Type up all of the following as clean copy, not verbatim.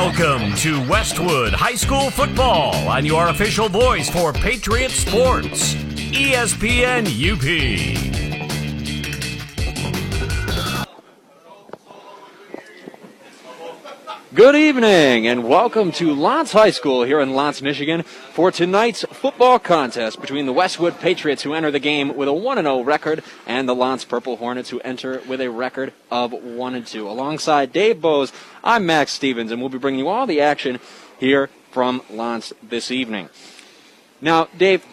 Welcome to Westwood High School Football on your official voice for Patriot Sports, ESPN UP. Good evening and welcome to L'Anse High School here in L'Anse, Michigan for tonight's football contest between the Westwood Patriots, who enter the game with a 1-0 record, and the L'Anse Purple Hornets, who enter with a record of 1-2. Alongside Dave Bowes, I'm Max Stevens, and we'll be bringing you all the action here from L'Anse this evening. Now, Dave,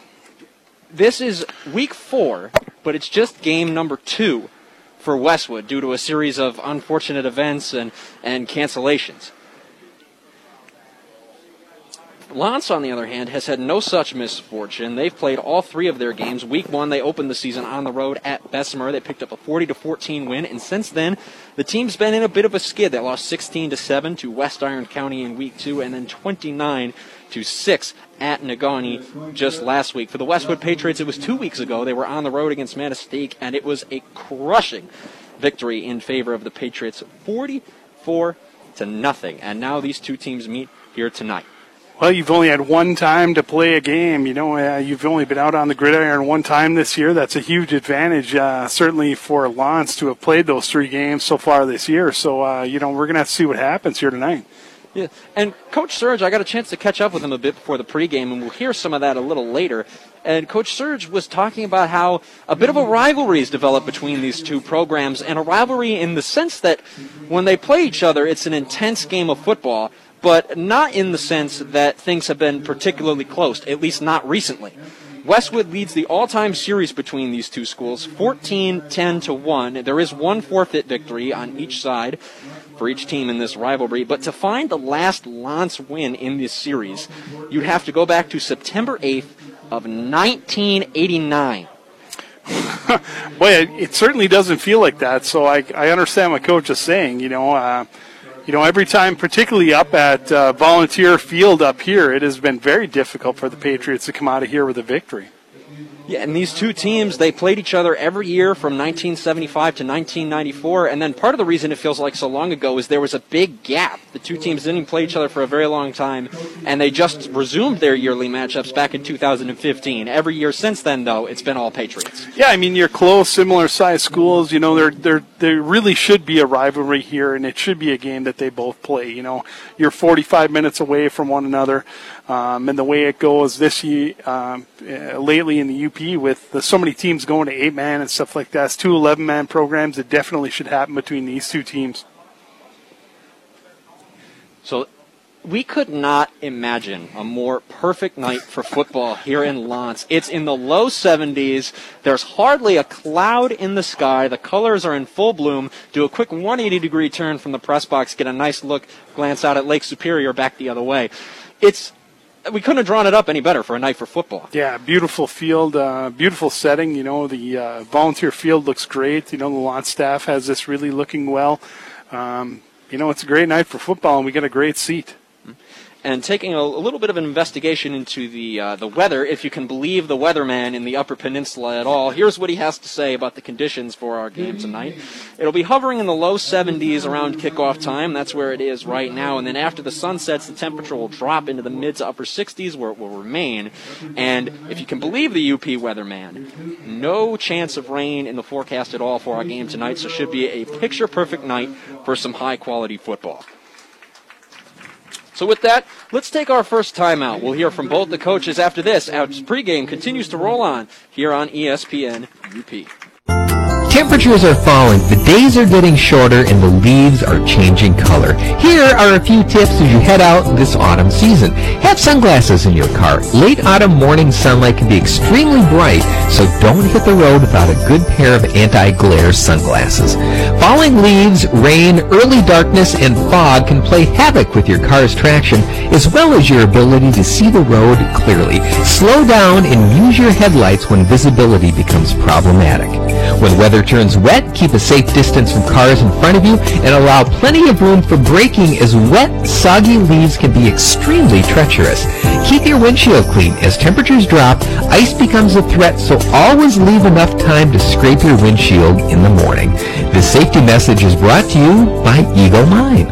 this is week 4, but it's just game number 2 for Westwood due to a series of unfortunate events and cancellations. L'Anse, on the other hand, has had no such misfortune. They've played all 3 of their games. Week 1, they opened the season on the road at Bessemer. They picked up a 40-14 win, and since then, the team's been in a bit of a skid. They lost 16-7 to West Iron County in Week 2, and then 29-6 at Negaunee just last week. For the Westwood Patriots, it was 2 weeks ago. They were on the road against Manistique, and it was a crushing victory in favor of the Patriots, 44-0. And now these two teams meet here tonight. Well, you've only had one time to play a game. You know, you've only been out on the gridiron one time this year. That's a huge advantage, certainly for L'Anse to have played those 3 games so far this year. So, you know, we're going to have to see what happens here tonight. Yeah, and Coach Serge, I got a chance to catch up with him a bit before the pregame, and we'll hear some of that a little later. And Coach Serge was talking about how a bit of a rivalry has developed between these two programs, and a rivalry in the sense that when they play each other, it's an intense game of football, but not in the sense that things have been particularly close, at least not recently. Westwood leads the all-time series between these two schools, 14-10-1. There is one forfeit victory on each side for each team in this rivalry, but to find the last L'Anse win in this series, you'd have to go back to September 8th of 1989. Boy, it certainly doesn't feel like that, so I understand what Coach is saying. You know, every time, particularly up at Volunteer Field up here, it has been very difficult for the Patriots to come out of here with a victory. Yeah, and these two teams, they played each other every year from 1975 to 1994, and then part of the reason it feels like so long ago is there was a big gap. The two teams didn't play each other for a very long time, and they just resumed their yearly matchups back in 2015. Every year since then, though, it's been all Patriots. Yeah, I mean, you're close, similar-sized schools. You know, there really should be a rivalry here, and it should be a game that they both play. You know, you're 45 minutes away from one another. And the way it goes this year, lately in the UP with so many teams going to 8-man and stuff like that, it's 2 11-man programs. It definitely should happen between these two teams. So we could not imagine a more perfect night for football here in L'Anse. It's in the low 70s. There's hardly a cloud in the sky. The colors are in full bloom. Do a quick 180-degree turn from the press box, get a nice look, glance out at Lake Superior, back the other way. We couldn't have drawn it up any better for a night for football. Yeah, beautiful field, beautiful setting. You know, the Volunteer Field looks great. You know, the L'Anse staff has this really looking well. You know, it's a great night for football, and we get a great seat. And taking a little bit of an investigation into the weather, if you can believe the weatherman in the Upper Peninsula at all, here's what he has to say about the conditions for our game tonight. It'll be hovering in the low 70s around kickoff time. That's where it is right now. And then after the sun sets, the temperature will drop into the mid to upper 60s, where it will remain. And if you can believe the UP weatherman, no chance of rain in the forecast at all for our game tonight, so it should be a picture-perfect night for some high-quality football. So with that, let's take our first timeout. We'll hear from both the coaches after this, as pregame continues to roll on here on ESPN UP. Temperatures are falling, the days are getting shorter, and the leaves are changing color. Here are a few tips as you head out this autumn season. Have sunglasses in your car. Late autumn morning sunlight can be extremely bright, so don't hit the road without a good pair of anti-glare sunglasses. Falling leaves, rain, early darkness, and fog can play havoc with your car's traction, as well as your ability to see the road clearly. Slow down and use your headlights when visibility becomes problematic. When weather turns wet, keep a safe distance from cars in front of you and allow plenty of room for braking, as wet, soggy leaves can be extremely treacherous. Keep your windshield clean. As temperatures drop, ice becomes a threat, so always leave enough time to scrape your windshield in the morning. This safety message is brought to you by Eagle Mine.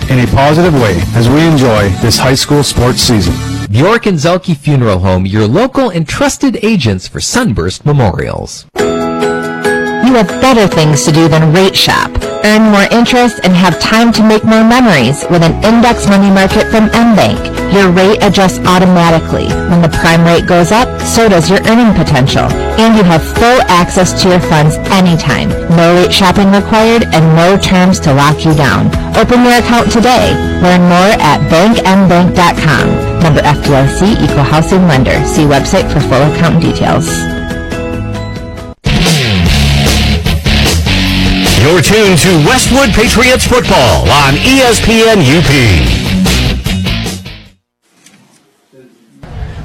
in a positive way as we enjoy this high school sports season. Bjorken-Zolke Funeral Home, your local and trusted agents for Sunburst Memorials. You have better things to do than rate shop. Earn more interest and have time to make more memories with an index money market from MBank. Your rate adjusts automatically. When the prime rate goes up, so does your earning potential. And you have full access to your funds anytime. No rate shopping required and no terms to lock you down. Open your account today. Learn more at bankmbank.com. Member FDIC, Equal Housing Lender. See website for full account details. You're tuned to Westwood Patriots football on ESPN UP.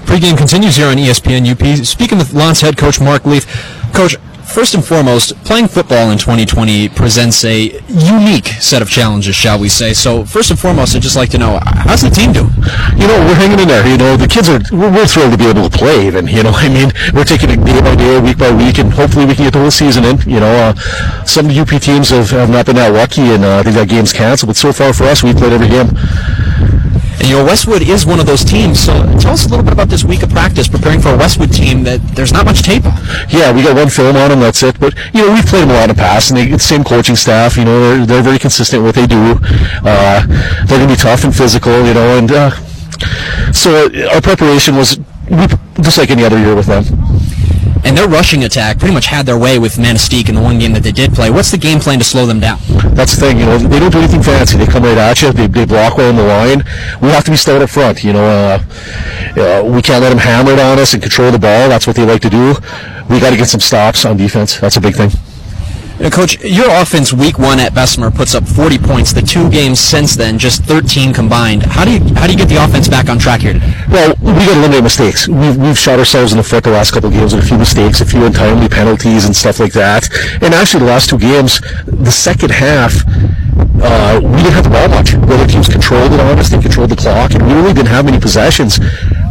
Pre-game continues here on ESPN UP. Speaking with L'Anse head coach Mark Leith. Coach, first and foremost, playing football in 2020 presents a unique set of challenges, shall we say. So first and foremost, I'd just like to know, how's the team doing? You know, we're hanging in there. You know, the kids are, we're thrilled to be able to play even. You know, I mean, we're taking it day by day, week by week, and hopefully we can get the whole season in. You know, some UP teams have not been that lucky, and I think that game's canceled. But so far for us, we played every game. And, you know, Westwood is one of those teams, so tell us a little bit about this week of practice, preparing for a Westwood team that there's not much tape on. Yeah, we got one film on them, that's it. But, you know, we've played them a lot in the past, and they get the same coaching staff. You know, they're very consistent in what they do. They're going to be tough and physical, you know. And so our preparation was just like any other year with them. And their rushing attack pretty much had their way with Manistique in the one game that they did play. What's the game plan to slow them down? That's the thing, you know, they don't do anything fancy. They come right at you, they block well in the line. We have to be stout up front, you know. We can't let them hammer it on us and control the ball. That's what they like to do. We got to get some stops on defense. That's a big thing. Now, Coach, your offense week one at Bessemer puts up 40 points. The two games since then, just 13 combined. How do you get the offense back on track here today? Well, we got to eliminate mistakes. We've shot ourselves in the foot the last couple of games with a few mistakes, a few untimely penalties and stuff like that. And actually, the last two games, the second half, we didn't have the ball much. The other teams controlled it on us. They controlled the clock, and we really didn't have many possessions.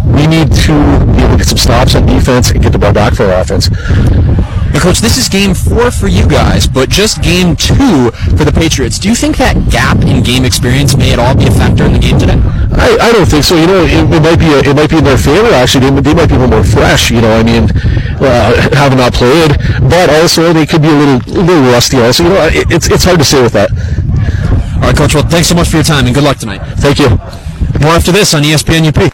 We need to be able to get some stops on defense and get the ball back for our offense. Now, Coach, this is game 4 for you guys, but just game 2 for the Patriots. Do you think that gap in game experience may at all be a factor in the game today? I don't think so. You know, it might be in their favor, actually. They might be a little more fresh, you know, I mean, having not played. But also, they could be a little rusty also. You know, it's hard to say with that. All right, Coach, well, thanks so much for your time, and good luck tonight. Thank you. More after this on ESPN UP.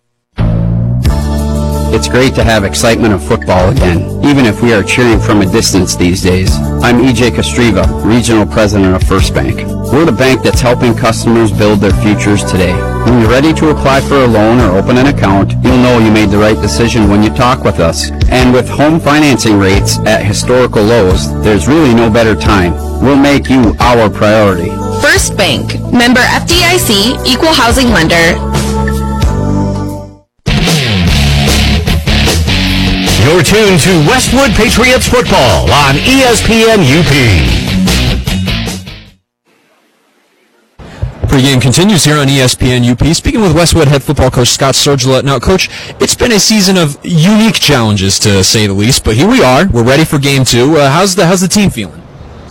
It's great to have excitement of football again, even if we are cheering from a distance these days. I'm E.J. Kostreva, Regional President of First Bank. We're the bank that's helping customers build their futures today. When you're ready to apply for a loan or open an account, you'll know you made the right decision when you talk with us. And with home financing rates at historical lows, there's really no better time. We'll make you our priority. First Bank, member FDIC, Equal Housing Lender. You're tuned to Westwood Patriots football on ESPN UP. Pre-game continues here on ESPN UP. Speaking with Westwood head football coach Scott Sergula. Now, Coach, it's been a season of unique challenges, to say the least, but here we are. We're ready for game 2. How's the team feeling?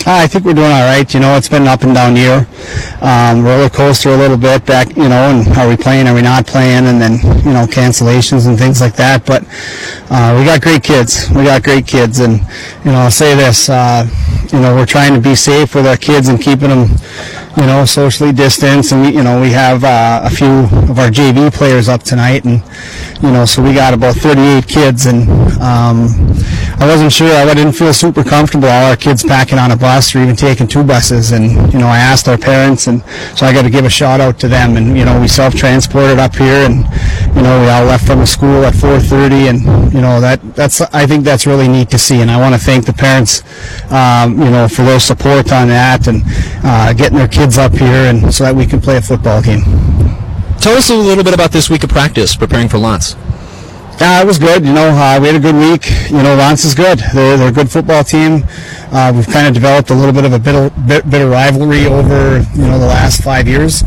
I think we're doing all right. You know, it's been an up and down year, roller coaster a little bit back, you know, and are we playing, are we not playing, and then, you know, cancellations and things like that. But we got great kids. And, you know, I'll say this, you know, we're trying to be safe with our kids and keeping them, you know, socially distanced. And, you know, we have a few of our JV players up tonight. And, you know, so we got about 38 kids. And I wasn't sure. I didn't feel super comfortable, all our kids packing on a bus or even taking two buses. And, you know, I asked our parents. And so I got to give a shout out to them. And, you know, we self-transported up here. And, you know, we all left from the school at 4:30. And, you know, that's I think that's really neat to see. And I want to thank the parents, you know, for their support on that and getting their kids up here and so that we can play a football game. Tell us a little bit about this week of practice preparing for L'Anse. It was good. You know, we had a good week. You know, L'Anse is good. They're a good football team. We've kind of developed a little bit of a bit of rivalry over, you know, the last 5 years.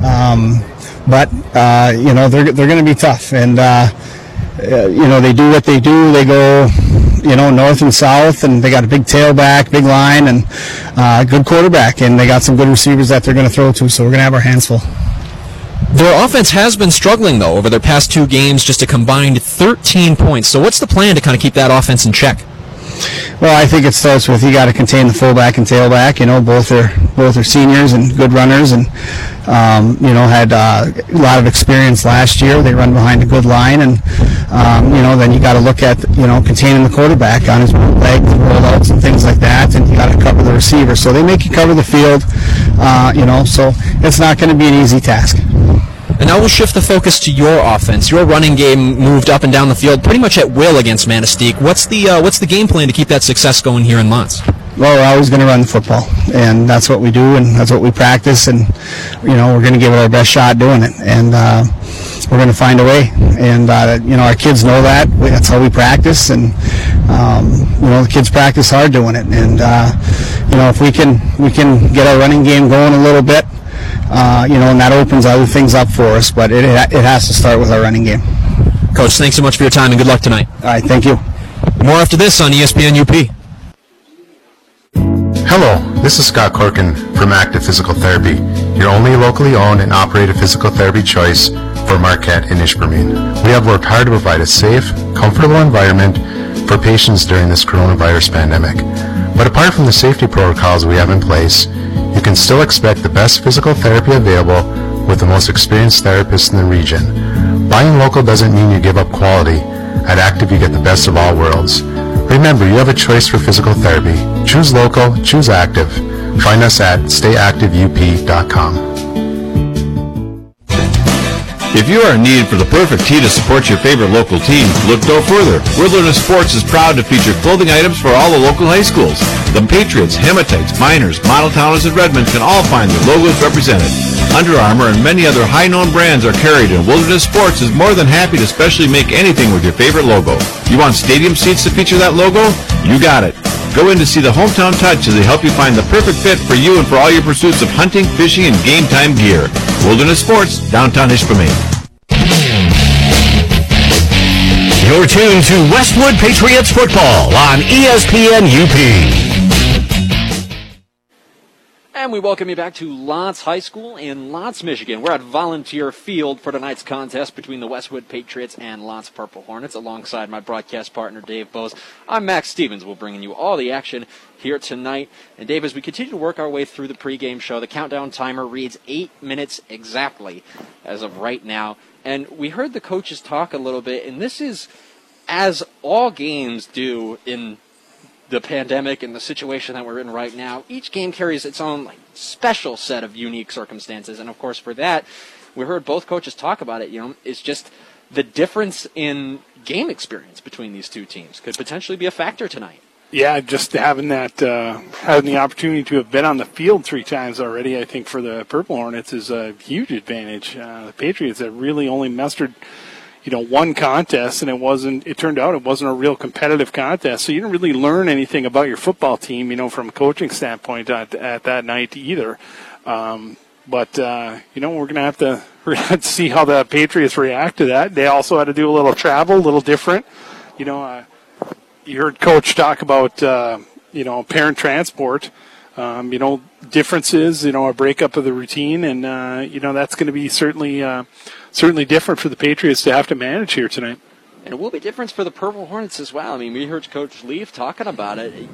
But, you know, they're going to be tough. And, you know, they do what they do. They go, you know, north and south, and they got a big tailback, big line, and good quarterback. And they got some good receivers that they're going to throw to, so we're going to have our hands full. Their offense has been struggling, though, over their past two games, just a combined 13 points. So what's the plan to kind of keep that offense in check? Well, I think it starts with you got to contain the fullback and tailback. You know, both are seniors and good runners, and you know, had a lot of experience last year. They run behind a good line, and you know, then you got to look at, you know, containing the quarterback on his legs, rollouts, and things like that, and you got to cover the receiver. So they make you cover the field, you know. So it's not going to be an easy task. And now we'll shift the focus to your offense. Your running game moved up and down the field pretty much at will against Manistique. What's the game plan to keep that success going here in L'Anse? Well, we're always going to run the football, and that's what we do, and that's what we practice, and, you know, we're going to give it our best shot doing it, and we're going to find a way, and, you know, our kids know that. That's how we practice, and, you know, the kids practice hard doing it, and, you know, if we can get our running game going a little bit, you know, and that opens other things up for us, but it has to start with our running game. Coach, thanks so much for your time, and good luck tonight. All right, thank you. More after this on ESPN UP. Hello, this is Scott Corkin from Active Physical Therapy, your only locally owned and operated physical therapy choice for Marquette and Ishpeming. We have worked hard to provide a safe, comfortable environment for patients during this coronavirus pandemic. But apart from the safety protocols we have in place, you can still expect the best physical therapy available with the most experienced therapists in the region. Buying local doesn't mean you give up quality. At Active, you get the best of all worlds. Remember, you have a choice for physical therapy. Choose local, choose Active. Find us at stayactiveup.com. If you are in need for the perfect tee to support your favorite local team, look no further. Wilderness Sports is proud to feature clothing items for all the local high schools. The Patriots, Hematites, Miners, Model Towners, and Redmond can all find their logos represented. Under Armour and many other high-known brands are carried, and Wilderness Sports is more than happy to specially make anything with your favorite logo. You want stadium seats to feature that logo? You got it. Go in to see the Hometown Touch as they help you find the perfect fit for you and for all your pursuits of hunting, fishing, and game-time gear. Wilderness Sports, downtown Ishpeming. You're tuned to Westwood Patriots football on ESPN UP. And we welcome you back to L'Anse High School in L'Anse, Michigan. We're at Volunteer Field for tonight's contest between the Westwood Patriots and L'Anse Purple Hornets. Alongside my broadcast partner, Dave Bowes, I'm Max Stevens. We're bringing you all the action here tonight. And Dave, as we continue to work our way through the pregame show, the countdown timer reads 8 minutes exactly as of right now. And we heard the coaches talk a little bit, and this is, as all games do in the pandemic and the situation that we're in right now, each game carries its own, like, special set of unique circumstances. And, of course, for that, we heard both coaches talk about it. You know, it's just the difference in game experience between these two teams could potentially be a factor tonight. Yeah, just having that, having the opportunity to have been on the field three times already, I think, for the Purple Hornets is a huge advantage. The Patriots have really only mustered, you know, one contest, and it turned out it wasn't a real competitive contest. So you didn't really learn anything about your football team, you know, from a coaching standpoint at that night either. But you know, we're gonna have to see how the Patriots react to that. They also had to do a little travel, a little different, you know. You heard Coach talk about, you know, parent transport. differences, a breakup of the routine, and, that's going to be certainly different for the Patriots to have to manage here tonight. And it will be different for the Purple Hornets as well. I mean, we heard Coach Leith talking about it.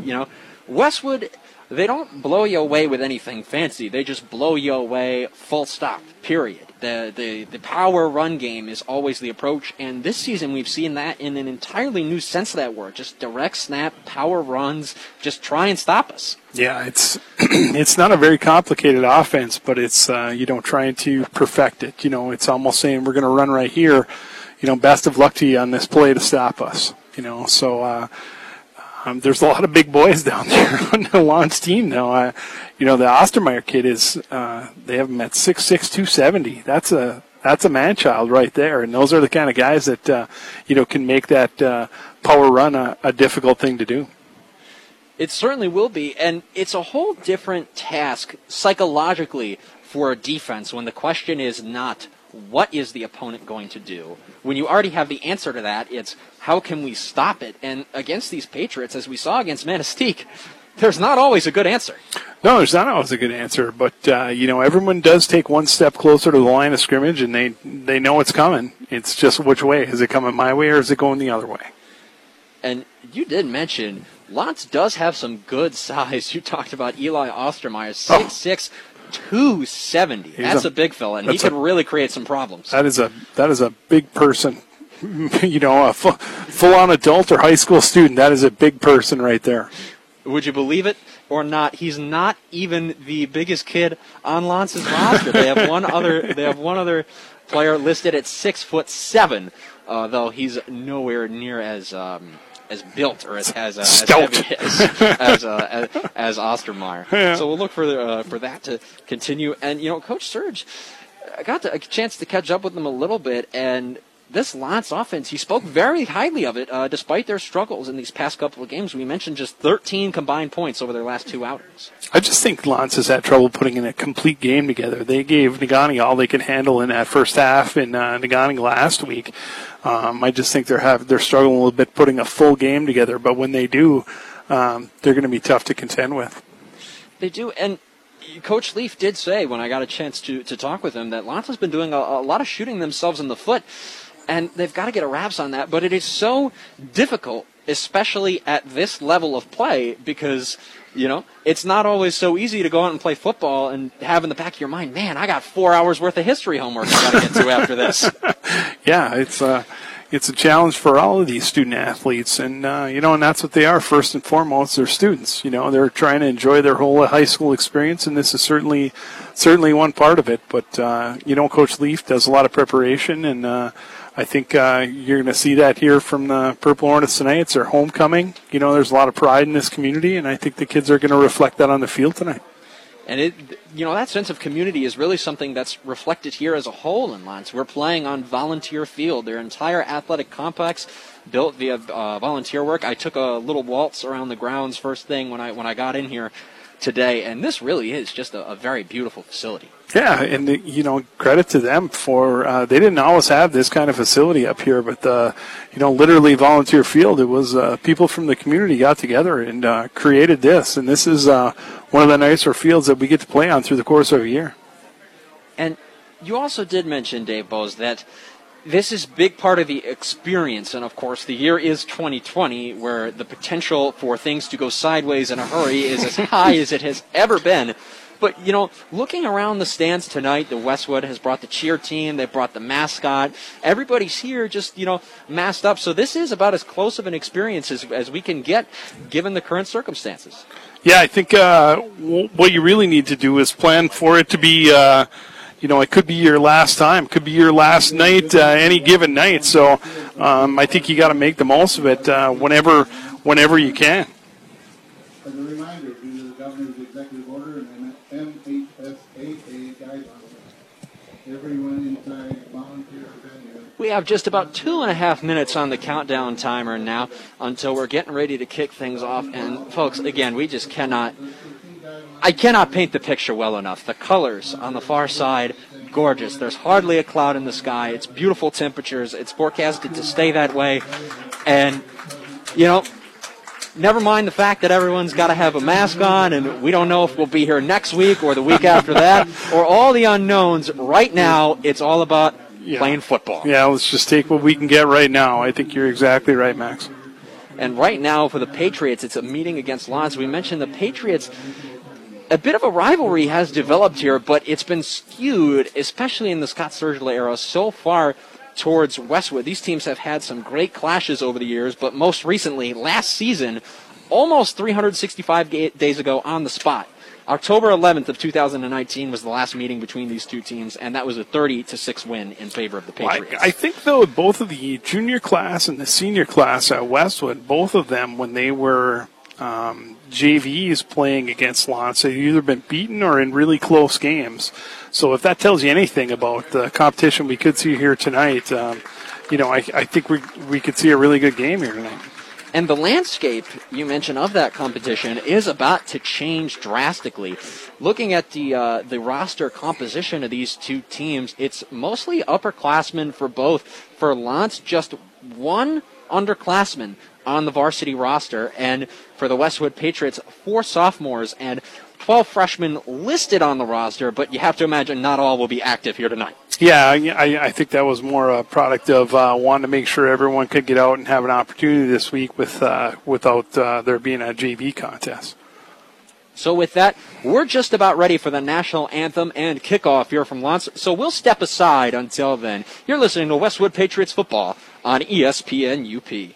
Westwood, they don't blow you away with anything fancy. They just blow you away full stop, period. The power run game is always the approach, and this season we've seen that in an entirely new sense of that word. Just direct snap, power runs, just try and stop us. Yeah, it's not a very complicated offense, but it's trying to perfect it. It's almost saying we're going to run right here. Best of luck to you on this play to stop us. There's a lot of big boys down there on the Launch team now. The Ostermeyer kid is, they have him at 6'6", 270. That's a man-child right there, and those are the kind of guys that, can make that power run a difficult thing to do. It certainly will be, and it's a whole different task psychologically for a defense when the question is not, what is the opponent going to do? When you already have the answer to that, it's how can we stop it? And against these Patriots, as we saw against Manistique, there's not always a good answer. No, there's not always a good answer. But, everyone does take one step closer to the line of scrimmage, and they know it's coming. It's just which way. Is it coming my way or is it going the other way? And you did mention Lantz does have some good size. You talked about Eli Ostermeyer, 6'6". 270. That's a big fella, and he could really create some problems. That is a big person. A full-on adult or high school student. That is a big person right there. Would you believe it or not? He's not even the biggest kid on Lance's roster. They have one other. They have one other player listed at 6'7", though he's nowhere near as built or as heavy as Ostermeyer. Yeah. So we'll look for that to continue. And, Coach Serge, I got a chance to catch up with him a little bit, and this Lance offense, he spoke very highly of it despite their struggles in these past couple of games. We mentioned just 13 combined points over their last two outings. I just think Lance has had trouble putting in a complete game together. They gave Negaunee all they could handle in that first half in Negaunee last week. I just think they're struggling a little bit putting a full game together. But when they do, they're going to be tough to contend with. They do, and Coach Leith did say when I got a chance to talk with him that Lance has been doing a lot of shooting themselves in the foot, and they've got to get a wraps on that. But it is so difficult, especially at this level of play, because it's not always so easy to go out and play football and have in the back of your mind, man, I got 4 hours worth of history homework I got to get to after this. Yeah, it's a challenge for all of these student athletes, and and that's what they are first and foremost. They're students. They're trying to enjoy their whole high school experience, and this is certainly one part of it. But Coach Leith does a lot of preparation, and I think you're going to see that here from the Purple Hornets tonight. It's their homecoming. There's a lot of pride in this community, and I think the kids are going to reflect that on the field tonight. And that sense of community is really something that's reflected here as a whole in Lance. We're playing on Volunteer Field, their entire athletic complex built via volunteer work. I took a little waltz around the grounds first thing when I got in here today, and this really is just a very beautiful facility. Yeah, and credit to them for they didn't always have this kind of facility up here, but literally Volunteer Field. It was people from the community got together and created this, and this is one of the nicer fields that we get to play on through the course of a year. And you also did mention, Dave Bowes, that this is a big part of the experience, and of course the year is 2020, where the potential for things to go sideways in a hurry is as high as it has ever been. But, looking around the stands tonight, the Westwood has brought the cheer team, they brought the mascot, everybody's here just, masked up. So this is about as close of an experience as we can get, given the current circumstances. Yeah, I think what you really need to do is plan for it to be it could be your last time, could be your last night, any given night. So I think you got to make the most of it whenever you can. As a reminder, due to the governor's executive order and MHSAA guidelines, everyone inside volunteer venue. We have just about 2.5 minutes on the countdown timer now until we're getting ready to kick things off. And folks, again, we just cannot. I cannot paint the picture well enough. The colors on the far side, gorgeous. There's hardly a cloud in the sky. It's beautiful temperatures. It's forecasted to stay that way. And, never mind the fact that everyone's got to have a mask on, and we don't know if we'll be here next week or the week after that, or all the unknowns. Right now, it's all about playing football. Yeah, let's just take what we can get right now. I think you're exactly right, Max. And right now for the Patriots, it's a meeting against L'Anse. We mentioned the Patriots, a bit of a rivalry has developed here, but it's been skewed, especially in the Scott Sergula era, so far towards Westwood. These teams have had some great clashes over the years, but most recently, last season, almost 365 days ago on the spot, October 11th of 2019 was the last meeting between these two teams, and that was a 30-6 win in favor of the Patriots. I think, though, both of the junior class and the senior class at Westwood, both of them, when they were JVs playing against L'Anse, they've either been beaten or in really close games. So if that tells you anything about the competition we could see here tonight, I think we could see a really good game here tonight. And the landscape, you mentioned, of that competition is about to change drastically. Looking at the roster composition of these two teams, it's mostly upperclassmen for both. For L'Anse, just one underclassman on the varsity roster, and for the Westwood Patriots, four sophomores and 12 freshmen listed on the roster, but you have to imagine not all will be active here tonight. Yeah, I think that was more a product of wanting to make sure everyone could get out and have an opportunity this week without there being a JV contest. So with that, we're just about ready for the national anthem and kickoff here from L'Anse, so we'll step aside until then. You're listening to Westwood Patriots football on ESPN UP.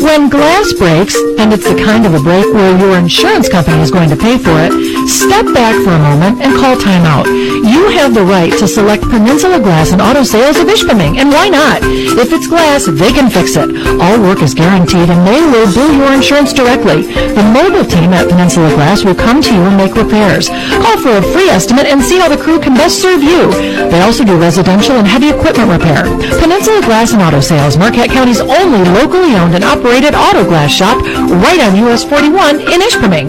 When glass breaks, and it's the kind of a break where your insurance company is going to pay for it, step back for a moment and call timeout. You have the right to select Peninsula Glass and Auto Sales of Ishpeming, and why not? If it's glass, they can fix it. All work is guaranteed, and they will bill your insurance directly. The mobile team at Peninsula Glass will come to you and make repairs. Call for a free estimate and see how the crew can best serve you. They also do residential and heavy equipment repair. Peninsula Glass and Auto Sales, Marquette County's only locally owned and operated auto glass shop, right on US 41 in Ishpeming.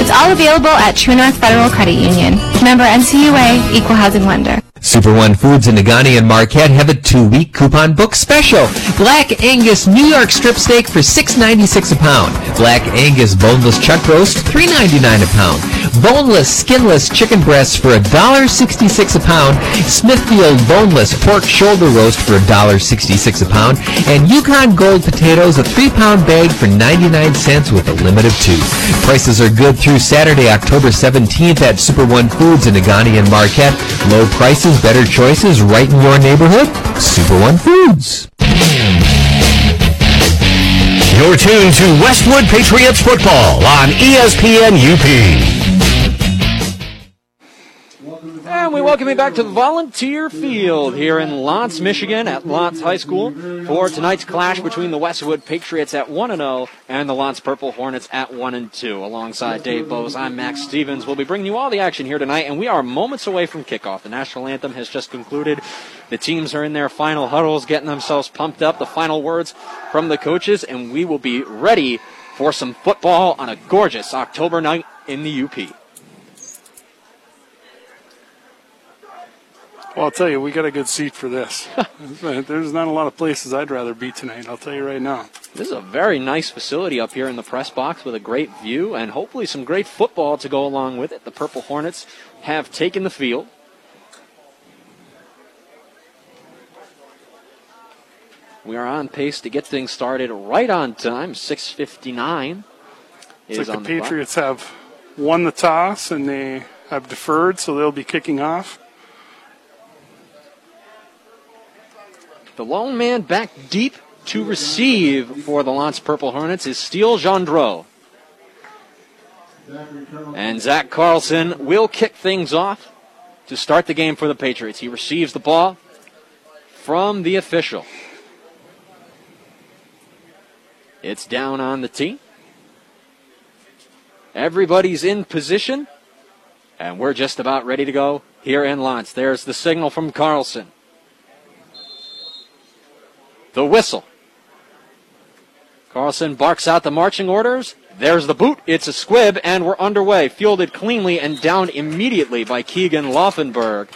It's all available at True North Federal Credit Union. Member NCUA, Equal Housing Lender. Super One Foods in Negaunee and Marquette have a 2-week coupon book special. Black Angus New York strip steak for $6.96 a pound. Black Angus boneless chuck roast, $3.99 a pound. Boneless skinless chicken breasts for $1.66 a pound. Smithfield boneless pork shoulder roast for $1.66 a pound. And Yukon Gold potatoes, a 3-pound bag for 99 cents with a limit of 2. Prices are good through Saturday, October 17th at Super One Foods in Negaunee and Marquette. Low prices, better choices, right in your neighborhood. Super One Foods. You're tuned to Westwood Patriots football on ESPN UP. And we welcome you back to the Volunteer Field here in L'Anse, Michigan at L'Anse High School for tonight's clash between the Westwood Patriots at 1-0 and the L'Anse Purple Hornets at 1-2. Alongside Dave Bowes, I'm Max Stevens. We'll be bringing you all the action here tonight, and we are moments away from kickoff. The national anthem has just concluded. The teams are in their final huddles, getting themselves pumped up, the final words from the coaches, and we will be ready for some football on a gorgeous October night in the UP. Well, I'll tell you, we got a good seat for this. There's not a lot of places I'd rather be tonight, I'll tell you right now. This is a very nice facility up here in the press box with a great view and hopefully some great football to go along with it. The Purple Hornets have taken the field. We are on pace to get things started right on time. 6:59 is on the clock. The Patriots have won the toss and they have deferred, so they'll be kicking off. The lone man back deep to receive for the L'Anse Purple Hornets is Steele Jondreau. And Zach Carlson will kick things off to start the game for the Patriots. He receives the ball from the official. It's down on the tee. Everybody's in position, and we're just about ready to go here in L'Anse. There's the signal from Carlson. The whistle. Carlson barks out the marching orders. There's the boot. It's a squib, and we're underway. Fielded cleanly and down immediately by Keegan Laufenberg.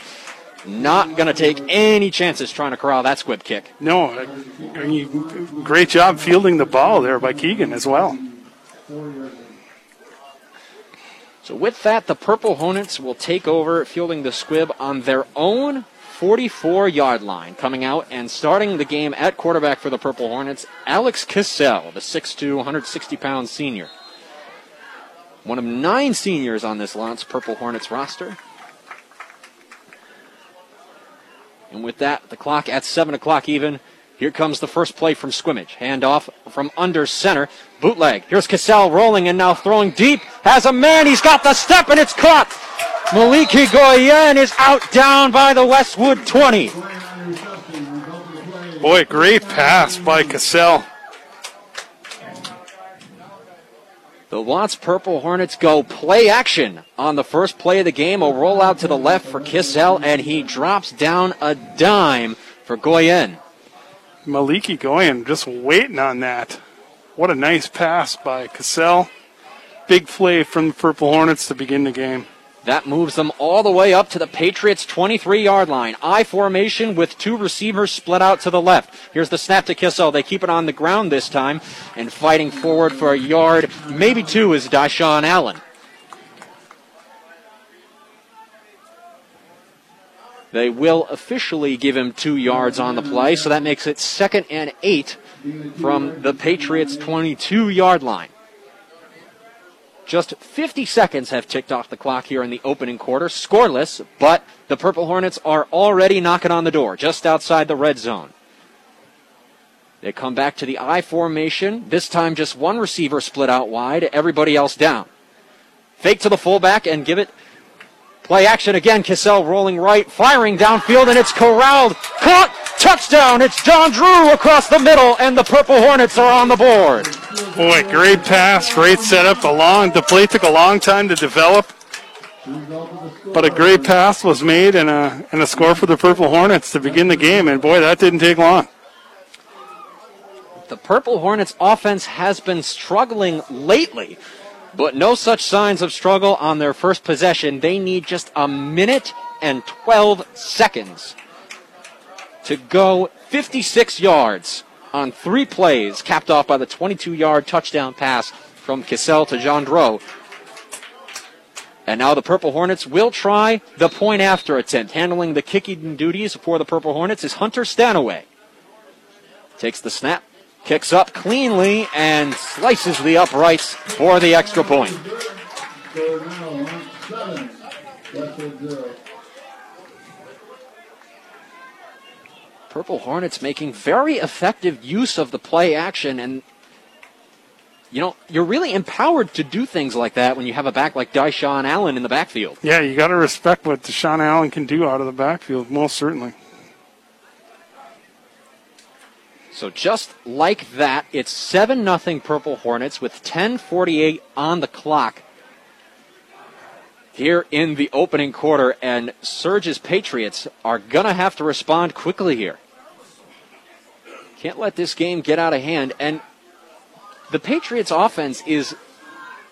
Not going to take any chances trying to corral that squib kick. No, great job fielding the ball there by Keegan as well. So with that, the Purple Hornets will take over, fielding the squib on their own 44-yard line. Coming out and starting the game at quarterback for the Purple Hornets, Alex Cassell, the 6'2", 160-pound senior. One of 9 seniors on this L'Anse Purple Hornets roster. And with that, the clock at 7 o'clock even. Here comes the first play from scrimmage. Handoff from under center. Bootleg. Here's Cassell rolling and now throwing deep. Has a man. He's got the step and it's caught. Malachi Goyen is out down by the Westwood 20. Boy, great pass by Cassell. The L'Anse Purple Hornets go play action on the first play of the game. A rollout to the left for Cassell, and he drops down a dime for Goyen. Malachi Goyen just waiting on that. What a nice pass by Cassell. Big play from the Purple Hornets to begin the game. That moves them all the way up to the Patriots' 23-yard line. I formation with 2 receivers split out to the left. Here's the snap to Kissel. They keep it on the ground this time. And fighting forward for a yard, maybe 2, is Dashaun Allen. They will officially give him 2 yards on the play, so that makes it 2nd and 8 from the Patriots' 22-yard line. Just 50 seconds have ticked off the clock here in the opening quarter. Scoreless, but the Purple Hornets are already knocking on the door, just outside the red zone. They come back to the I formation. This time just 1 receiver split out wide, everybody else down. Fake to the fullback and give it play action again. Cassell rolling right, firing downfield, and it's corralled. Caught! Touchdown! It's Jondreau across the middle, and the Purple Hornets are on the board. Boy, great pass, great setup. The play took a long time to develop, but a great pass was made and a score for the Purple Hornets to begin the game, and boy, that didn't take long. The Purple Hornets offense has been struggling lately, but no such signs of struggle on their first possession. They need just a minute and 12 seconds to go 56 yards on 3 plays, capped off by the 22-yard touchdown pass from Cassell to Jondreau. And now the Purple Hornets will try the point-after attempt. Handling the kicking duties for the Purple Hornets is Hunter Stanaway. Takes the snap, kicks up cleanly, and slices the uprights for the extra point. Purple Hornets making very effective use of the play action, and you know, you're really empowered to do things like that when you have a back like Dashaun Allen in the backfield. Yeah, you got to respect what Dashaun Allen can do out of the backfield, most certainly. So just like that, it's 7-0 Purple Hornets with 10:48 on the clock here in the opening quarter, and Surge's Patriots are going to have to respond quickly here. Can't let this game get out of hand. And the Patriots' offense is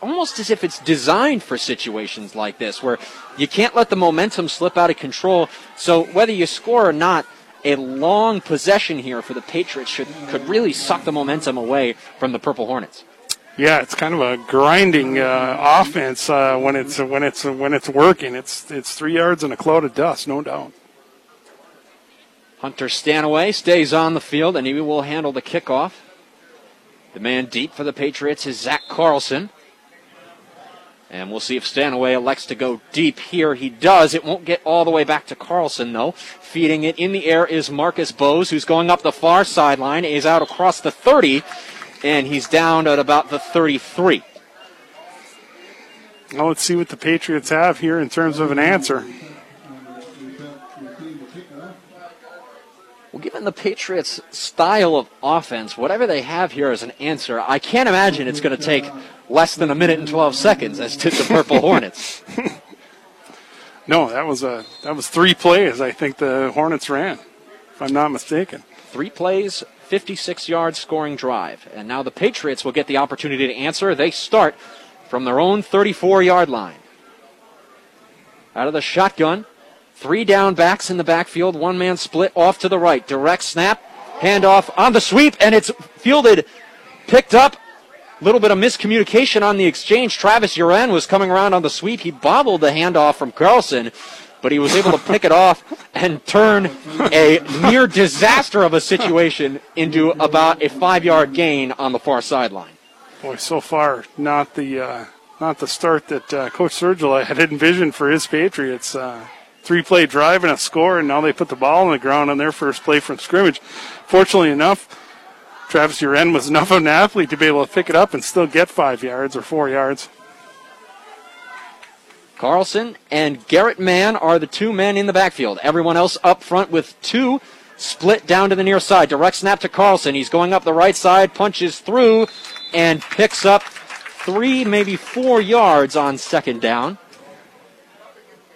almost as if it's designed for situations like this, where you can't let the momentum slip out of control. So whether you score or not, a long possession here for the Patriots could really suck the momentum away from the Purple Hornets. Yeah, it's kind of a grinding offense when it's working. It's 3 yards and a cloud of dust, no doubt. Hunter Stanaway stays on the field, and he will handle the kickoff. The man deep for the Patriots is Zach Carlson. And we'll see if Stanaway elects to go deep here. He does. It won't get all the way back to Carlson, though. Feeding it in the air is Marcus Bowes, who's going up the far sideline. He's out across the 30. And he's down at about the 33. Now let's see what the Patriots have here in terms of an answer. Well, given the Patriots' style of offense, whatever they have here as an answer, I can't imagine it's going to take less than a minute and 12 seconds as did the Purple Hornets. No, that was three plays I think the Hornets ran, if I'm not mistaken. Three plays, 56-yard scoring drive. And now the Patriots will get the opportunity to answer. They start from their own 34-yard line. Out of the shotgun, three down backs in the backfield, one-man split off to the right. Direct snap, handoff on the sweep, and it's fielded, picked up. A little bit of miscommunication on the exchange. Travis Uren was coming around on the sweep. He bobbled the handoff from Carlson, but he was able to pick it off and turn a near disaster of a situation into about a 5-yard gain on the far sideline. Boy, so far, not the start that Coach Sergula had envisioned for his Patriots. Three-play drive and a score, and now they put the ball on the ground on their first play from scrimmage. Fortunately enough, Travis Uren was enough of an athlete to be able to pick it up and still get 5 yards or 4 yards. Carlson and Garrett Mann are the two men in the backfield. Everyone else up front with two, split down to the near side. Direct snap to Carlson. He's going up the right side, punches through, and picks up 3, maybe 4 yards on second down.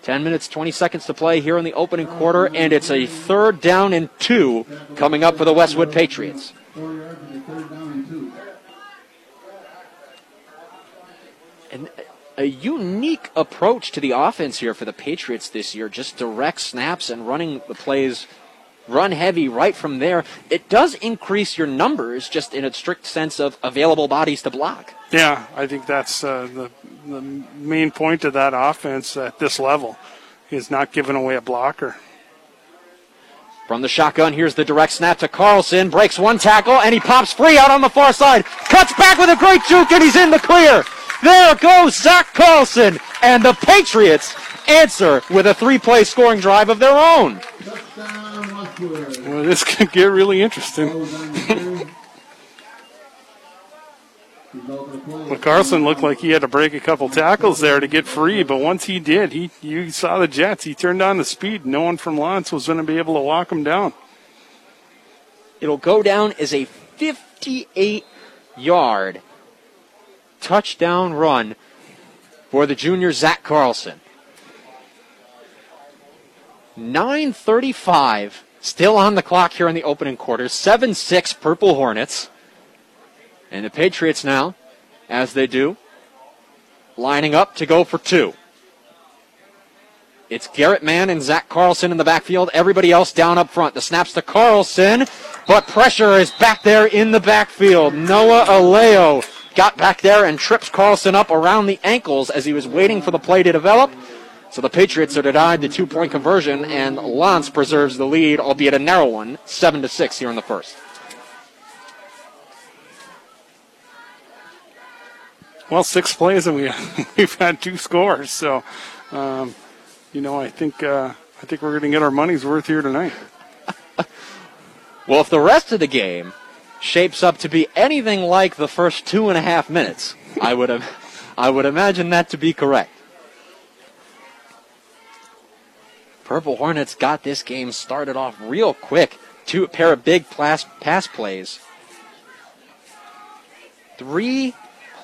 10 minutes, 20 seconds to play here in the opening quarter, and it's a 3rd down and 2 coming up for the Westwood Patriots. And a unique approach to the offense here for the Patriots this year, just direct snaps and running the plays, run heavy right from there. It does increase your numbers just in a strict sense of available bodies to block. Yeah, I think that's the main point of that offense at this level is not giving away a blocker. From the shotgun, here's the direct snap to Carlson. Breaks one tackle, and he pops free out on the far side. Cuts back with a great juke, and he's in the clear. There goes Zach Carlson, and the Patriots answer with a 3-play scoring drive of their own. Well, this could get really interesting. Well, Carlson looked like he had to break a couple tackles there to get free, but once he did, you saw the Jets. He turned on the speed. No one from L'Anse was going to be able to walk him down. It'll go down as a 58-yard touchdown run for the junior Zach Carlson. 9:35 still on the clock here in the opening quarter. 7-6 Purple Hornets. And the Patriots now, as they do, lining up to go for two. It's Garrett Mann and Zach Carlson in the backfield. Everybody else down up front. The snaps to Carlson, but pressure is back there in the backfield. Noah Aleo got back there and trips Carlson up around the ankles as he was waiting for the play to develop. So the Patriots are denied the 2-point conversion, and L'Anse preserves the lead, albeit a narrow one, 7-6 here in the first. Well, 6 plays, and we've had 2 scores. So, I think we're going to get our money's worth here tonight. Well, if the rest of the game shapes up to be anything like the first 2.5 minutes, I would imagine that to be correct. Purple Hornets got this game started off real quick. Two pair of big pass plays. 3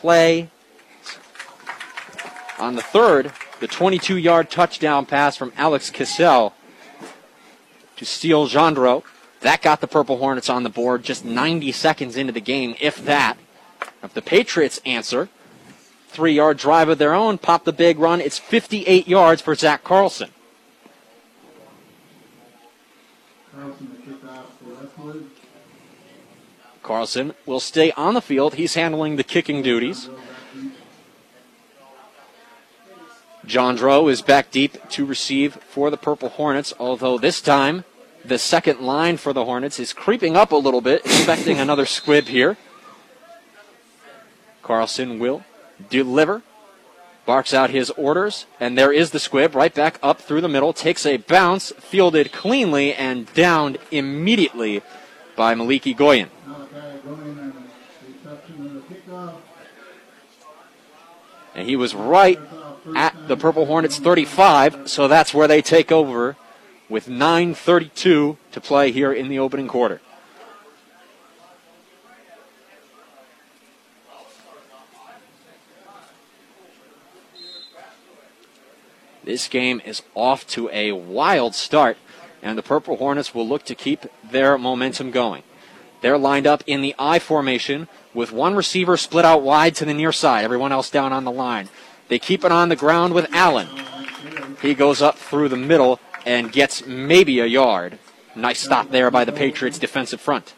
plays. On the third, the 22-yard touchdown pass from Alex Cassell to Steele Jondreau. That got the Purple Hornets on the board just 90 seconds into the game, if that. If the Patriots answer, 3-yard drive of their own, pop the big run. It's 58 yards for Zach Carlson. Carlson will stay on the field. He's handling the kicking duties. Jondreau is back deep to receive for the Purple Hornets, although this time the second line for the Hornets is creeping up a little bit, expecting another squib here. Carlson will deliver, barks out his orders, and there is the squib right back up through the middle, takes a bounce, fielded cleanly, and downed immediately by Malachi Goyen. And he was right at the Purple Hornets' 35, so that's where they take over with 9:32 to play here in the opening quarter. This game is off to a wild start, and the Purple Hornets will look to keep their momentum going. They're lined up in the I formation with one receiver split out wide to the near side, everyone else down on the line. They keep it on the ground with Allen. He goes up through the middle and gets maybe a yard. Nice stop there by the Patriots' defensive front.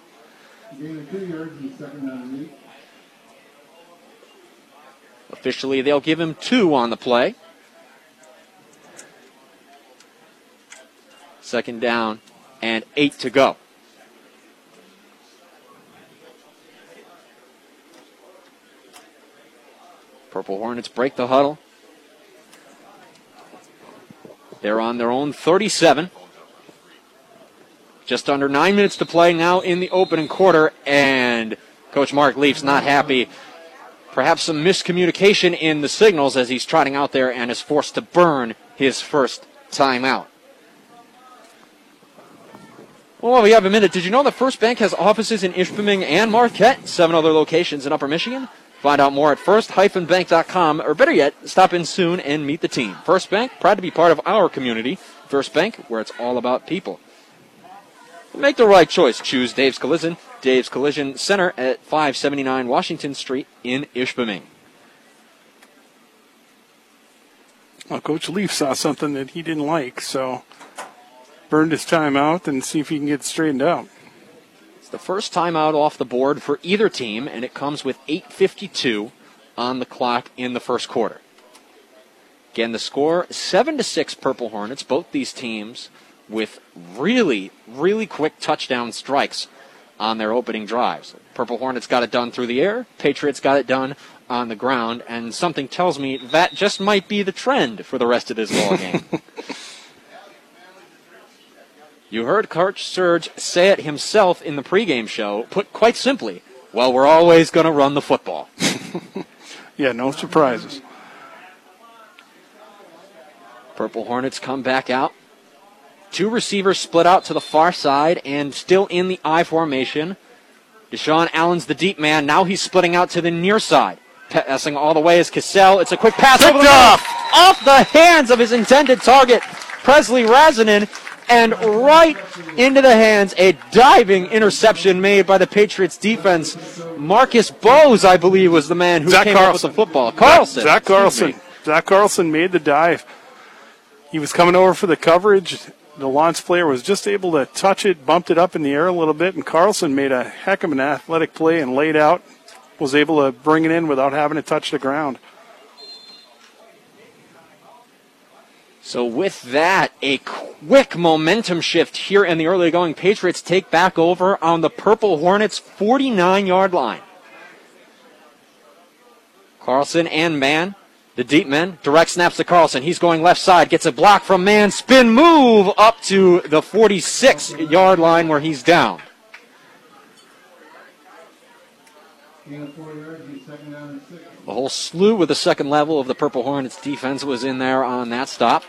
Officially, they'll give him 2 on the play. Second down and 8 to go. Purple Hornets break the huddle. They're on their own 37. Just under 9 minutes to play now in the opening quarter, and Coach Mark Leaf's not happy. Perhaps some miscommunication in the signals as he's trotting out there and is forced to burn his first timeout. Well, while we have a minute, did you know that First Bank has offices in Ishpeming and Marquette, 7 other locations in Upper Michigan? Find out more at first-bank.com, or better yet, stop in soon and meet the team. First Bank, proud to be part of our community. First Bank, where it's all about people. Make the right choice. Choose Dave's Collision. Dave's Collision Center at 579 Washington Street in Ishpeming. Well, Coach Leaf saw something that he didn't like, so burned his timeout and see if he can get straightened out. It's the first timeout off the board for either team, and it comes with 8:52 on the clock in the first quarter. Again, the score 7-6 Purple Hornets. Both these teams with really, really quick touchdown strikes on their opening drives. Purple Hornets got it done through the air. Patriots got it done on the ground, and something tells me that just might be the trend for the rest of this ballgame. You heard Coach Serge say it himself in the pregame show, put quite simply, well, we're always going to run the football. Yeah, no surprises. Purple Hornets come back out. 2 receivers split out to the far side and still in the I formation. Deshaun Allen's the deep man. Now he's splitting out to the near side. Passing all the way is Cassell. It's a quick pass over the middle, off the hands of his intended target, Presley Razanin. And right into the hands, a diving interception made by the Patriots defense. Marcus Bowes, I believe, was the man who came up with the football. Zach Carlson made the dive. He was coming over for the coverage. The L'Anse player was just able to touch it, bumped it up in the air a little bit, and Carlson made a heck of an athletic play and laid out, was able to bring it in without having to touch the ground. So with that, a quick momentum shift here in the early going. Patriots take back over on the Purple Hornets' 49-yard line. Carlson and Mann, the deep man, direct snaps to Carlson. He's going left side, gets a block from Mann, spin move up to the 46-yard line where he's down. A whole slew with the second level of the Purple Hornets defense was in there on that stop.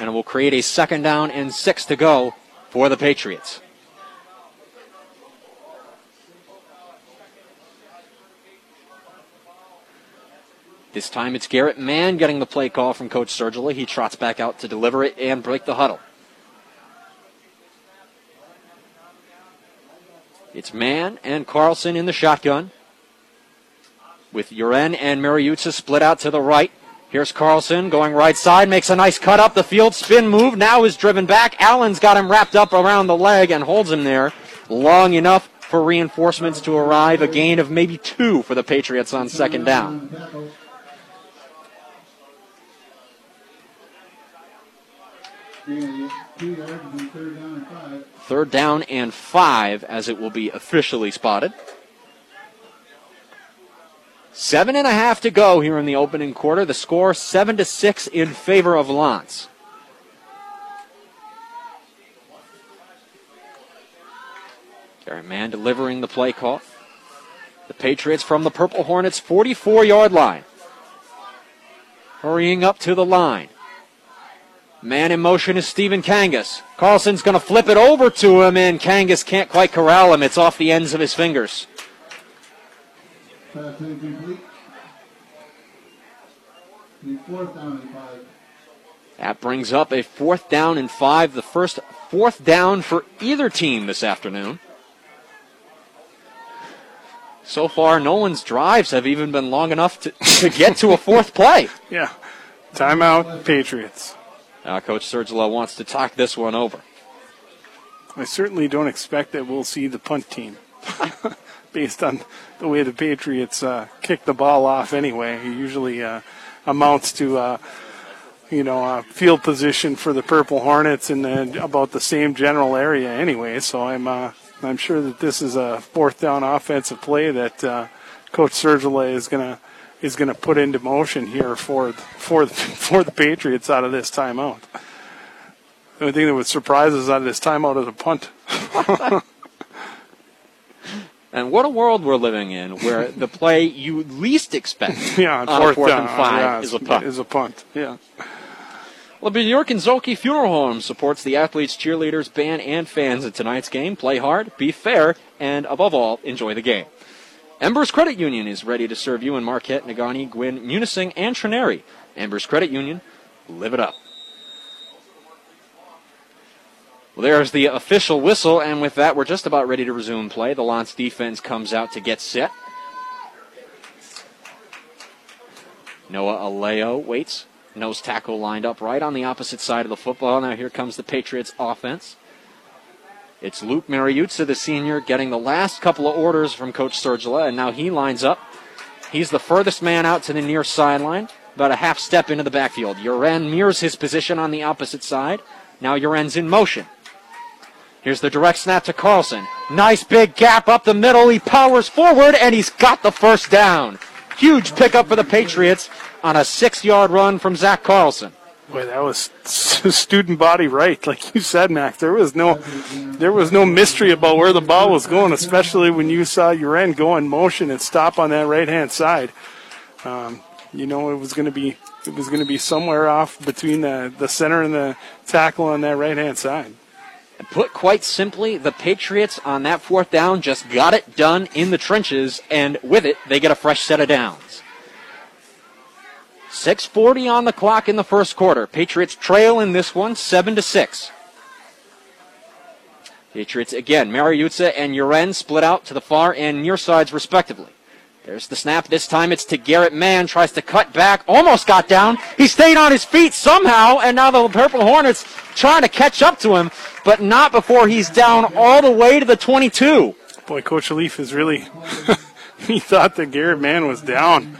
And it will create a second down and 6 to go for the Patriots. This time it's Garrett Mann getting the play call from Coach Sergula. He trots back out to deliver it and break the huddle. It's Mann and Carlson in the shotgun, with Uren and Mariucci split out to the right. Here's Carlson going right side, makes a nice cut up the field, spin move, now is driven back. Allen's got him wrapped up around the leg and holds him there long enough for reinforcements to arrive. A gain of maybe 2 for the Patriots on second down. Third down and 5 as it will be officially spotted. 7.5 to go here in the opening quarter. The score 7-6 in favor of L'Anse. Garrett Mann delivering the play call. The Patriots from the Purple Hornets' 44-yard line. Hurrying up to the line. Man in motion is Stephen Kangas. Carlson's going to flip it over to him, and Kangas can't quite corral him. It's off the ends of his fingers. That brings up a 4th down and 5, the first 4th down for either team this afternoon. So far, no one's drives have even been long enough to get to a 4th play. Yeah. Timeout, Patriots. Coach Sergula wants to talk this one over. I certainly don't expect that we'll see the punt team based on the way the Patriots kick the ball off anyway. It usually amounts to field position for the Purple Hornets in about the same general area anyway. So I'm sure that this is a 4th down offensive play that Coach Sergula is going to put into motion here for the Patriots out of this timeout. The only thing that would surprise us out of this timeout is a punt. And what a world we're living in, where the play you least expect on a 4th and 5 is a punt. Yeah. Well, Bjorken-Zolke Funeral Home supports the athletes, cheerleaders, band, and fans in tonight's game. Play hard, be fair, and above all, enjoy the game. Embers Credit Union is ready to serve you in Marquette, Negaunee, Gwinn, Munising, and Trenary. Embers Credit Union, live it up. Well, there's the official whistle, and with that, we're just about ready to resume play. The L'Anse defense comes out to get set. Noah Aleo waits. Nose tackle lined up right on the opposite side of the football. Now here comes the Patriots offense. It's Luke Mariucci, the senior, getting the last couple of orders from Coach Sergula, and now he lines up. He's the furthest man out to the near sideline, about a half step into the backfield. Uren mirrors his position on the opposite side. Now Uren's in motion. Here's the direct snap to Carlson. Nice big gap up the middle. He powers forward, and he's got the 1st down. Huge pickup for the Patriots on a 6-yard run from Zach Carlson. Boy, that was student body right, like you said, Mac. There was no mystery about where the ball was going, especially when you saw Uren go in motion and stop on that right-hand side. It was going to be somewhere off between the center and the tackle on that right-hand side. Put quite simply, the Patriots on that 4th down just got it done in the trenches, and with it, they get a fresh set of downs. 6:40 on the clock in the 1st quarter. Patriots trail in this one, 7-6. Patriots again, Mariucci and Uren split out to the far and near sides respectively. There's the snap. This time it's to Garrett Mann. Tries to cut back. Almost got down. He stayed on his feet somehow, and now the Purple Hornets trying to catch up to him, but not before he's down all the way to the 22. Boy, Coach Leaf is really he thought that Garrett Mann was down.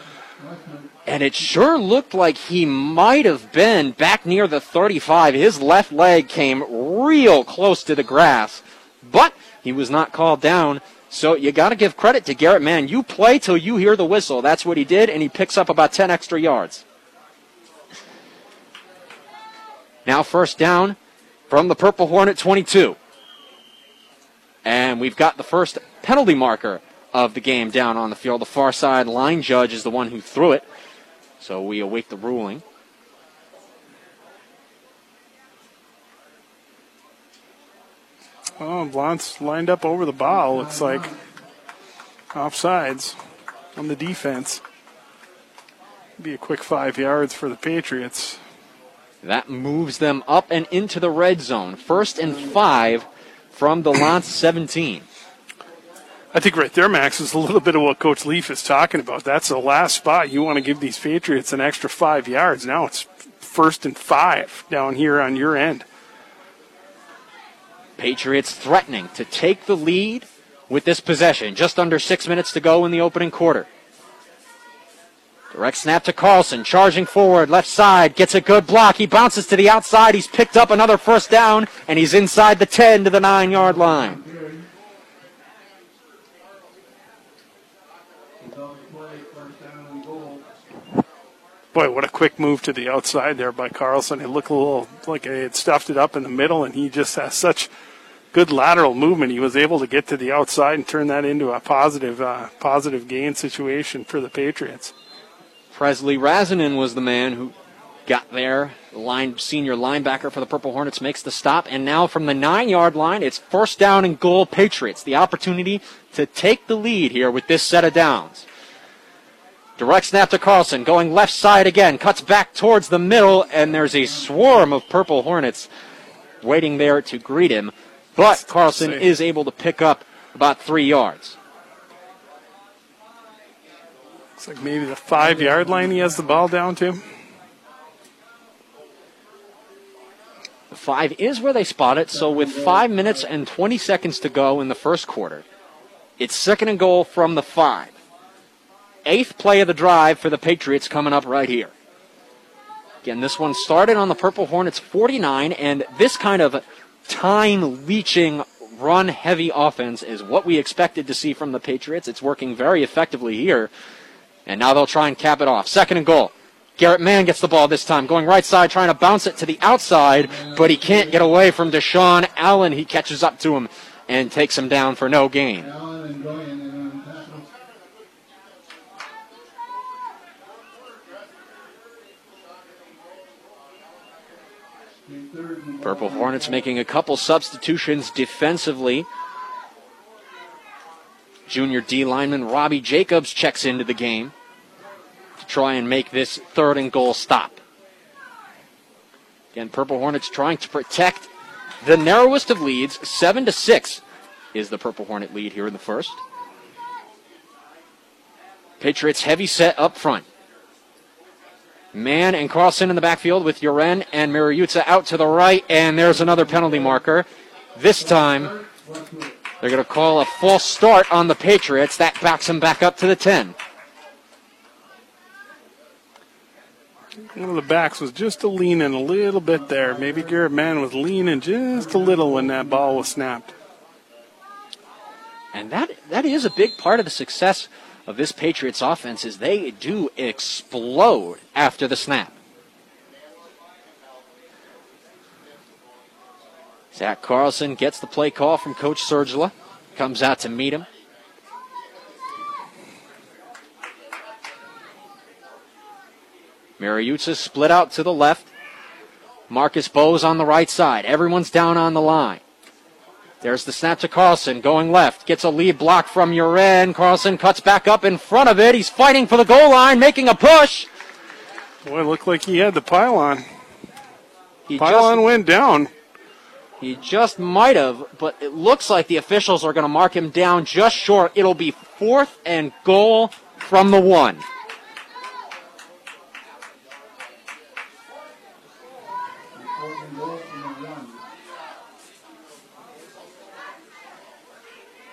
And it sure looked like he might have been back near the 35. His left leg came real close to the grass, but he was not called down. So you got to give credit to Garrett Mann. You play till you hear the whistle. That's what he did, and he picks up about 10 extra yards. Now 1st down from the Purple Hornet 22. And we've got the first penalty marker of the game down on the field. The far side line judge is the one who threw it. So we await the ruling. Oh, Blount's lined up over the ball, looks like. Offsides on the defense. Be a quick 5 yards for the Patriots. That moves them up and into the red zone. 1st and 5 from the L'Anse 17. I think right there, Max, is a little bit of what Coach Leaf is talking about. That's the last spot. You want to give these Patriots an extra 5 yards. Now it's 1st and 5 down here on your end. Patriots threatening to take the lead with this possession. Just under 6 minutes to go in the opening quarter. Direct snap to Carlson, charging forward, left side, gets a good block. He bounces to the outside. He's picked up another 1st down, and he's inside the 10 to the 9-yard line. Boy, what a quick move to the outside there by Carlson. It looked a little like he had stuffed it up in the middle, and he just has such good lateral movement. He was able to get to the outside and turn that into a positive gain situation for the Patriots. Presley Razanin was the man who got there. Senior linebacker for the Purple Hornets makes the stop. And now from the 9-yard line, it's first down and goal, Patriots. The opportunity to take the lead here with this set of downs. Direct snap to Carlson, going left side again. Cuts back towards the middle, and there's a swarm of Purple Hornets waiting there to greet him. But Carlson is able to pick up about 3 yards. Looks like maybe the 5-yard line he has the ball down to. The 5 is where they spot it, so with 5 minutes and 20 seconds to go in the first quarter, it's second and goal from the 5. 8th play of the drive for the Patriots coming up right here. Again, this one started on the Purple Hornets 49, and this kind of time-leeching, run-heavy offense is what we expected to see from the Patriots. It's working very effectively here, and now they'll try and cap it off. Second and goal. Garrett Mann gets the ball this time, going right side, trying to bounce it to the outside, but he can't get away from Dashaun Allen. He catches up to him and takes him down for no gain. Purple Hornets making a couple substitutions defensively. Junior D lineman Robbie Jacobs checks into the game to try and make this third and goal stop. Again, Purple Hornets trying to protect the narrowest of leads. 7-6 is the Purple Hornet lead here in the first. Patriots heavy set up front. Mann and Carlson in the backfield with Uren and Mariucci out to the right, and there's another penalty marker. This time, they're going to call a false start on the Patriots. That backs them back up to the 10. One of the backs was just leaning a little bit there. Maybe Garrett Mann was leaning just a little when that ball was snapped. And that is a big part of the success of this Patriots offense, is they do explode after the snap. Zach Carlson gets the play call from Coach Sergula, comes out to meet him. Mariucci split out to the left. Marcus Bowes on the right side. Everyone's down on the line. There's the snap to Carlson, going left. Gets a lead block from Uren. Carlson cuts back up in front of it. He's fighting for the goal line, making a push. Boy, it looked like he had the pylon. Pylon went down. He just might have, but it looks like the officials are going to mark him down just short. It'll be fourth and goal from the 1.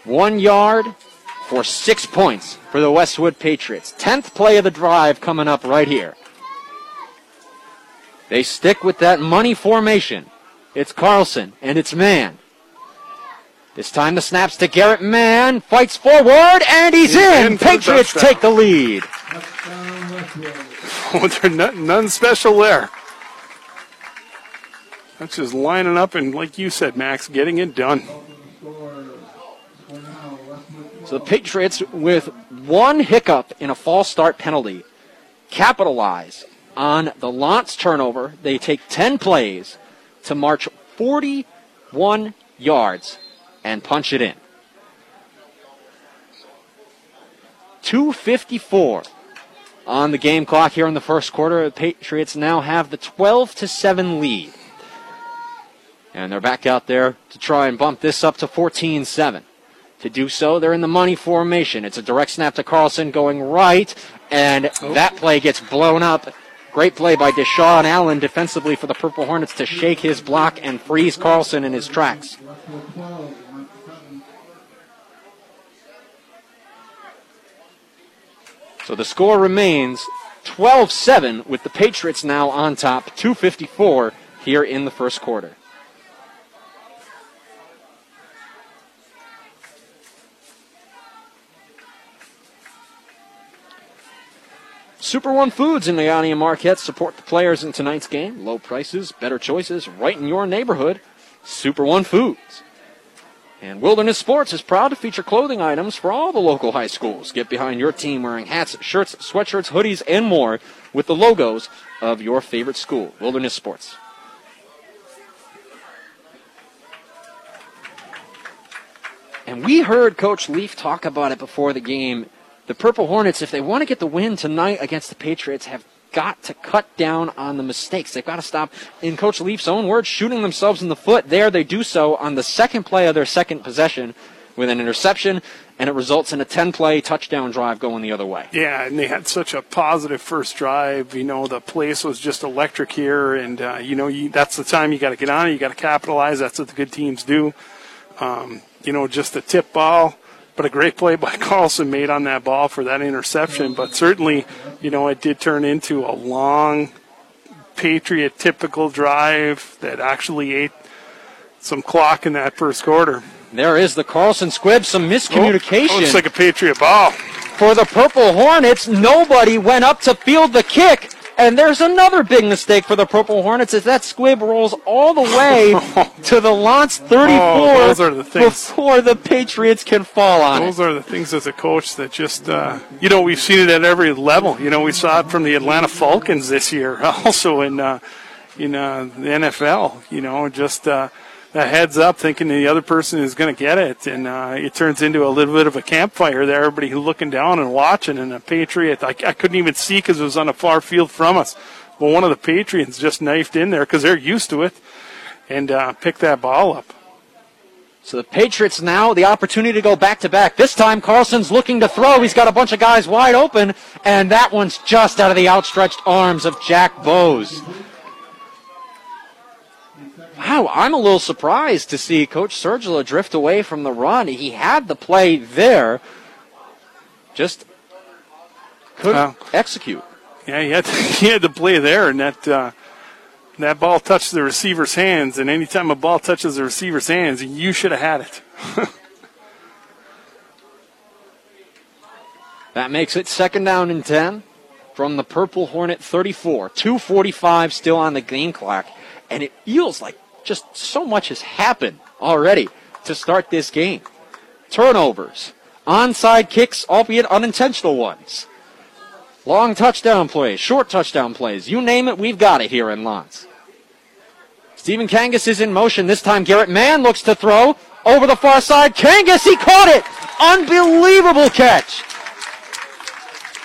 One yard for 6 points for the Westwood Patriots. 10th play of the drive coming up right here. They stick with that money formation. It's Carlson and it's Mann. This time the snaps to Garrett Mann. Fights forward and he's in. Patriots take the lead. None special there. That's just lining up and, like you said, Max, getting it done. So the Patriots, with one hiccup in a false start penalty, capitalize on the L'Anse turnover. They take 10 plays to march 41 yards and punch it in. 2:54 on the game clock here in the first quarter. The Patriots now have the 12-7 lead. And they're back out there to try and bump this up to 14-7. To do so, they're in the money formation. It's a direct snap to Carlson going right, and that play gets blown up. Great play by Dashaun Allen defensively for the Purple Hornets to shake his block and freeze Carlson in his tracks. So the score remains 12-7 with the Patriots now on top, 2:54 here in the first quarter. Super One Foods in Negaunee and Marquette support the players in tonight's game. Low prices, better choices, right in your neighborhood. Super One Foods. And Wilderness Sports is proud to feature clothing items for all the local high schools. Get behind your team wearing hats, shirts, sweatshirts, hoodies, and more with the logos of your favorite school. Wilderness Sports. And we heard Coach Leith talk about it before the game. The Purple Hornets, if they want to get the win tonight against the Patriots, have got to cut down on the mistakes. They've got to stop, in Coach Leaf's own words, shooting themselves in the foot. There they do so on the second play of their second possession with an interception, and it results in a 10-play touchdown drive going the other way. Yeah, and they had such a positive first drive. You know, the place was just electric here, and, that's the time you got to get on it. You got to capitalize. That's what the good teams do. Just a tip ball. But a great play by Carlson made on that ball for that interception. But certainly, it did turn into a long Patriot typical drive that actually ate some clock in that first quarter. There is the Carlson squib, some miscommunication. Oh, looks like a Patriot ball. For the Purple Hornets, nobody went up to field the kick. And there's another big mistake for the Purple Hornets as that squib rolls all the way to the L'Anse 34 before the Patriots can fall on it. Those are the things as a coach that just, we've seen it at every level. We saw it from the Atlanta Falcons this year, also in the NFL. The heads up thinking the other person is going to get it, and it turns into a little bit of a campfire there. Everybody looking down and watching, and a Patriot, I couldn't even see because it was on a far field from us, but one of the Patriots just knifed in there because they're used to it and picked that ball up. So the Patriots now, the opportunity to go back-to-back. This time Carlson's looking to throw. He's got a bunch of guys wide open, and that one's just out of the outstretched arms of Jack Bowes. Wow, I'm a little surprised to see Coach Sergula drift away from the run. He had the play there, just couldn't execute. Yeah, he had the play there, and that ball touched the receiver's hands, and any time a ball touches the receiver's hands, you should have had it. That makes it 2nd down and 10 from the Purple Hornet 34. 2:45 still on the game clock, and it feels like just so much has happened already to start this game. Turnovers, onside kicks, albeit unintentional ones. Long touchdown plays, short touchdown plays. You name it, we've got it here in L'Anse. Stephen Kangas is in motion. This time Garrett Mann looks to throw over the far side. Kangas, he caught it! Unbelievable catch!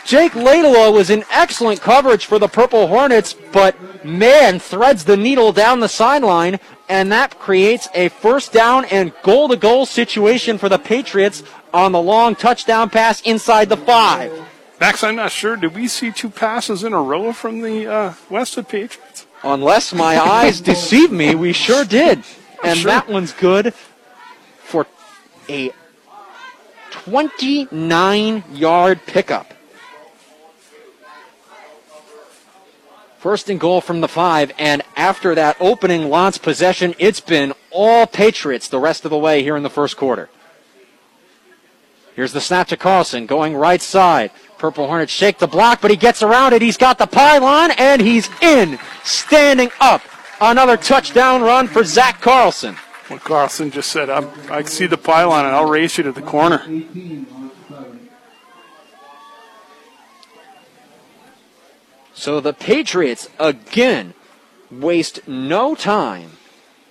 Jake Laidlaw was in excellent coverage for the Purple Hornets, but man threads the needle down the sideline, and that creates a 1st down and goal-to-goal situation for the Patriots on the long touchdown pass inside the 5. Max, I'm not sure. Did we see 2 passes in a row from the Westwood Patriots? Unless my eyes deceive me, we sure did. And that one's good for a 29-yard pickup. 1st and goal from the 5, and after that opening L'Anse possession, it's been all Patriots the rest of the way here in the first quarter. Here's the snap to Carlson, going right side. Purple Hornets shake the block, but he gets around it. He's got the pylon, and he's in, standing up. Another touchdown run for Zach Carlson. Well, Carlson just said, I see the pylon, and I'll race you to the corner. So the Patriots, again, waste no time,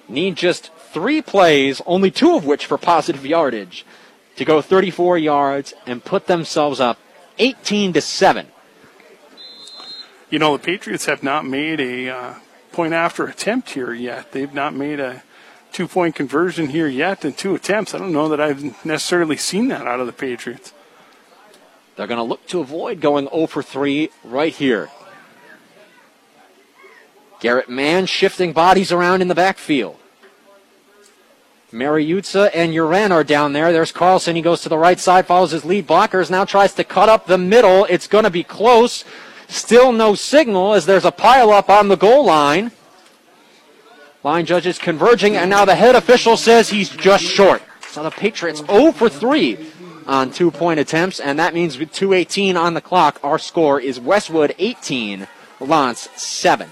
need just 3 plays, only 2 of which for positive yardage, to go 34 yards and put themselves up 18-7. The Patriots have not made a point-after attempt here yet. They've not made a 2-point conversion here yet in 2 attempts. I don't know that I've necessarily seen that out of the Patriots. They're going to look to avoid going 0 for 3 right here. Garrett Mann shifting bodies around in the backfield. Mariucci and Uren are down there. There's Carlson. He goes to the right side, follows his lead blockers, now tries to cut up the middle. It's going to be close. Still no signal as there's a pileup on the goal line. Line judges converging, and now the head official says he's just short. So the Patriots 0 for 3 on 2-point attempts, and that means with 2:18 on the clock, our score is Westwood 18, L'Anse 7.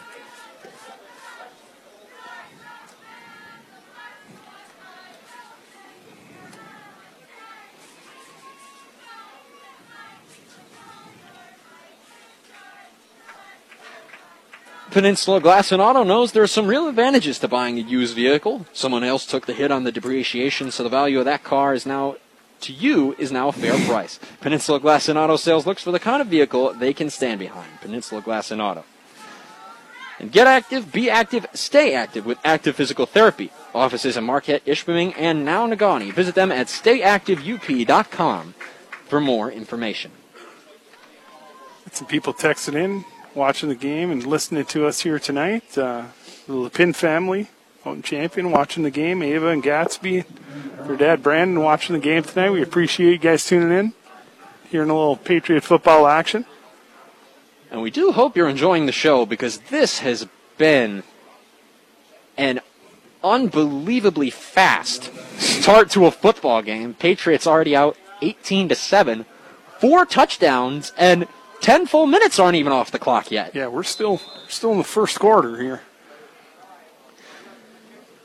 Peninsula Glass and Auto knows there are some real advantages to buying a used vehicle. Someone else took the hit on the depreciation, so the value of that car is now to you is now a fair price. Peninsula Glass and Auto Sales looks for the kind of vehicle they can stand behind. Peninsula Glass and Auto. And get active, be active, stay active with Active Physical Therapy. Offices in Marquette, Ishpeming, and now Negaunee. Visit them at stayactiveup.com for more information. Some people texting in, watching the game, and listening to us here tonight. The Lepin family, out in Champion, watching the game. Ava and Gatsby, their dad Brandon, watching the game tonight. We appreciate you guys tuning in, hearing a little Patriot football action. And we do hope you're enjoying the show, because this has been an unbelievably fast start to a football game. Patriots already out 18-7, 4 touchdowns, and 10 full minutes aren't even off the clock yet. Yeah, we're still in the first quarter here.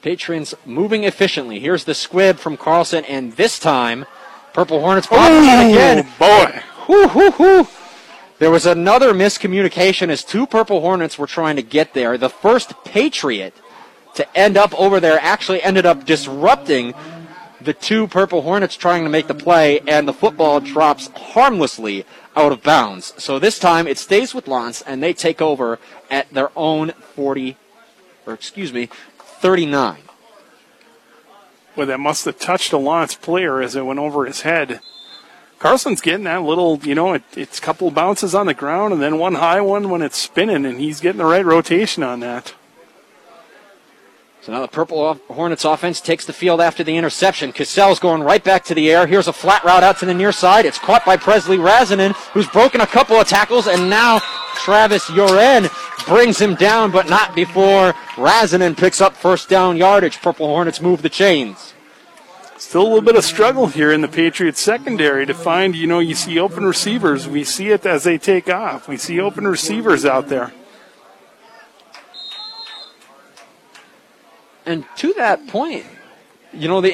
Patriots moving efficiently. Here's the squib from Carlson, and this time, Purple Hornets pop again. Oh, boy. Whoo. There was another miscommunication as 2 Purple Hornets were trying to get there. The first Patriot to end up over there actually ended up disrupting the 2 Purple Hornets trying to make the play, and the football drops harmlessly out of bounds. So this time it stays with L'Anse, and they take over at their own 39. Well, that must have touched a L'Anse player as it went over his head. Carlson's getting that little, it's a couple bounces on the ground and then one high one when it's spinning, and he's getting the right rotation on that. So now the Purple Hornets offense takes the field after the interception. Cassell's going right back to the air. Here's a flat route out to the near side. It's caught by Presley Razanin, who's broken a couple of tackles, and now Travis Uren brings him down, but not before Razanin picks up first down yardage. Purple Hornets move the chains. Still a little bit of struggle here in the Patriots secondary to find, you see open receivers. We see it as they take off. We see open receivers out there. And to that point, even on the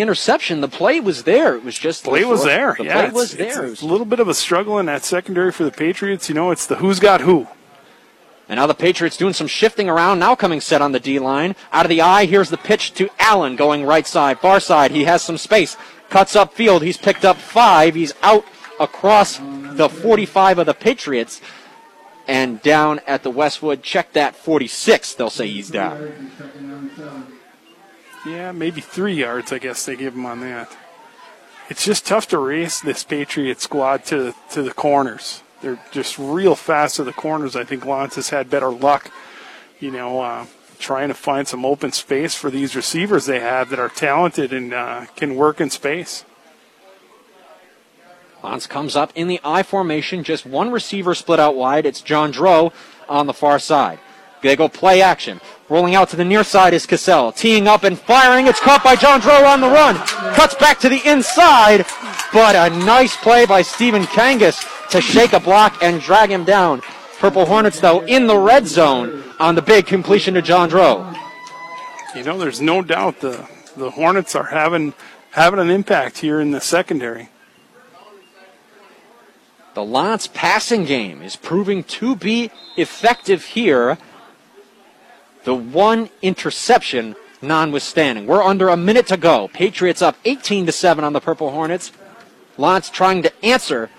interception, the play was there. It was just the play was there. The play was there. It's a little bit of a struggle in that secondary for the Patriots. It's the who's got who. And now the Patriots doing some shifting around, now coming set on the D-line. Out of the eye, here's the pitch to Allen going right side, far side. He has some space, cuts up field. He's picked up 5. He's out across the 45 of the Patriots. And down at the Westwood, check that, 46, they'll say he's down. Yeah, maybe 3 yards, I guess they give him on that. It's just tough to race this Patriot squad to the corners. They're just real fast to the corners. I think L'Anse has had better luck, trying to find some open space for these receivers they have that are talented and can work in space. L'Anse comes up in the I formation. Just one receiver split out wide. It's Jondreau on the far side. They go play action. Rolling out to the near side is Cassell. Teeing up and firing. It's caught by Jondreau on the run. Cuts back to the inside. But a nice play by Stephen Kangas to shake a block and drag him down. Purple Hornets, though, in the red zone on the big completion to Jondreau. There's no doubt the Hornets are having an impact here in the secondary. The L'Anse passing game is proving to be effective here. The one interception notwithstanding. We're under a minute to go. Patriots up 18-7 on the Purple Hornets. L'Anse trying to answer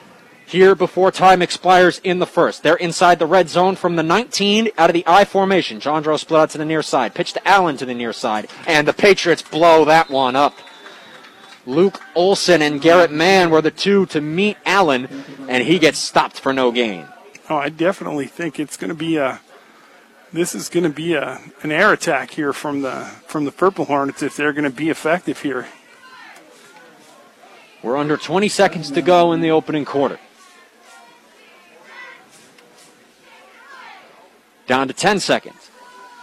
here before time expires in the first. They're inside the red zone from the 19 out of the I formation. Jondreau split out to the near side. Pitch to Allen to the near side. And the Patriots blow that one up. Luke Olson and Garrett Mann were the 2 to meet Allen, and he gets stopped for no gain. Oh, I definitely think it's going to be an air attack here from the Purple Hornets if they're going to be effective here. We're under 20 seconds to go in the opening quarter. Down to 10 seconds.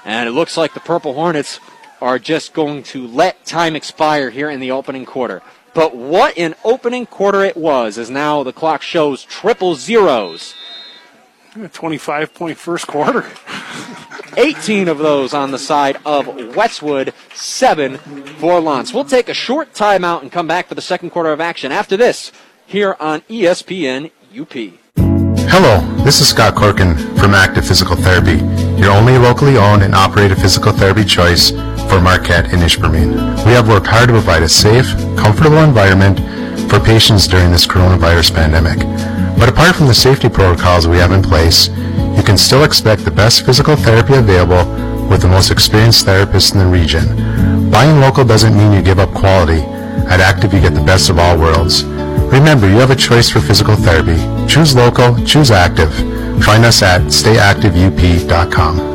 And it looks like the Purple Hornets are just going to let time expire here in the opening quarter. But what an opening quarter it was, as now the clock shows 00:00. 25-point first quarter. 18 of those on the side of Westwood, 7 for L'Anse. We'll take a short timeout and come back for the second quarter of action after this here on ESPN UP. Hello, this is Scott Corkin from Active Physical Therapy. your only locally owned and operated physical therapy choice for Marquette and Ishpeming. We have worked hard to provide a safe, comfortable environment for patients during this coronavirus pandemic. But apart from the safety protocols we have in place, you can still expect the best physical therapy available with the most experienced therapists in the region. Buying local doesn't mean you give up quality. At Active, you get the best of all worlds. Remember, you have a choice for physical therapy. Choose local, choose Active. Find us at stayactiveup.com.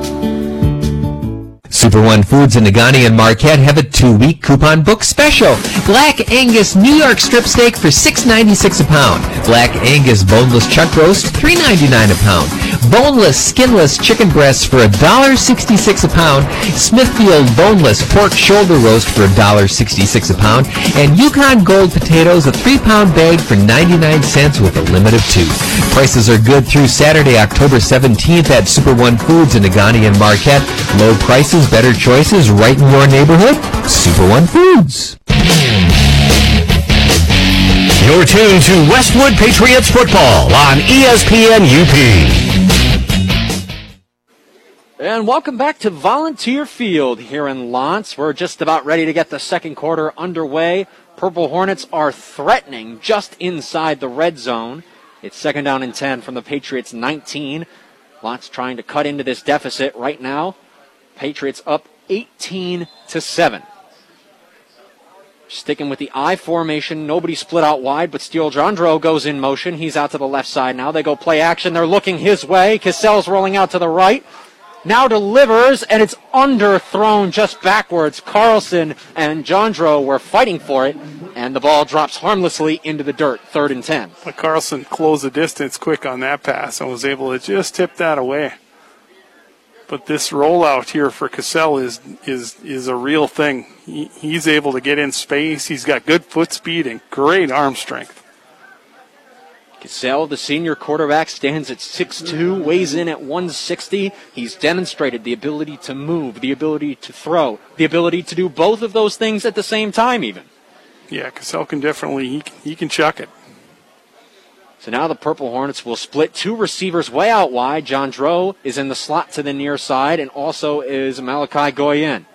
Super One Foods in Negaunee and Marquette have a two-week coupon book special. Black Angus New York strip steak for $6.96 a pound. Black Angus boneless chuck roast, $3.99 a pound. Boneless, skinless chicken breasts for $1.66 a pound. Smithfield boneless pork shoulder roast for $1.66 a pound. And Yukon Gold potatoes, a 3-pound bag for 99 cents with a limit of 2. Prices are good through Saturday, October 17th at Super One Foods in Negaunee and Marquette. Low prices, better choices, right in your neighborhood. Super One Foods. You're tuned to Westwood Patriots football on ESPN UP. And welcome back to Volunteer Field here in L'Anse. We're just about ready to get the second quarter underway. Purple Hornets are threatening just inside the red zone. It's second down and 10 from the Patriots 19. L'Anse trying to cut into this deficit right now. Patriots up 18-7. Sticking with the I formation, nobody split out wide, but Steele Jondreau goes in motion. He's out to the left side now. They go play action. They're looking his way. Cassell's rolling out to the right. Now delivers, and it's underthrown just backwards. Carlson and Jondreau were fighting for it, and the ball drops harmlessly into the dirt, 3rd and 10. But Carlson closed the distance quick on that pass and was able to just tip that away. But this rollout here for Cassell is a real thing. He's able to get in space. He's got good foot speed and great arm strength. Cassell, the senior quarterback, stands at 6'2", weighs in at 160. He's demonstrated the ability to move, the ability to throw, the ability to do both of those things at the same time even. Yeah, Cassell can definitely, he can chuck it. So now the Purple Hornets will split two receivers way out wide. Jondreau is in the slot to the near side, and also is Malachi Goyen.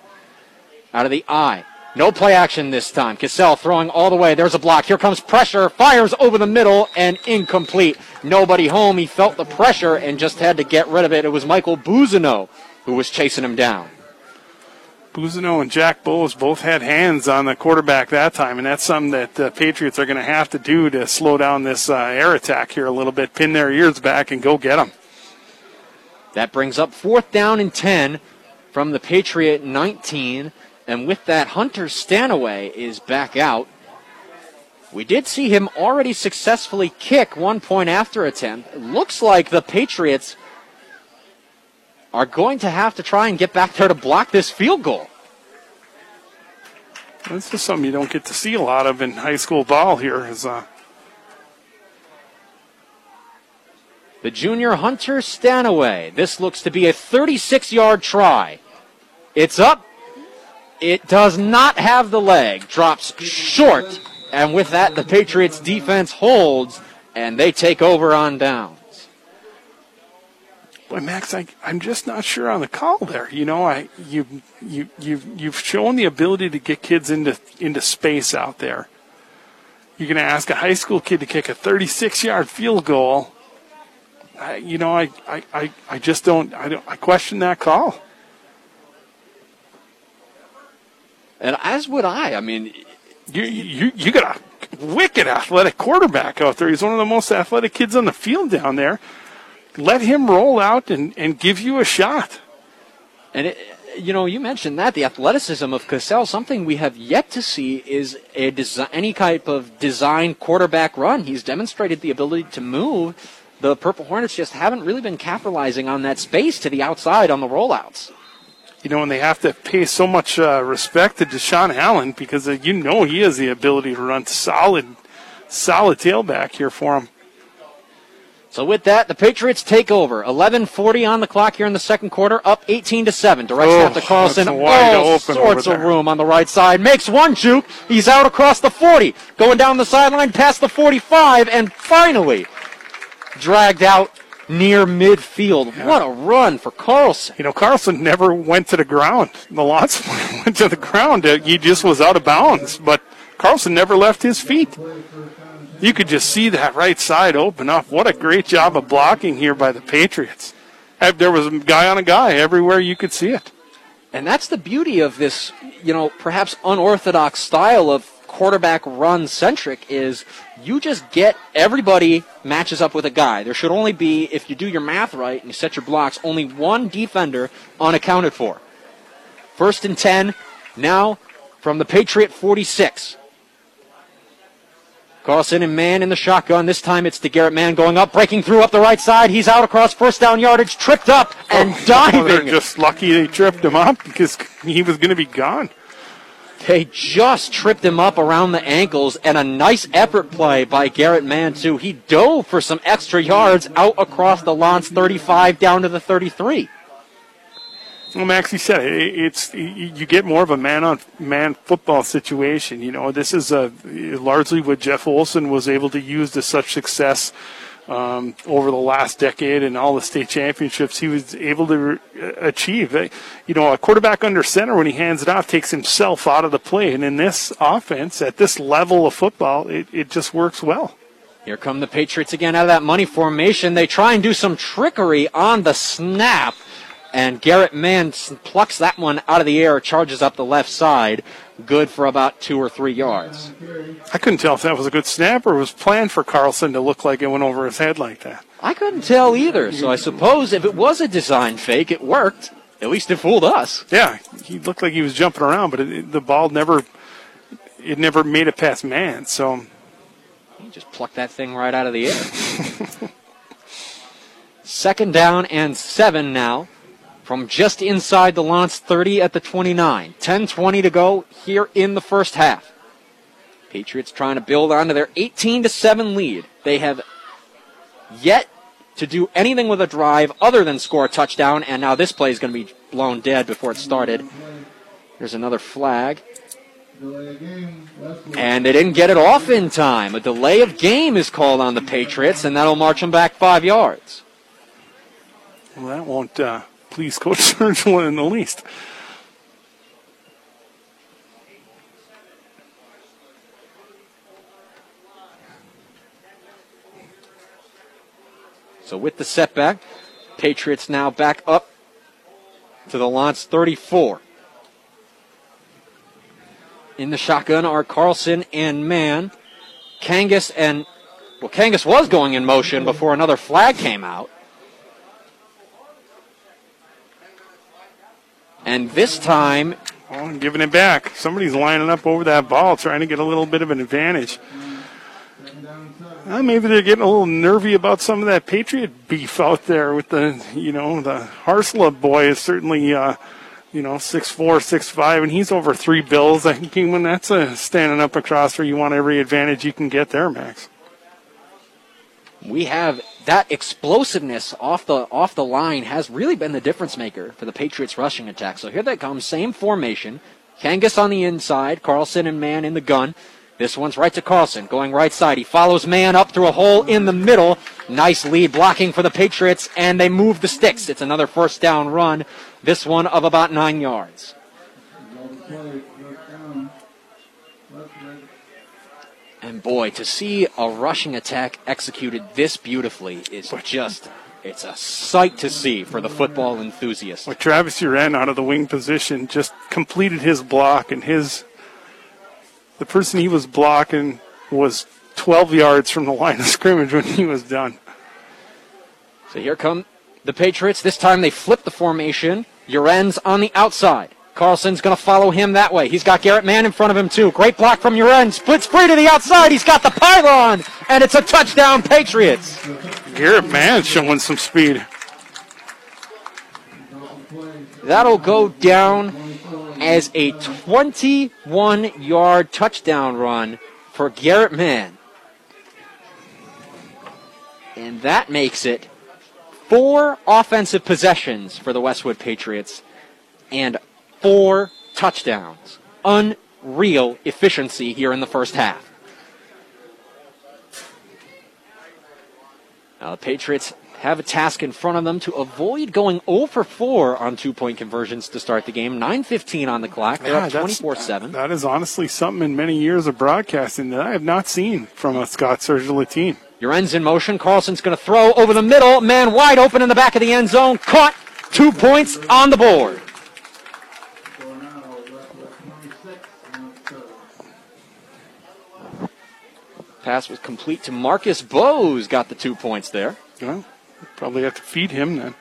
Out of the eye. No play action this time. Cassell throwing all the way. There's a block. Here comes pressure. Fires over the middle and incomplete. Nobody home. He felt the pressure and just had to get rid of it. It was Michael Bouzineau who was chasing him down. Bouzineau and Jack Bowes both had hands on the quarterback that time, and that's something that the Patriots are going to have to do to slow down this air attack here a little bit, pin their ears back and go get them. That brings up 4th down and 10 from the Patriot 19, and with that, Hunter Stanaway is back out. We did see him already successfully kick 1 point after attempt. It looks like the Patriots are going to have to try and get back there to block this field goal. This is something you don't get to see a lot of in high school ball here. The junior Hunter Stanaway. This looks to be a 36-yard try. It's up. It does not have the leg. Drops short. And with that, the Patriots defense holds, and they take over on down. Boy, Max, I'm just not sure on the call there. You know, you've shown the ability to get kids into space out there. You're going to ask a high school kid to kick a 36-yard field goal. I question that call. And as would I. I mean, you got a wicked athletic quarterback out there. He's one of the most athletic kids on the field down there. Let him roll out and give you a shot. And, you mentioned that, the athleticism of Cassell, something we have yet to see is any type of design quarterback run. He's demonstrated the ability to move. The Purple Hornets just haven't really been capitalizing on that space to the outside on the rollouts. You know, and they have to pay so much respect to Dashaun Allen because, he has the ability to run solid tailback here for him. So with that, the Patriots take over. 11:40 on the clock here in the second quarter, up 18-7. Direct snap to Carlson. All sorts of room on the right side. Makes one juke. He's out across the 40. Going down the sideline, past the 45, and finally dragged out. near midfield. Yeah. What a run for Carlson. You know, Carlson never went to the ground. The L'Anse went to the ground. He just was out of bounds, but Carlson never left his feet. You could just see that right side open up. What a great job of blocking here by the Patriots. There was a guy on a guy everywhere you could see it. And that's the beauty of this, you know, perhaps unorthodox style of quarterback run-centric is you just get everybody matches up with a guy. There should only be, if you do your math right and you set your blocks, only one defender unaccounted for. 1st and 10 now from the Patriot 46. Carlson and Mann in the shotgun. This time it's to Garrett Mann going up, breaking through up the right side. He's out across first down yardage, tripped up and diving. They're just lucky they tripped him up because he was going to be gone. They just tripped him up around the ankles, and a nice effort play by Garrett Mann, too. He dove for some extra yards out across the L'Anse 35 down to the 33. Well, Max, you said it's you get more of a man-on-man football situation. You know, this is largely what Jeff Olson was able to use to such success over the last decade and all the state championships he was able to achieve. You know, a quarterback under center, when he hands it off, takes himself out of the play. And in this offense, at this level of football, it just works well. Here come the Patriots again out of that money formation. They try and do some trickery on the snap. And Garrett Mann plucks that one out of the air, charges up the left side, good for about 2 or 3 yards. I couldn't tell if that was a good snap or it was planned for Carlson to look like it went over his head like that. I couldn't tell either, so I suppose if it was a design fake, it worked. At least it fooled us. Yeah, he looked like he was jumping around, but the ball never made it past Mann, so. He just plucked that thing right out of the air. 2nd down and 7 now. From just inside the L'Anse 30 at the 29. 10:20 to go here in the first half. Patriots trying to build onto their 18-7 lead. They have yet to do anything with a drive other than score a touchdown, and now this play is going to be blown dead before it started. Here's another flag. And they didn't get it off in time. A delay of game is called on the Patriots, and that'll march them back 5 yards. Well, that won't... please, Coach Sergula, in the least. So with the setback, Patriots now back up to the L'Anse 34. In the shotgun are Carlson and Mann. Kangas and... Well, Kangas was going in motion before another flag came out. And this time... Oh, I'm giving it back. Somebody's lining up over that ball, trying to get a little bit of an advantage. Well, maybe they're getting a little nervy about some of that Patriot beef out there with the, you know, the Harsla boy is certainly, 6'4", 6'5", and he's over 3 bills. I think when that's standing up across where you want every advantage you can get there, Max. We have... That explosiveness off the line has really been the difference maker for the Patriots' rushing attack. So here they come, same formation. Kangas on the inside, Carlson and Mann in the gun. This one's right to Carlson, going right side. He follows Mann up through a hole in the middle. Nice lead blocking for the Patriots, and they move the sticks. It's another first down run, this one of about 9 yards. And, boy, to see a rushing attack executed this beautifully is just, it's a sight to see for the football enthusiast. Well, Travis Uren out of the wing position just completed his block, and the person he was blocking was 12 yards from the line of scrimmage when he was done. So here come the Patriots. This time they flip the formation. Uren's on the outside. Carlson's going to follow him that way. He's got Garrett Mann in front of him, too. Great block from Uren. Splits free to the outside. He's got the pylon, and it's a touchdown, Patriots. Garrett Mann showing some speed. That'll go down as a 21-yard touchdown run for Garrett Mann. And that makes it 4 offensive possessions for the Westwood Patriots and 4 touchdowns. Unreal efficiency here in the first half. Now the Patriots have a task in front of them to avoid going 0 for 4 on two-point conversions to start the game. 9:15 on the clock. They're up 24-7. That is honestly something in many years of broadcasting that I have not seen from a Scott Sergula team. Uren's in motion. Carlson's going to throw over the middle. Man wide open in the back of the end zone. Caught. 2 points on the board. Pass was complete to Marcus Bowes. Got the 2 points there. Well, probably have to feed him then.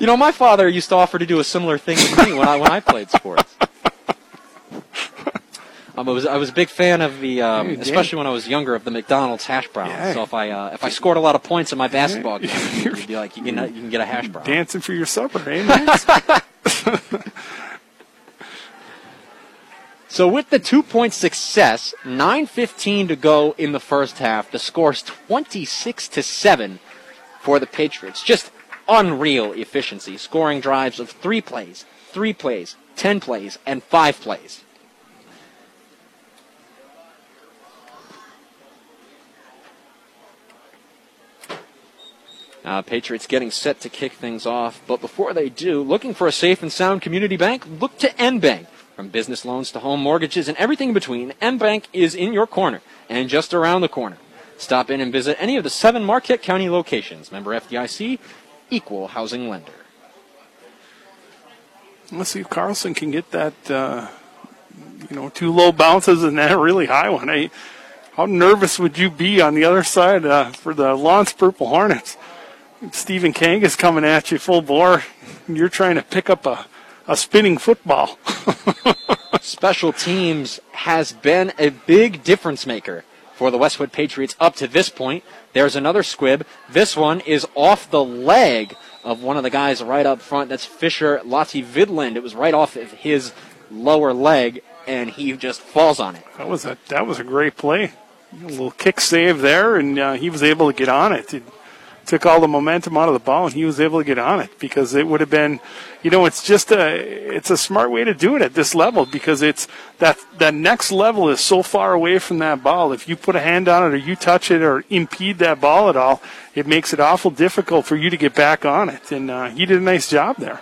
You know, my father used to offer to do a similar thing to me when I played sports. I was a big fan of the, especially when I was younger, of the McDonald's hash browns. Yeah. So if I scored a lot of points in my basketball game, you'd be like, you can get a hash brown. Dancing for your supper, eh? So with the 2 point success, 9:15 to go in the first half. The score's 26-7 for the Patriots. Just unreal efficiency. Scoring drives of 3 plays, 10 plays, and 5 plays. Patriots getting set to kick things off, but before they do, looking for a safe and sound community bank? Look to NBank. From business loans to home mortgages and everything in between, MBank is in your corner and just around the corner. Stop in and visit any of the 7 Marquette County locations. Member FDIC, equal housing lender. Let's see if Carlson can get that, two low bounces and that really high one. Hey, how nervous would you be on the other side for the L'Anse Purple Hornets? Stephen Kangas coming at you full bore, and you're trying to pick up a spinning football. Special teams has been a big difference maker for the Westwood Patriots up to this point. There's another squib. This one is off the leg of one of the guys right up front. That's Fisher Lottie Vidland. It was right off of his lower leg, and he just falls on it. That was a great play. A little kick save there, and he was able to get on it. It took all the momentum out of the ball, and he was able to get on it because it would have been, it's a smart way to do it at this level because it's that next level is so far away from that ball. If you put a hand on it or you touch it or impede that ball at all, it makes it awful difficult for you to get back on it. And he did a nice job there.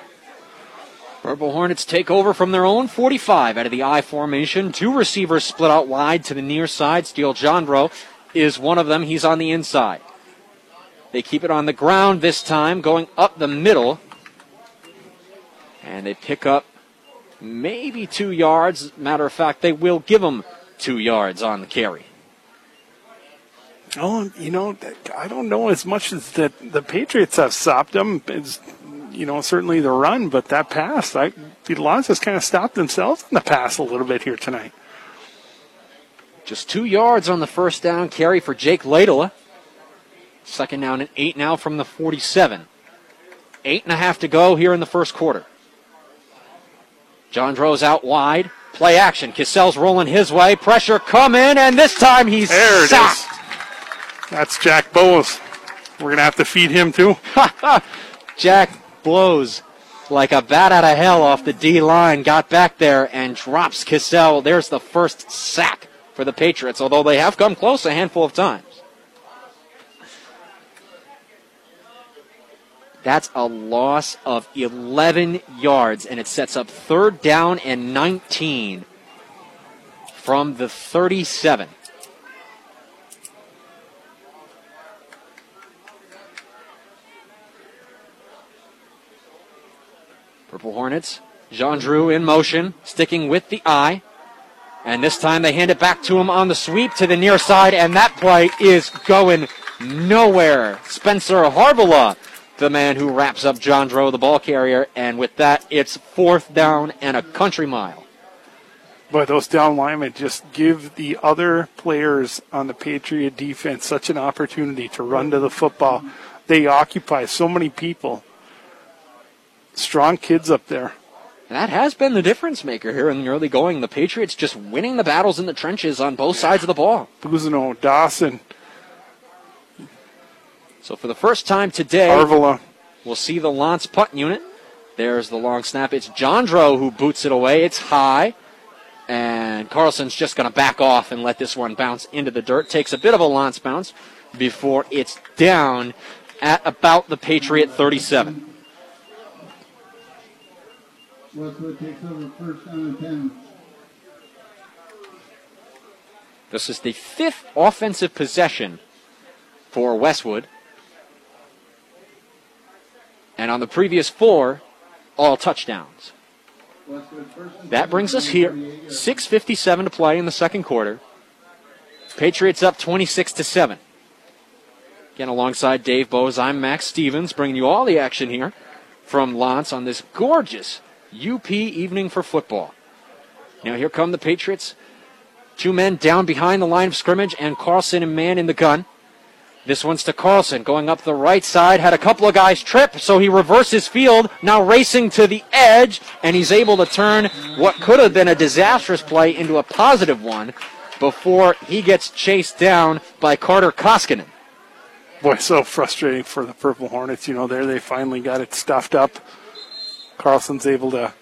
Purple Hornets take over from their own 45 out of the I formation. 2 receivers split out wide to the near side. Steele Jondreau is one of them. He's on the inside. They keep it on the ground this time, going up the middle. And they pick up maybe 2 yards. Matter of fact, they will give them 2 yards on the carry. Oh, I don't know as much as that the Patriots have stopped them. It's, certainly the run, but that pass, the Lions has kind of stopped themselves in the pass a little bit here tonight. Just 2 yards on the first down carry for Jake Laidlaw. Second down and 8 now from the 47. 8.5 to go here in the first quarter. Jondreau's out wide. Play action. Cassell's rolling his way. Pressure come in, and this time he's sacked. That's Jack Bowes. We're going to have to feed him, too. Jack blows like a bat out of hell off the D-line. Got back there and drops Cassell. There's the first sack for the Patriots, although they have come close a handful of times. That's a loss of 11 yards, and it sets up third down and 19 from the 37. Purple Hornets, Jondreau in motion, sticking with the eye. And this time they hand it back to him on the sweep to the near side, and that play is going nowhere. Spencer Harbaugh, the man who wraps up Jondreau, the ball carrier, and with that, it's fourth down and a country mile. But those down linemen just give the other players on the Patriot defense such an opportunity to run to the football. They occupy so many people. Strong kids up there. And that has been the difference maker here in the early going. The Patriots just winning the battles in the trenches on both sides of the ball. Buzino, Dawson. So for the first time today, Harvilla. We'll see the L'Anse punt unit. There's the long snap. It's Jondreau who boots it away. It's high. And Carlson's just going to back off and let this one bounce into the dirt. Takes a bit of a lance bounce before it's down at about the Patriot 37. Westwood takes over first down and 10. This is the fifth offensive possession for Westwood. And on the previous four, all touchdowns. That brings us here. 6:57 to play in the second quarter. Patriots up 26-7. Again, alongside Dave Bowes, I'm Max Stevens, bringing you all the action here from L'Anse on this gorgeous UP evening for football. Now here come the Patriots. Two men down behind the line of scrimmage, and Carlson and Mann in the gun. This one's to Carlson, going up the right side, had a couple of guys trip, so he reverses field, now racing to the edge, and he's able to turn what could have been a disastrous play into a positive one before he gets chased down by Carter Koskinen. Boy, so frustrating for the Purple Hornets. You know, there they finally got it stuffed up. Carlson's able to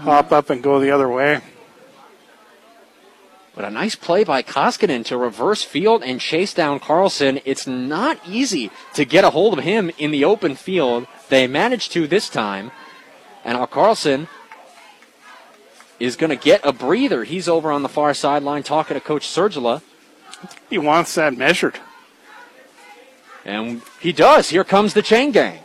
hop up and go the other way. But a nice play by Koskinen to reverse field and chase down Carlson. It's not easy to get a hold of him in the open field. They managed to this time. And now Carlson is going to get a breather. He's over on the far sideline talking to Coach Sergula. He wants that measured. And he does. Here comes the chain gang.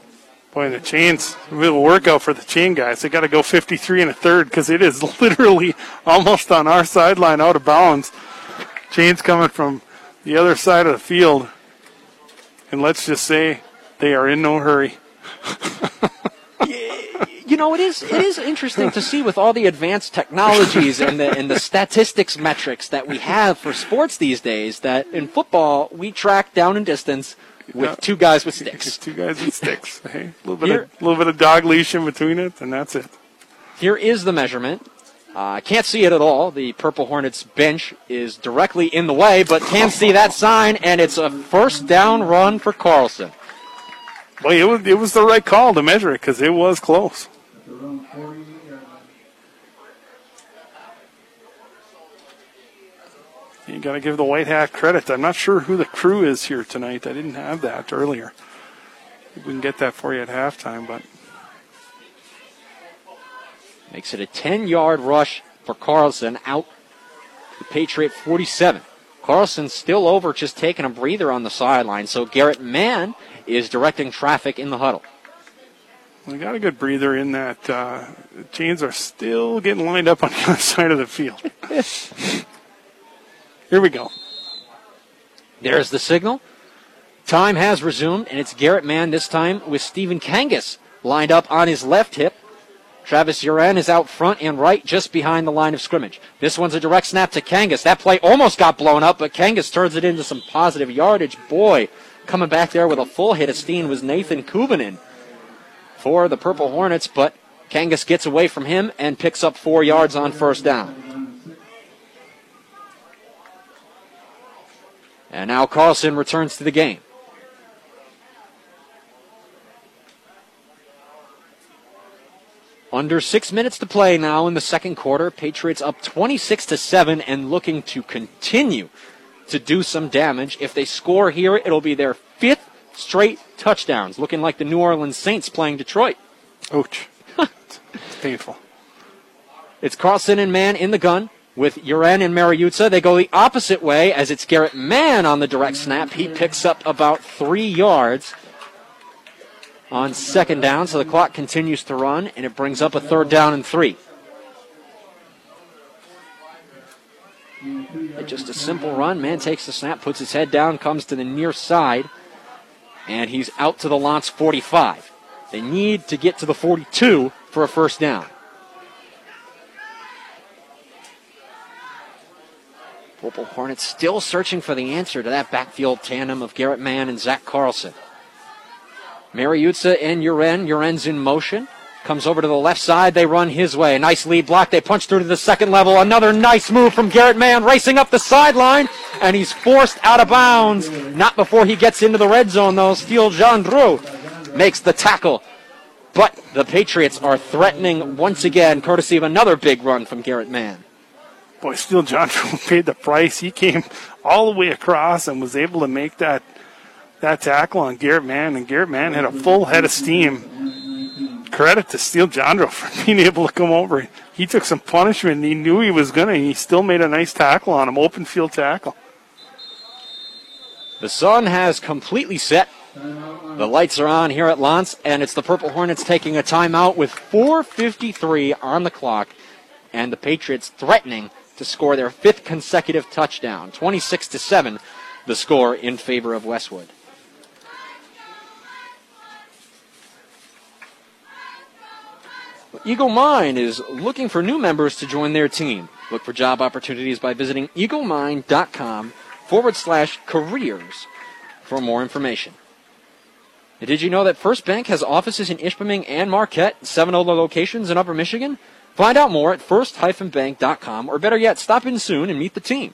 Boy, the chains, a little workout for the chain guys. They got to go 53 1/3 because it is literally almost on our sideline out of bounds. Chains coming from the other side of the field. And let's just say they are in no hurry. You know, it is interesting to see with all the advanced technologies and the statistics metrics that we have for sports these days that in football we track down and distance with two guys with sticks. Two guys with sticks. Hey, a little bit of dog leash in between it, and that's it. Here is the measurement. I can't see it at all. The Purple Hornets bench is directly in the way, but can see that sign, and it's a first down run for Carlson. Well, it was the right call to measure it because it was close. You got to give the White Hat credit. I'm not sure who the crew is here tonight. I didn't have that earlier. We can get that for you at halftime, but makes it a 10-yard rush for Carlson out the Patriot 47. Carlson's still over, just taking a breather on the sideline. So Garrett Mann is directing traffic in the huddle. We got a good breather in that. Chains are still getting lined up on the other side of the field. Here we go. There's the signal. Time has resumed, and it's Garrett Mann this time with Stephen Kangas lined up on his left hip. Travis Uren is out front and right just behind the line of scrimmage. This one's a direct snap to Kangas. That play almost got blown up, but Kangas turns it into some positive yardage. Boy, coming back there with a full hit of steam was Nathan Kubinin for the Purple Hornets, but Kangas gets away from him and picks up 4 yards on first down. And now Carlson returns to the game. Under 6 minutes to play now in the second quarter. Patriots up 26-7 and looking to continue to do some damage. If they score here, it'll be their fifth straight touchdowns, looking like the New Orleans Saints playing Detroit. Ouch. It's painful. It's Carlson and Mann in the gun. With Uren and Mariucci, they go the opposite way as it's Garrett Mann on the direct snap. He picks up about 3 yards on second down, so the clock continues to run, and it brings up a third down and 3. Just a simple run. Mann takes the snap, puts his head down, comes to the near side, and he's out to the L'Anse 45. They need to get to the 42 for a first down. Purple Hornets still searching for the answer to that backfield tandem of Garrett Mann and Zach Carlson. Mariucci and Uren. Uren's in motion. Comes over to the left side. They run his way. Nice lead block. They punch through to the second level. Another nice move from Garrett Mann racing up the sideline. And he's forced out of bounds. Not before he gets into the red zone, though. Steele Jondreau makes the tackle. But the Patriots are threatening once again, courtesy of another big run from Garrett Mann. Boy, Steele Jondreau paid the price. He came all the way across and was able to make that tackle on Garrett Mann, and Garrett Mann had a full head of steam. Credit to Steele Jondreau for being able to come over. He took some punishment, and he knew he was going to, and he still made a nice tackle on him, open field tackle. The sun has completely set. The lights are on here at L'Anse, and it's the Purple Hornets taking a timeout with 4:53 on the clock, and the Patriots threatening to score their fifth consecutive touchdown. 26-7, the score in favor of Westwood. Eagle Mine is looking for new members to join their team. Look for job opportunities by visiting eaglemine.com/careers for more information. And did you know that First Bank has offices in Ishpeming and Marquette, 7 other locations in Upper Michigan? Find out more at first-bank.com, or better yet, stop in soon and meet the team.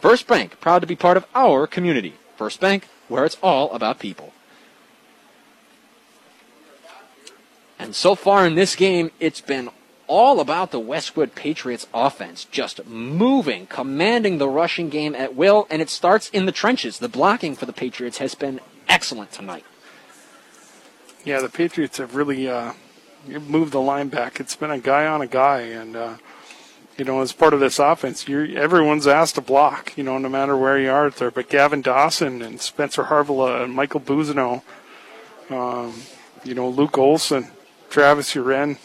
First Bank, proud to be part of our community. First Bank, where it's all about people. And so far in this game, it's been all about the Westwood Patriots offense, just moving, commanding the rushing game at will, and it starts in the trenches. The blocking for the Patriots has been excellent tonight. Yeah, the Patriots have really... move the line back. It's been a guy, and as part of this offense, everyone's asked to block. No matter where you are there. But Gavin Dawson and Spencer Harvilla and Michael Buzino, Luke Olson, Travis Uren,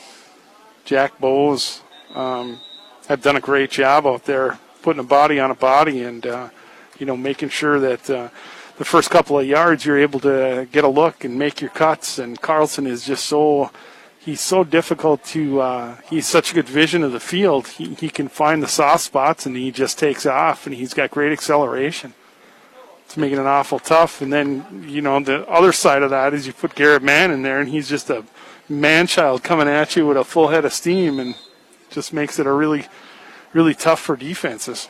Jack Bowes have done a great job out there, putting a body on a body, and making sure that. The first couple of yards, you're able to get a look and make your cuts. And Carlson is just he's so difficult to, he's such a good vision of the field. He can find the soft spots, and he just takes off, and he's got great acceleration. It's making it awful tough. And then, the other side of that is you put Garrett Mann in there, and he's just a man-child coming at you with a full head of steam, and just makes it a really, really tough for defenses.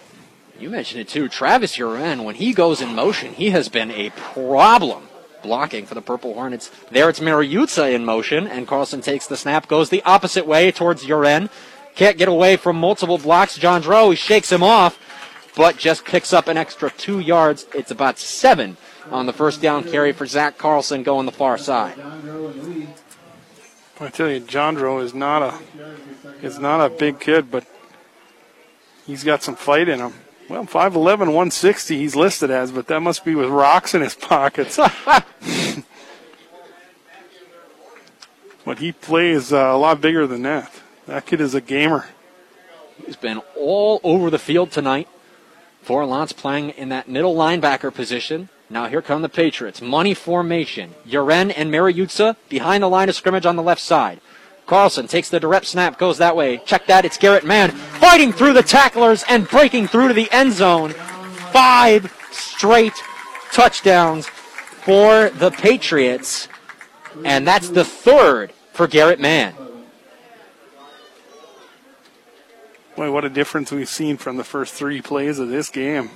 You mentioned it, too. Travis Uren, when he goes in motion, he has been a problem. Blocking for the Purple Hornets. There it's Mariucci in motion, and Carlson takes the snap, goes the opposite way towards Uren. Can't get away from multiple blocks. Jondreau, he shakes him off, but just picks up an extra 2 yards. It's about 7 on the first down carry for Zach Carlson going the far side. I tell you, Jondreau is not a big kid, but he's got some fight in him. Well, 5'11", 160 he's listed as, but that must be with rocks in his pockets. But he plays a lot bigger than that. That kid is a gamer. He's been all over the field tonight. Forlans playing in that middle linebacker position. Now here come the Patriots. Money formation. Uren and Mariucci behind the line of scrimmage on the left side. Carlson takes the direct snap, goes that way. Check that, it's Garrett Mann fighting through the tacklers and breaking through to the end zone. 5 straight touchdowns for the Patriots, and that's the 3rd for Garrett Mann. Boy, what a difference we've seen from the first 3 plays of this game.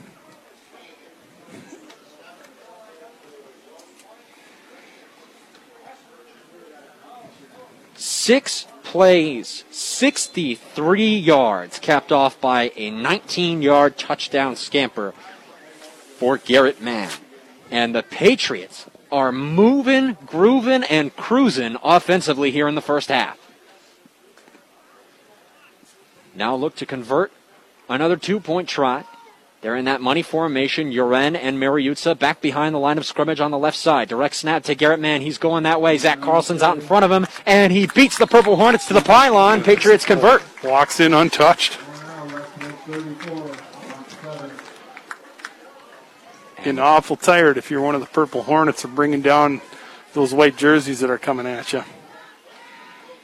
Six plays, 63 yards, capped off by a 19-yard touchdown scamper for Garrett Mann. And the Patriots are moving, grooving, and cruising offensively here in the first half. Now look to convert another 2-point try. They're in that money formation. Uren and Mariucci back behind the line of scrimmage on the left side. Direct snap to Garrett Mann. He's going that way. Zach Carlson's out in front of him, and he beats the Purple Hornets to the pylon. Patriots convert. Walks in untouched. Getting awful tired if you're one of the Purple Hornets of bringing down those white jerseys that are coming at you.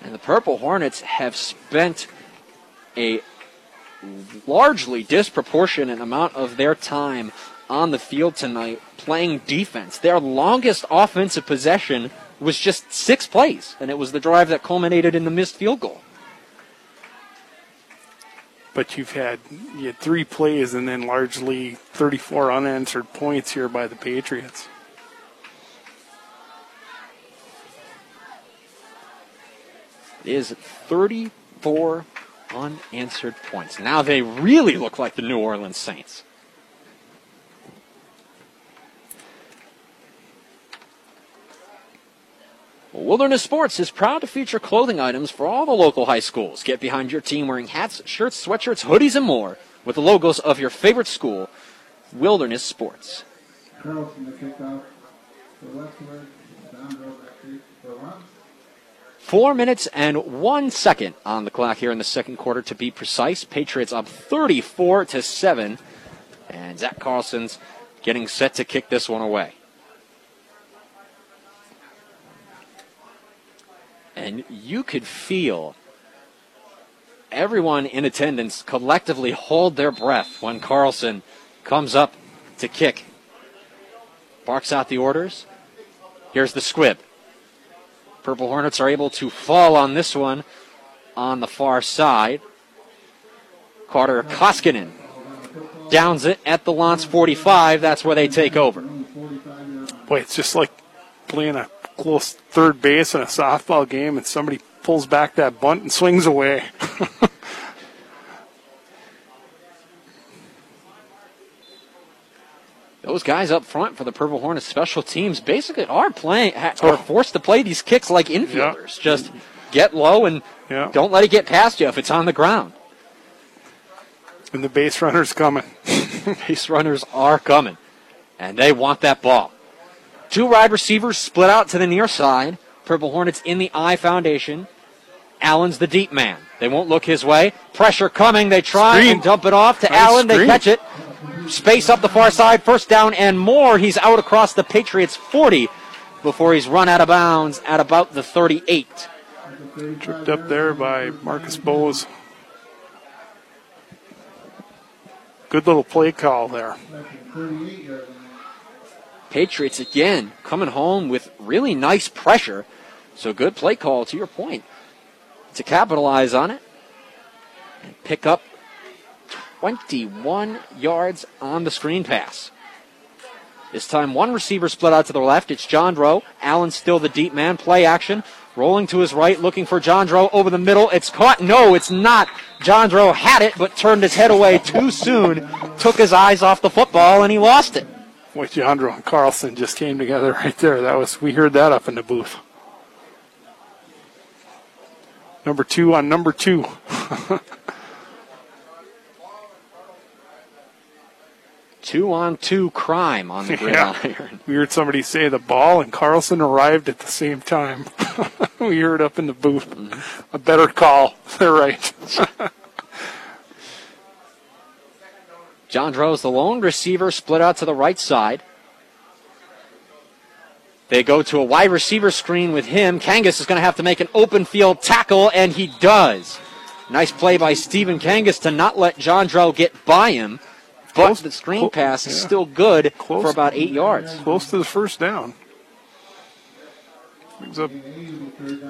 And the Purple Hornets have spent a largely disproportionate amount of their time on the field tonight playing defense. Their longest offensive possession was just 6 plays, and it was the drive that culminated in the missed field goal. But you had 3 plays and then largely 34 unanswered points here by the Patriots. It is 34 unanswered points. Now they really look like the New Orleans Saints. Wilderness Sports is proud to feature clothing items for all the local high schools. Get behind your team wearing hats, shirts, sweatshirts, hoodies, and more with the logos of your favorite school, Wilderness Sports. Carlson to kick off for Westwood. Jondreau back to for one. 4 minutes and 1 second on the clock here in the second quarter, to be precise. Patriots up 34-7, and Zach Carlson's getting set to kick this one away. And you could feel everyone in attendance collectively hold their breath when Carlson comes up to kick. Barks out the orders. Here's the squib. Purple Hornets are able to fall on this one on the far side. Carter Koskinen downs it at the L'Anse 45. That's where they take over. Boy, it's just like playing a close third base in a softball game and somebody pulls back that bunt and swings away. Those guys up front for the Purple Hornets special teams basically are playing, are forced to play these kicks like infielders. Yeah. Just get low and don't let it get past you if it's on the ground. And the base runner's coming. Base runners are coming. And they want that ball. Two wide receivers split out to the near side. Purple Hornets in the I foundation. Allen's the deep man. They won't look his way. Pressure coming. They try and dump it off to Allen. They catch it. Space up the far side, first down and more. He's out across the Patriots 40 before he's run out of bounds at about the 38. Tripped up there by Marcus Bowes. Good little play call there. Patriots again coming home with really nice pressure. So good play call, to your point, to capitalize on it and pick up 21 yards on the screen pass. This time one receiver split out to the left. It's Jondreau. Allen's still the deep man. Play action. Rolling to his right, looking for Jondreau over the middle. It's caught. No, it's not. Jondreau had it, but turned his head away too soon. Took his eyes off the football, and he lost it. Boy, Jondreau and Carlson just came together right there. That was, we heard that up in the booth. Number two on number two. Two-on-two crime on the gridiron. We heard somebody say the ball and Carlson arrived at the same time. We heard up in the booth. Mm-hmm. A better call. They're right. Jondreau's the lone receiver, split out to the right side. They go to a wide receiver screen with him. Kangas is going to have to make an open field tackle, and he does. Nice play by Stephen Kangas to not let Jondreau get by him. But the screen pass is still good for about 8 yards. Close to the first down. Brings up, they're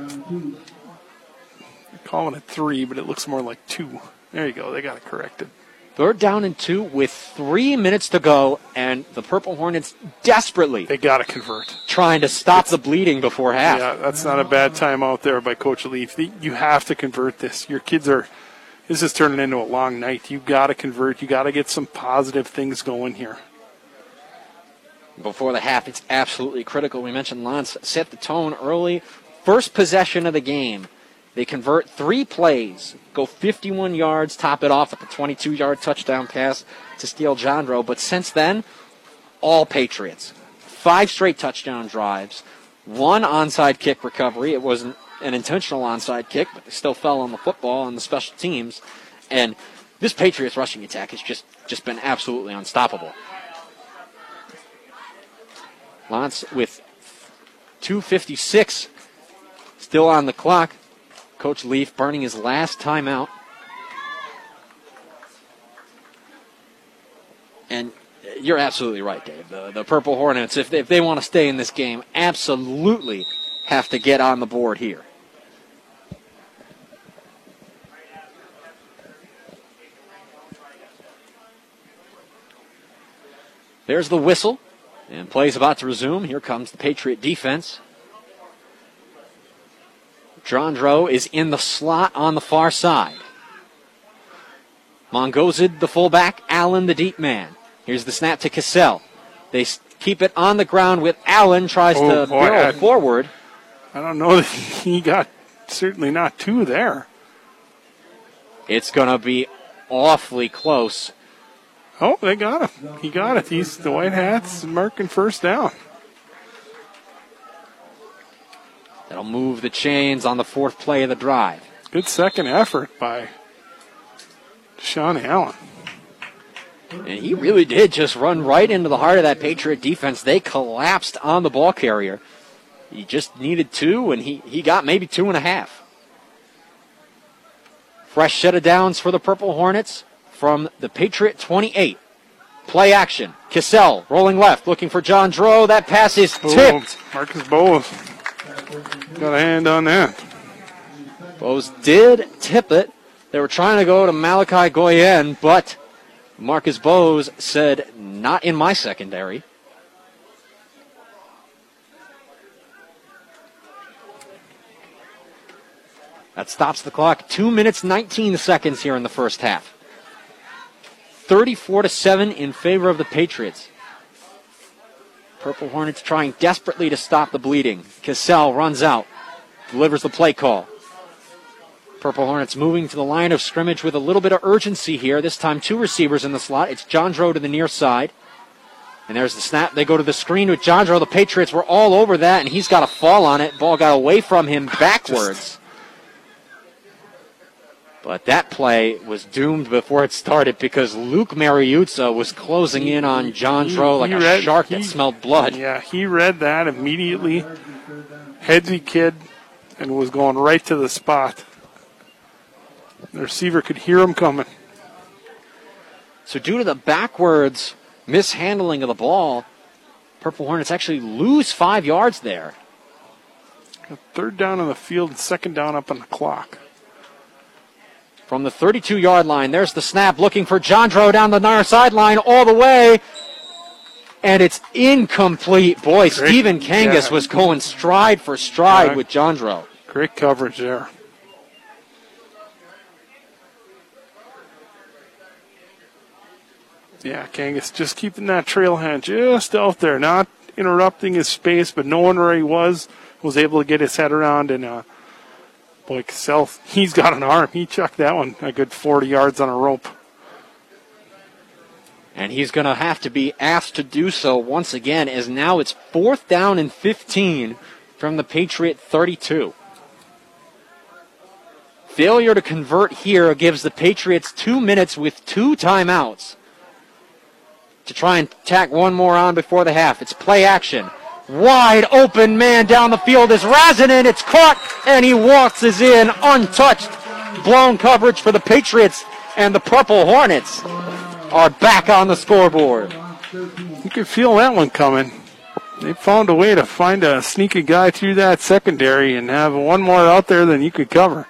calling it three, but it looks more like two. There you go. They got it corrected. Third down and two with 3 minutes to go, and the Purple Hornets desperately, they got to convert, trying to stop the bleeding before half. Yeah, that's not a bad timeout there by Coach Leith. You have to convert this. Your kids are. This is turning into a long night. You've got to convert. You've got to get some positive things going here. Before the half, it's absolutely critical. We mentioned L'Anse set the tone early. First possession of the game, they convert three plays, go 51 yards, top it off at the 22-yard touchdown pass to Steele Jondreau. But since then, all Patriots. 5 straight touchdown drives, 1 onside kick recovery. It wasn't an intentional onside kick, but they still fell on the football on the special teams. And this Patriots rushing attack has just been absolutely unstoppable. L'Anse with 2:56 still on the clock. Coach Leaf burning his last timeout. And you're absolutely right, Dave. The Purple Hornets, if they want to stay in this game, absolutely have to get on the board here. There's the whistle, and play's about to resume. Here comes the Patriot defense. Jondreau is in the slot on the far side. Mongozid, the fullback, Allen, the deep man. Here's the snap to Cassell. They keep it on the ground with Allen, tries to throw it forward. I don't know that he got certainly not two there. It's going to be awfully close. Oh, they got him. He got it. He's the White Hats marking first down. That'll move the chains on the fourth play of the drive. Good second effort by Sean Allen. And he really did just run right into the heart of that Patriot defense. They collapsed on the ball carrier. He just needed two, and he got maybe two and a half. Fresh set of downs for the Purple Hornets from the Patriot 28. Play action. Cassell rolling left, looking for Jondreau. That pass is tipped. Marcus Bowes got a hand on that. Bowes did tip it. They were trying to go to Malachi Goyen, but Marcus Bowes said, not in my secondary. That stops the clock. 2 minutes, 19 seconds here in the first half. 34-7 in favor of the Patriots. Purple Hornets trying desperately to stop the bleeding. Cassell runs out, delivers the play call. Purple Hornets moving to the line of scrimmage with a little bit of urgency here. This time two receivers in the slot. It's Jondreau to the near side. And there's the snap. They go to the screen with Jondreau. The Patriots were all over that, and he's got a fall on it. Ball got away from him backwards. But that play was doomed before it started because Luke Mariucci was closing in on Jondreau like a shark that smelled blood. Yeah, he read that immediately. Headsy kid and was going right to the spot. The receiver could hear him coming. So due to the backwards mishandling of the ball, Purple Hornets actually lose 5 yards there. Third down on the field and second down up on the clock. From the 32-yard line, there's the snap looking for Jondreau down the near sideline all the way. And it's incomplete. Boy, Stephen Kangas was going stride for stride with Jondreau. Great coverage there. Yeah, Kangas just keeping that trail hand just out there, not interrupting his space, but knowing where he was able to get his head around. And, boy, Cassell, he's got an arm. He chucked that one a good 40 yards on a rope. And he's going to have to be asked to do so once again, as now it's fourth down and 15 from the Patriot 32. Failure to convert here gives the Patriots 2 minutes with two timeouts to try and tack one more on before the half. It's play action. Wide open man down the field is Razanin. It's caught, and he waltzes in untouched. Blown coverage for the Patriots, and the Purple Hornets are back on the scoreboard. You can feel that one coming. They found a way to find a sneaky guy through that secondary and have one more out there than you could cover.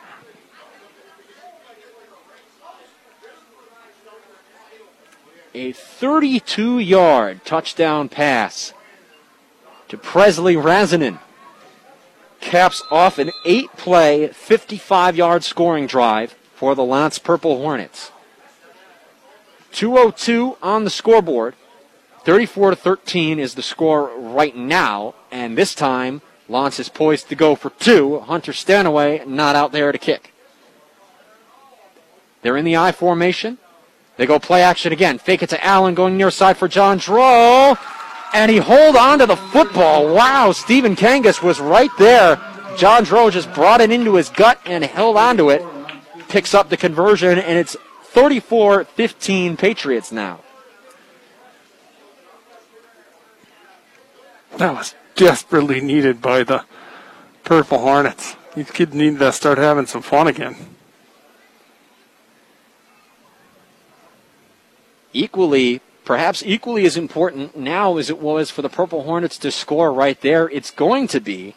A 32-yard touchdown pass to Presley Razanin caps off an 8-play, 55-yard scoring drive for the L'Anse Purple Hornets. 2:02 on the scoreboard. 34-13 is the score right now, and this time L'Anse is poised to go for two. Hunter Stanaway not out there to kick. They're in the I formation. They go play action again. Fake it to Allen, going near side for Jondreau. And he hold on to the football. Wow, Stephen Kangas was right there. Jondreau just brought it into his gut and held on to it. Picks up the conversion, and it's 34-15 Patriots now. That was desperately needed by the Purple Hornets. These kids need to start having some fun again. Perhaps equally as important now as it was for the Purple Hornets to score right there, it's going to be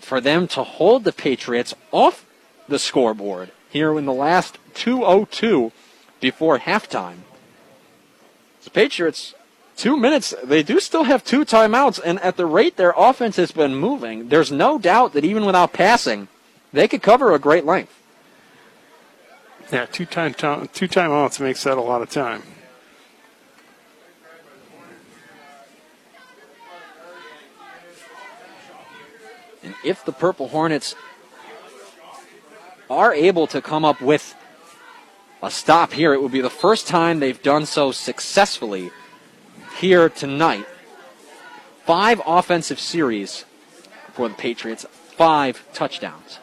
for them to hold the Patriots off the scoreboard here in the last 2:02 before halftime. The Patriots, 2 minutes, they do still have two timeouts, and at the rate their offense has been moving, there's no doubt that even without passing, they could cover a great length. Yeah, two timeouts makes that a lot of time. And if the Purple Hornets are able to come up with a stop here, it would be the first time they've done so successfully here tonight. 5 offensive series for the Patriots, 5 touchdowns.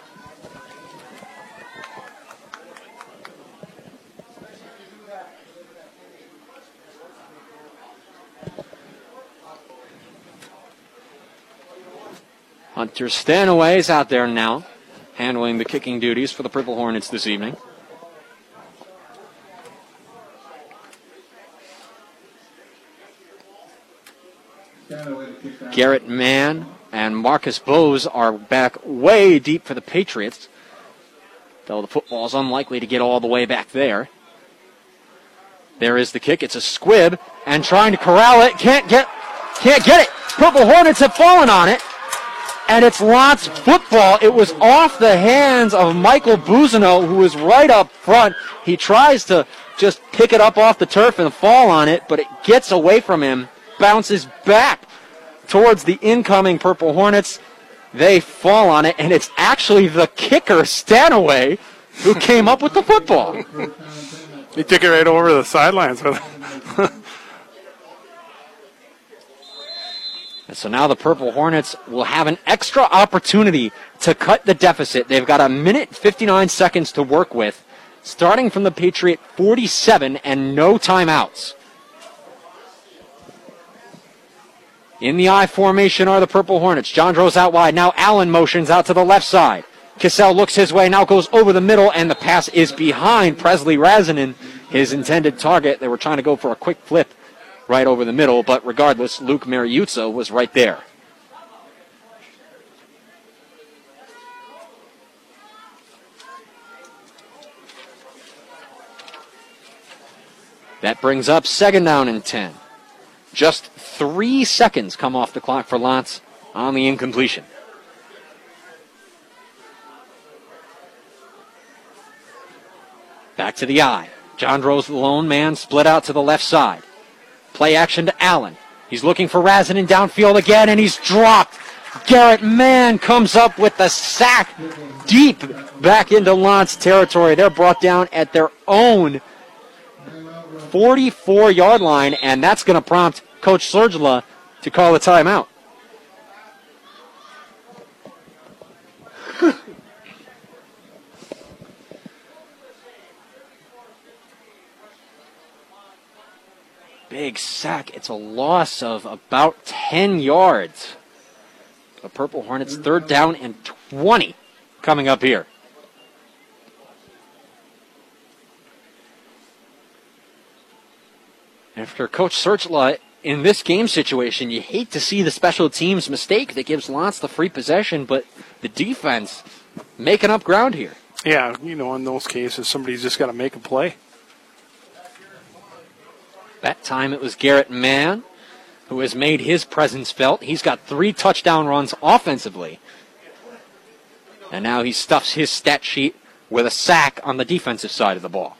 Hunter Stanaway is out there now, handling the kicking duties for the Purple Hornets this evening. Garrett Mann and Marcus Bowes are back way deep for the Patriots, though the football is unlikely to get all the way back there. There is the kick. It's a squib, and trying to corral it, can't get it. Purple Hornets have fallen on it, and it's Lott's football. It was off the hands of Michael Buzino, who was right up front. He tries to just pick it up off the turf and fall on it, but it gets away from him, bounces back towards the incoming Purple Hornets. They fall on it, and it's actually the kicker, Stanaway, who came up with the football. He took it right over the sidelines with him. And so now the Purple Hornets will have an extra opportunity to cut the deficit. They've got 1 minute 59 seconds to work with, starting from the Patriot 47 and no timeouts. In the I formation are the Purple Hornets. Jondreau's out wide. Now Allen motions out to the left side. Cassell looks his way, now goes over the middle, and the pass is behind Presley Razanin, his intended target. They were trying to go for a quick flip right over the middle, but regardless, Luke Mariucci was right there. That brings up second down and 10. Just 3 seconds come off the clock for Lantz on the incompletion. Back to the eye. Jondreau's the lone man, split out to the left side. Play action to Allen. He's looking for Razanin downfield again, and he's dropped. Garrett Mann comes up with the sack deep back into Lantz territory. They're brought down at their own 44-yard line, and that's going to prompt Coach Sergula to call a timeout. Big sack. It's a loss of about 10 yards. The Purple Hornets, third down and 20 coming up here. After Coach Sergula, in this game situation, you hate to see the special teams mistake that gives Lantz the free possession, but the defense making up ground here. Yeah, you know, in those cases, somebody's just got to make a play. That time it was Garrett Mann who has made his presence felt. He's got 3 touchdown runs offensively, and now he stuffs his stat sheet with a sack on the defensive side of the ball.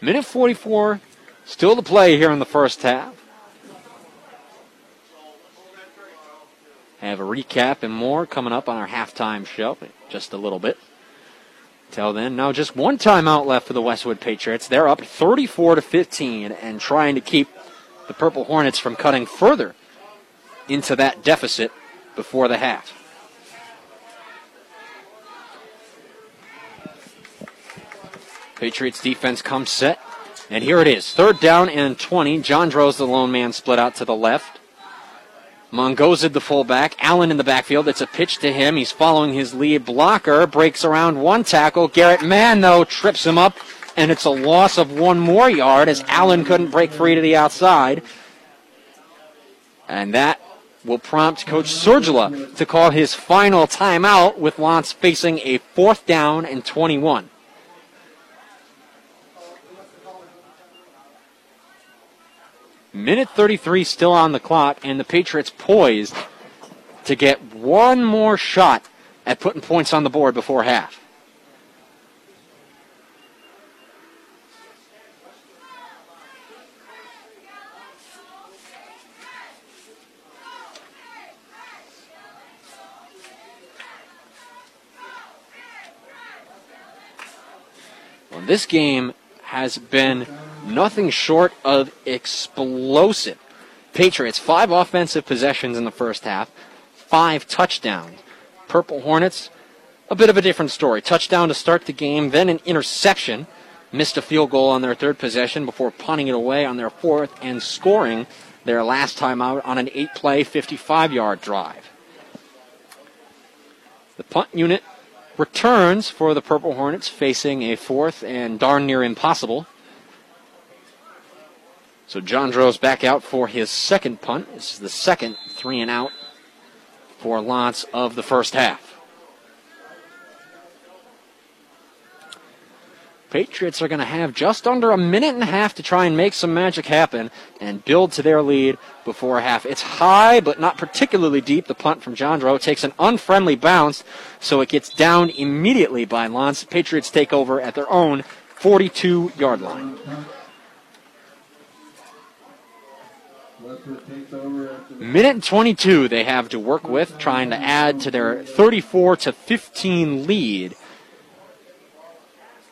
1 minute 44, still to play here in the first half. Have a recap and more coming up on our halftime show in just a little bit. Till then, now just 1 timeout left for the Westwood Patriots. They're up 34-15 and trying to keep the Purple Hornets from cutting further into that deficit before the half. Patriots defense comes set, and here it is. Third down and 20. Jondreau's the lone man, split out to the left. Mongozid, the fullback. Allen in the backfield. It's a pitch to him. He's following his lead blocker. Breaks around 1 tackle. Garrett Mann, though, trips him up, and it's a loss of 1 more yard as Allen couldn't break free to the outside. And that will prompt Coach Sergula to call his final timeout, with Lantz facing a fourth down and 21. Minute 33 still on the clock, and the Patriots poised to get 1 more shot at putting points on the board before half. Well, this game has been nothing short of explosive. Patriots, 5 offensive possessions in the first half, 5 touchdowns. Purple Hornets, a bit of a different story. Touchdown to start the game, then an interception. Missed a field goal on their 3rd possession before punting it away on their 4th and scoring their last time out on an 8-play, 55-yard drive. The punt unit returns for the Purple Hornets, facing a 4th and darn near impossible. So Jondreau's back out for his 2nd punt. This is the 2nd 3-and-out for L'Anse of the first half. Patriots are going to have just under a minute and a half to try and make some magic happen and build to their lead before half. It's high, but not particularly deep. The punt from Jondreau takes an unfriendly bounce, so it gets down immediately by L'Anse. Patriots take over at their own 42-yard line. Minute and 22 they have to work with, trying to add to their 34-15 lead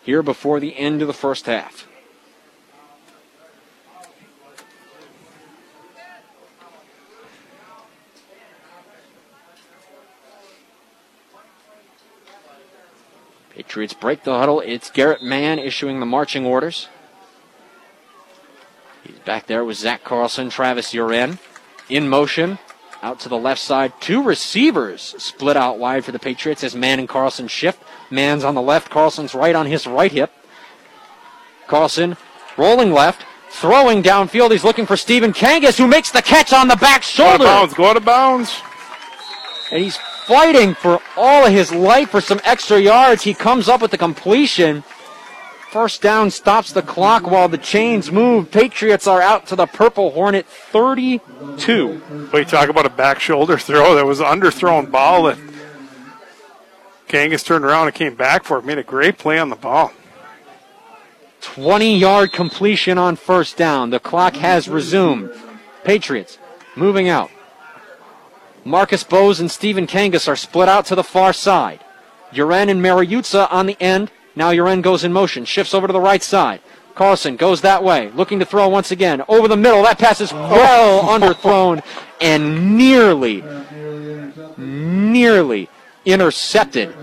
here before the end of the first half. Patriots break the huddle. It's Garrett Mann issuing the marching orders. He's back there with Zach Carlson, Travis Uren. In motion, out to the left side. 2 receivers split out wide for the Patriots as Mann and Carlson shift. Mann's on the left, Carlson's right on his right hip. Carlson rolling left, throwing downfield. He's looking for Stephen Kangas, who makes the catch on the back shoulder. Go out of bounds, go out of bounds. And he's fighting for all of his life for some extra yards. He comes up with the completion. First down stops the clock while the chains move. Patriots are out to the Purple Hornet 32. Wait, talk about a back shoulder throw. That was an underthrown ball. And Kangas turned around and came back for it. Made a great play on the ball. 20-yard completion on first down. The clock has resumed. Patriots moving out. Marcus Bowes and Stephen Kangas are split out to the far side. Uren and Mariucci on the end. Now Uren goes in motion, shifts over to the right side. Carlson goes that way, looking to throw once again. Over the middle, that pass is well underthrown and nearly intercepted.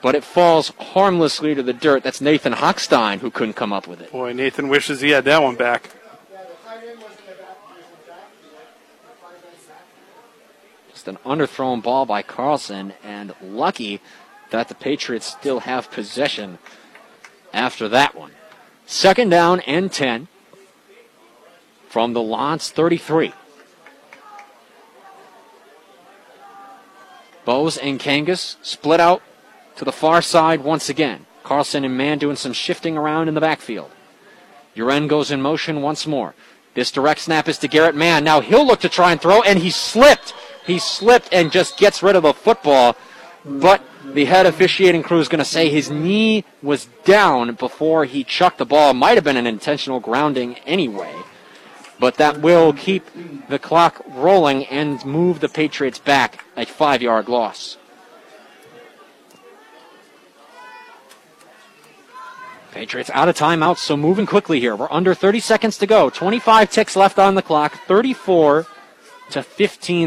But it falls harmlessly to the dirt. That's Nathan Hochstein who couldn't come up with it. Boy, Nathan wishes he had that one back. Just an underthrown ball by Carlson, and lucky that the Patriots still have possession after that one. 2nd down and 10 from the L'Anse 33. Bowes and Kangas split out to the far side once again. Carlson and Mann doing some shifting around in the backfield. Uren goes in motion once more. This direct snap is to Garrett Mann. Now he'll look to try and throw, and he slipped. He slipped and just gets rid of the football, but the head officiating crew is going to say his knee was down before he chucked the ball. Might have been an intentional grounding anyway, but that will keep the clock rolling and move the Patriots back a 5-yard loss. Patriots out of timeout, so moving quickly here. We're under 30 seconds to go. 25 ticks left on the clock. 34-15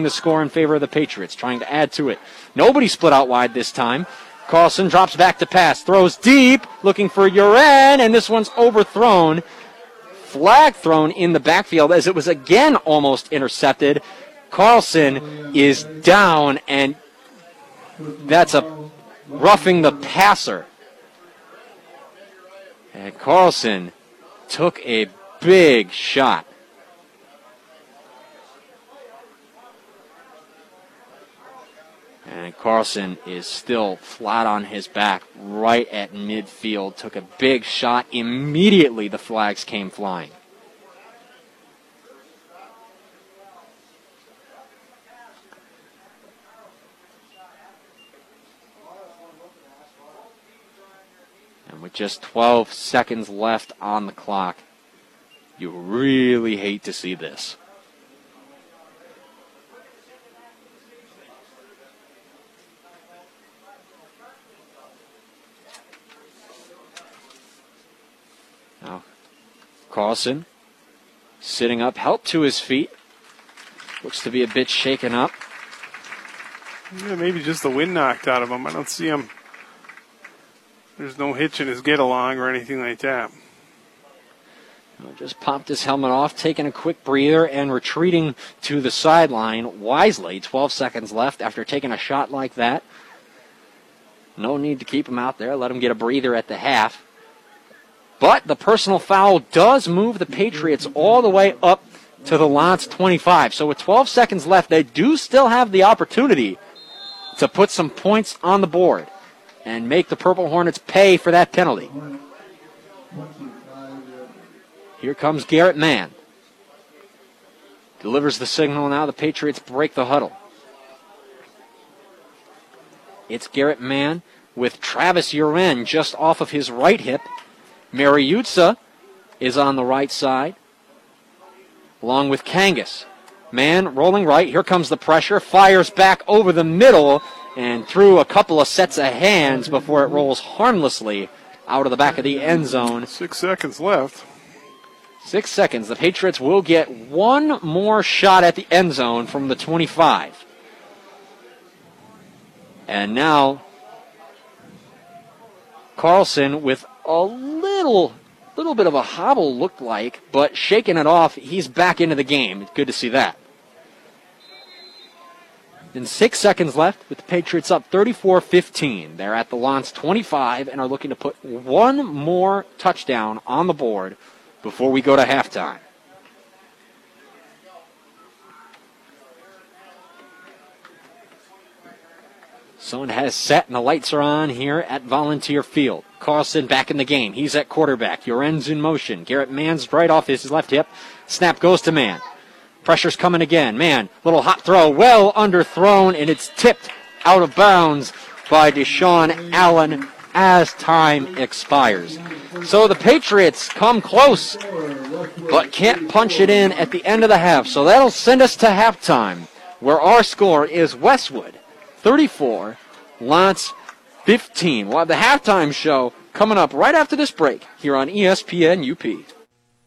the score in favor of the Patriots, trying to add to it. Nobody split out wide this time. Carlson drops back to pass, throws deep, looking for Uren, and this one's overthrown. Flag thrown in the backfield as it was again almost intercepted. Carlson is down, and that's a roughing the passer. And Carlson took a big shot. And Carlson is still flat on his back right at midfield. Took a big shot. Immediately the flags came flying. with just 12 seconds left on the clock. You really hate to see this. Now, Carlson sitting up, helped to his feet. Looks to be a bit shaken up. Yeah, maybe just the wind knocked out of him. I don't see him. There's no hitch in his get-along or anything like that. Just popped his helmet off, taking a quick breather, and retreating to the sideline wisely. 12 seconds left after taking a shot like that. No need to keep him out there. Let him get a breather at the half. But the personal foul does move the Patriots all the way up to the L'Anse 25. So with 12 seconds left, they do still have the opportunity to put some points on the board and make the Purple Hornets pay for that penalty. Here comes Garrett Mann. Delivers the signal. Now the Patriots break the huddle. It's Garrett Mann with Travis Uren just off of his right hip. Mariucci is on the right side, along with Kangas. Mann rolling right. Here comes the pressure. Fires back over the middle and through a couple of sets of hands before it rolls harmlessly out of the back of the end zone. 6 seconds left. 6 seconds. The Patriots will get one more shot at the end zone from the 25. And now Carlson with a little bit of a hobble, looked like, but shaking it off, he's back into the game. It's good to see that. And 6 seconds left with the Patriots up 34-15. They're at the L'Anse 25 and are looking to put one more touchdown on the board before we go to halftime. Sun has set and the lights are on here at Volunteer Field. Carlson back in the game. He's at quarterback. Uren's in motion. Garrett Mann's right off his left hip. Snap goes to Mann. Pressure's coming again. Mann, little hot throw, well underthrown, and it's tipped out of bounds by Dashaun Allen as time expires. So the Patriots come close, but can't punch it in at the end of the half. So that'll send us to halftime, where our score is Westwood 34, L'Anse 15. We'll have the halftime show coming up right after this break here on ESPN UP.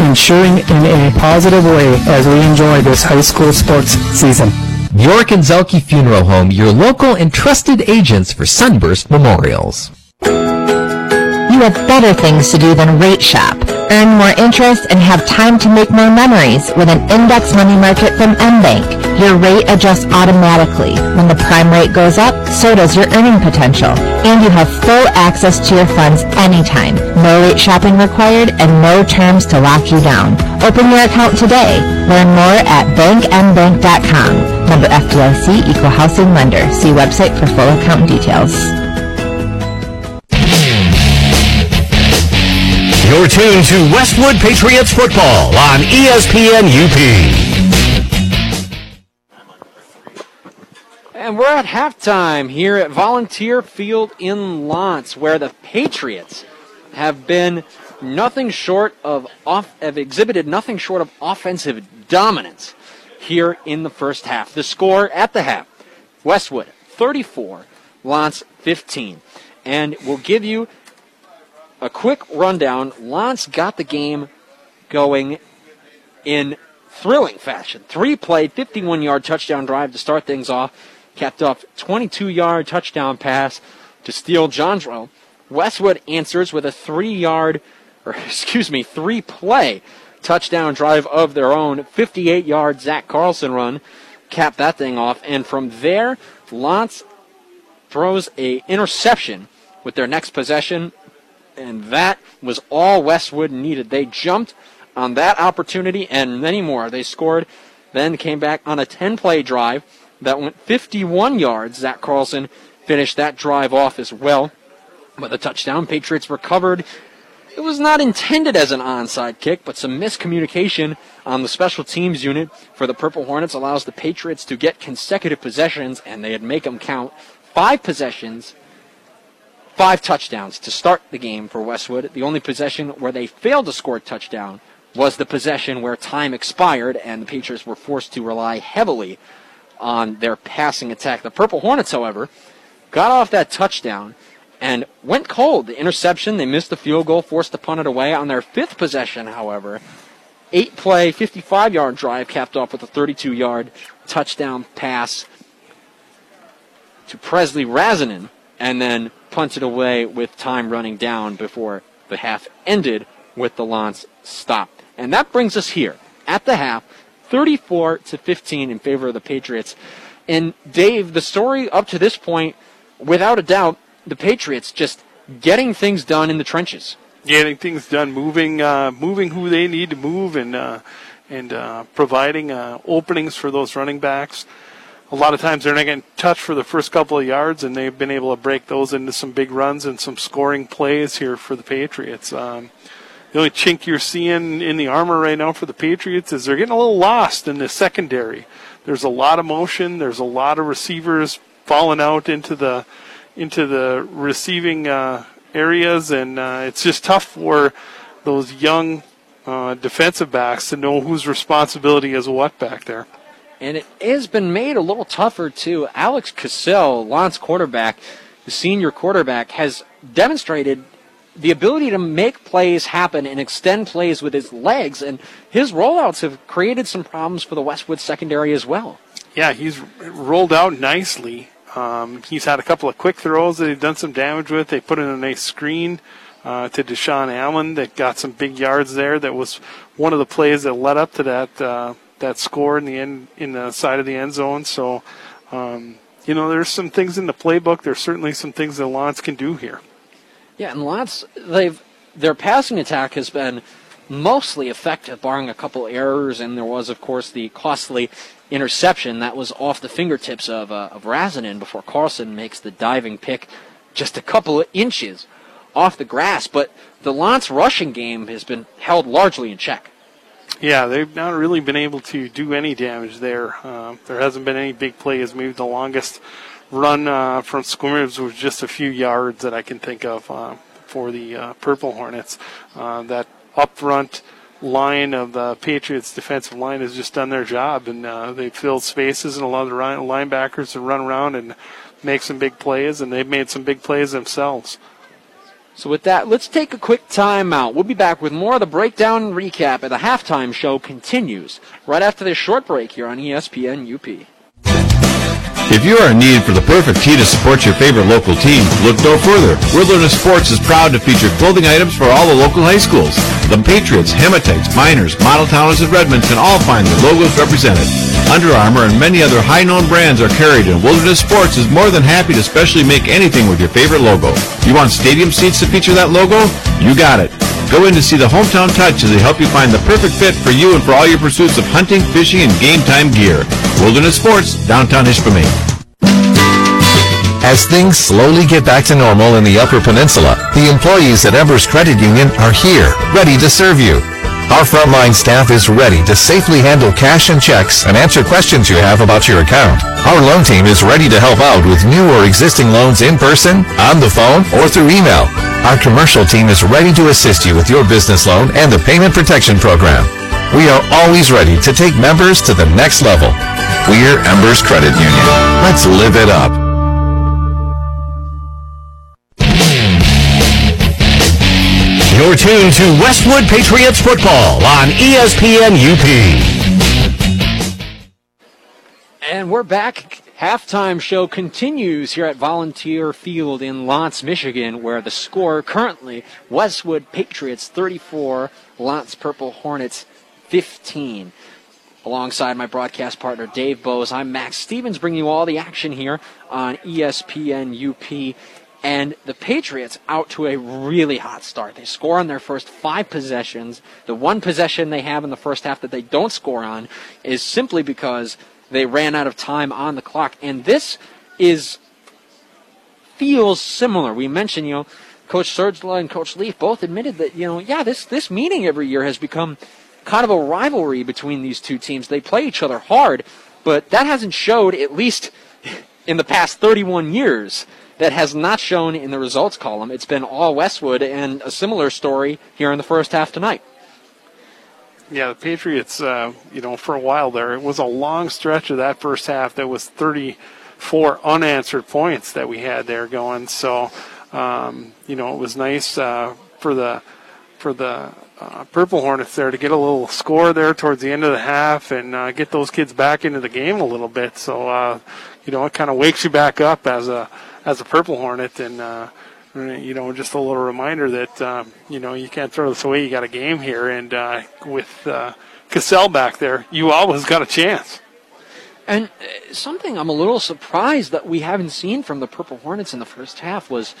ensuring in a positive way as we enjoy this high school sports season. Bjorken-Zolke Funeral Home, your local and trusted agents for Sunburst Memorials. You have better things to do than rate shop. Earn more interest and have time to make more memories with an index money market from MBank. Your rate adjusts automatically. When the prime rate goes up, so does your earning potential. And you have full access to your funds anytime. No rate shopping required and no terms to lock you down. Open your account today. Learn more at bankmbank.com. Member FDIC, Equal Housing Lender. See website for full account details. You're tuned to Westwood Patriots football on ESPN UP. And we're at halftime here at Volunteer Field in L'Anse, where the Patriots have been exhibited nothing short of offensive dominance here in the first half. The score at the half, Westwood 34, L'Anse 15. And we'll give you a quick rundown. L'Anse got the game going in thrilling fashion. 3-play, 51-yard touchdown drive to start things off. Capped off 22-yard touchdown pass to Steele Jondreau. Westwood answers with a 3-play touchdown drive of their own. 58-yard Zach Carlson run. Capped that thing off. And from there, L'Anse throws an interception with their next possession And that was all Westwood needed. They jumped on that opportunity and many more. They scored, then came back on a 10-play drive that went 51 yards. Zach Carlson finished that drive off as well. But the touchdown, Patriots recovered. It was not intended as an onside kick, but some miscommunication on the special teams unit for the Purple Hornets allows the Patriots to get consecutive possessions, and they'd make them count. 5 possessions, 5 touchdowns to start the game for Westwood. The only possession where they failed to score a touchdown was the possession where time expired, and the Patriots were forced to rely heavily on their passing attack. The Purple Hornets, however, got off that touchdown and went cold. The interception, they missed the field goal, forced to punt it away. On their 5th possession, however, 8-play, 55-yard drive capped off with a 32-yard touchdown pass to Presley Razanin, and then punted away with time running down before the half ended with the L'Anse stop. And that brings us here at the half, 34-15 in favor of the Patriots. And Dave, the story up to this point, without a doubt, the Patriots just getting things done in the trenches. Getting things done, moving who they need to move, and providing openings for those running backs. A lot of times they're not getting touched for the first couple of yards, and they've been able to break those into some big runs and some scoring plays here for the Patriots. The only chink you're seeing in the armor right now for the Patriots is they're getting a little lost in the secondary. There's a lot of motion. There's a lot of receivers falling out into the receiving areas, and it's just tough for those young defensive backs to know whose responsibility is what back there. And it has been made a little tougher, too. Alex Cassell, L'Anse quarterback, the senior quarterback, has demonstrated the ability to make plays happen and extend plays with his legs, and his rollouts have created some problems for the Westwood secondary as well. Yeah, he's rolled out nicely. He's had a couple of quick throws that he's done some damage with. They put in a nice screen to Dashaun Allen that got some big yards there. That was one of the plays that led up to that score in the end, in the side of the end zone. So, there's some things in the playbook. There's certainly some things that L'Anse can do here. Yeah, and L'Anse, their passing attack has been mostly effective, barring a couple errors, and there was, of course, the costly interception that was off the fingertips of Razanin before Carlson makes the diving pick just a couple of inches off the grass. But the L'Anse rushing game has been held largely in check. Yeah, they've not really been able to do any damage there. There hasn't been any big plays. Maybe the longest run from scrimmage was just a few yards that I can think of for the Purple Hornets. That upfront line of the Patriots' defensive line has just done their job, and they filled spaces and allowed the linebackers to run around and make some big plays, and they've made some big plays themselves. So with that, let's take a quick timeout. We'll be back with more of the breakdown and recap, and the halftime show continues right after this short break here on ESPN UP. If you are in need for the perfect tee to support your favorite local team, look no further. Wilderness Sports is proud to feature clothing items for all the local high schools. The Patriots, Hematites, Miners, Model Towners, and Redmond can all find the logos represented. Under Armour and many other high-known brands are carried, and Wilderness Sports is more than happy to specially make anything with your favorite logo. You want stadium seats to feature that logo? You got it. Go in to see the Hometown Touch as they help you find the perfect fit for you and for all your pursuits of hunting, fishing, and game-time gear. Wilderness Sports, downtown Ishpeming. As things slowly get back to normal in the Upper Peninsula, the employees at Embers Credit Union are here, ready to serve you. Our frontline staff is ready to safely handle cash and checks and answer questions you have about your account. Our loan team is ready to help out with new or existing loans in person, on the phone, or through email. Our commercial team is ready to assist you with your business loan and the Payment Protection Program. We are always ready to take members to the next level. We're Embers Credit Union. Let's live it up. You're tuned to Westwood Patriots football on ESPN UP. And we're back. Halftime show continues here at Volunteer Field in L'Anse, Michigan, where the score currently Westwood Patriots 34, L'Anse Purple Hornets 15. Alongside my broadcast partner, Dave Bowes, I'm Max Stevens, bringing you all the action here on ESPN UP. And the Patriots out to a really hot start. They score on their first 5 possessions. The one possession they have in the first half that they don't score on is simply because they ran out of time on the clock. And this feels similar. We mentioned, Coach Sergula and Coach Leith both admitted that, this meeting every year has become kind of a rivalry between these two teams. They play each other hard, but that hasn't showed, at least in the past 31 years, that has not shown in the results column. It's been all Westwood, and a similar story here in the first half tonight. Yeah, the Patriots, for a while there, it was a long stretch of that first half that was 34 unanswered points that we had there going. So, it was nice for the Purple Hornets there to get a little score there towards the end of the half and get those kids back into the game a little bit. So, it kind of wakes you back up as a Purple Hornet, and just a little reminder that you can't throw this away. You got a game here, and with Cassell back there, you always got a chance. And something I'm a little surprised that we haven't seen from the Purple Hornets in the first half was,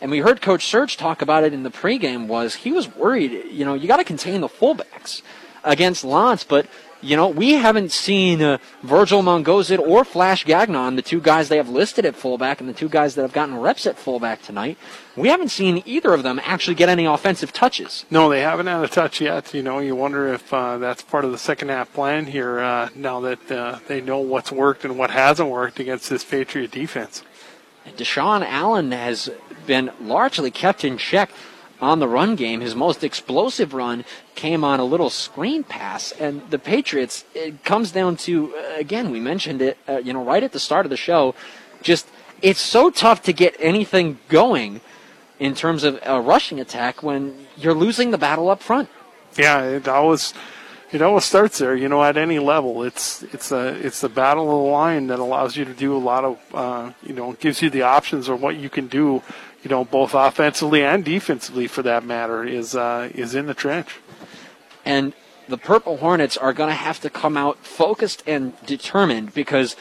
and we heard Coach Serge talk about it in the pregame, was he was worried. You got to contain the fullbacks against L'Anse, but. We haven't seen Virgil Mongozid or Flash Gagnon, the two guys they have listed at fullback and the two guys that have gotten reps at fullback tonight. We haven't seen either of them actually get any offensive touches. No, they haven't had a touch yet. You wonder if that's part of the second half plan here now that they know what's worked and what hasn't worked against this Patriot defense. And Dashaun Allen has been largely kept in check on the run game. His most explosive run came on a little screen pass, and the Patriots, it comes down to, again, we mentioned it, right at the start of the show, just it's so tough to get anything going in terms of a rushing attack when you're losing the battle up front. Yeah, it always starts there, at any level. It's the battle of the line that allows you to do a lot of, gives you the options of what you can do, both offensively and defensively, for that matter, is in the trench. And the Purple Hornets are going to have to come out focused and determined, because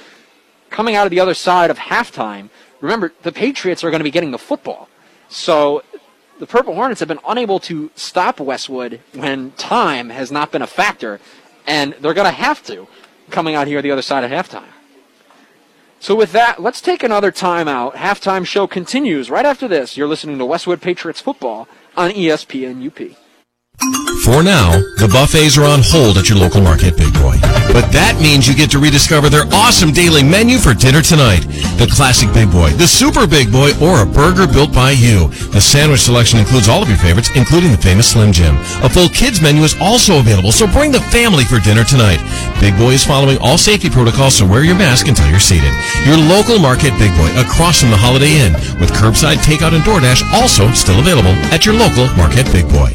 coming out of the other side of halftime, remember, the Patriots are going to be getting the football. So the Purple Hornets have been unable to stop Westwood when time has not been a factor, and they're going to have to coming out here the other side of halftime. So with that, let's take another timeout. Halftime show continues right after this. You're listening to Westwood Patriots football on ESPN UP. For now, the buffets are on hold at your local market, Big Boy. But that means you get to rediscover their awesome daily menu for dinner tonight. The classic Big Boy, the super Big Boy, or a burger built by you. The sandwich selection includes all of your favorites, including the famous Slim Jim. A full kids menu is also available, so bring the family for dinner tonight. Big Boy is following all safety protocols, so wear your mask until you're seated. Your local market, Big Boy, across from the Holiday Inn, with curbside takeout and DoorDash also still available at your local market, Big Boy.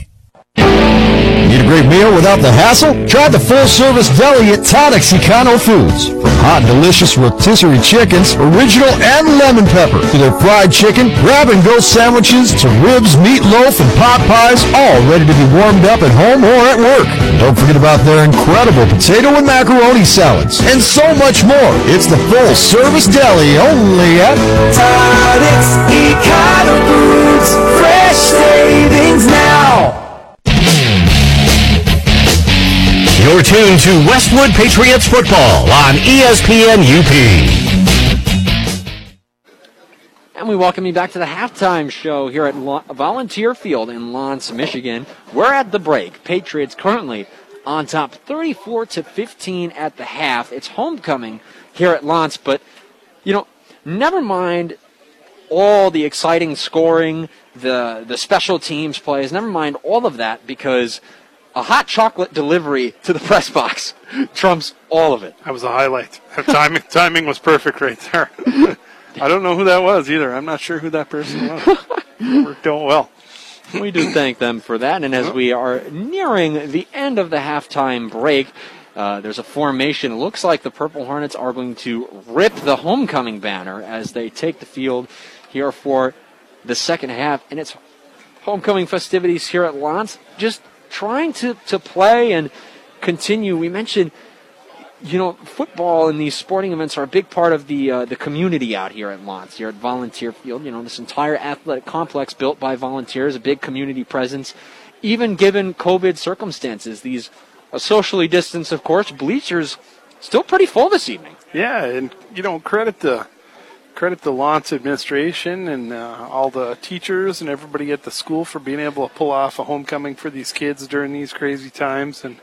Need a great meal without the hassle? Try the full-service deli at Tonic Sicano Foods. From hot and delicious rotisserie chickens, original and lemon pepper, to their fried chicken, grab-and-go sandwiches, to ribs, meatloaf, and pot pies, all ready to be warmed up at home or at work. And don't forget about their incredible potato and macaroni salads, and so much more. It's the full-service deli only at Tonic Sicano Foods. Fresh savings now. You're tuned to Westwood Patriots football on ESPN UP. And we welcome you back to the halftime show here at Volunteer Field in L'Anse, Michigan. We're at the break. Patriots currently on top 34-15 at the half. It's homecoming here at L'Anse, but, never mind all the exciting scoring, the special teams plays, never mind all of that, because a hot chocolate delivery to the press box trumps all of it. That was a highlight. Timing was perfect right there. I don't know who that was either. I'm not sure who that person was. It worked out well. We do thank them for that. And as we are nearing the end of the halftime break, there's a formation. It looks like the Purple Hornets are going to rip the homecoming banner as they take the field here for the second half. And it's homecoming festivities here at L'Anse. Just trying to play and continue. We mentioned you know, football and these sporting events are a big part of the community out here at L'Anse, here at Volunteer Field. You know, this entire athletic complex built by volunteers, a big community presence. Even given COVID circumstances, these socially distanced, of course, bleachers still pretty full this evening. Yeah, and, you know, credit the L'Anse administration and all the teachers and everybody at the school for being able to pull off a homecoming for these kids during these crazy times. And,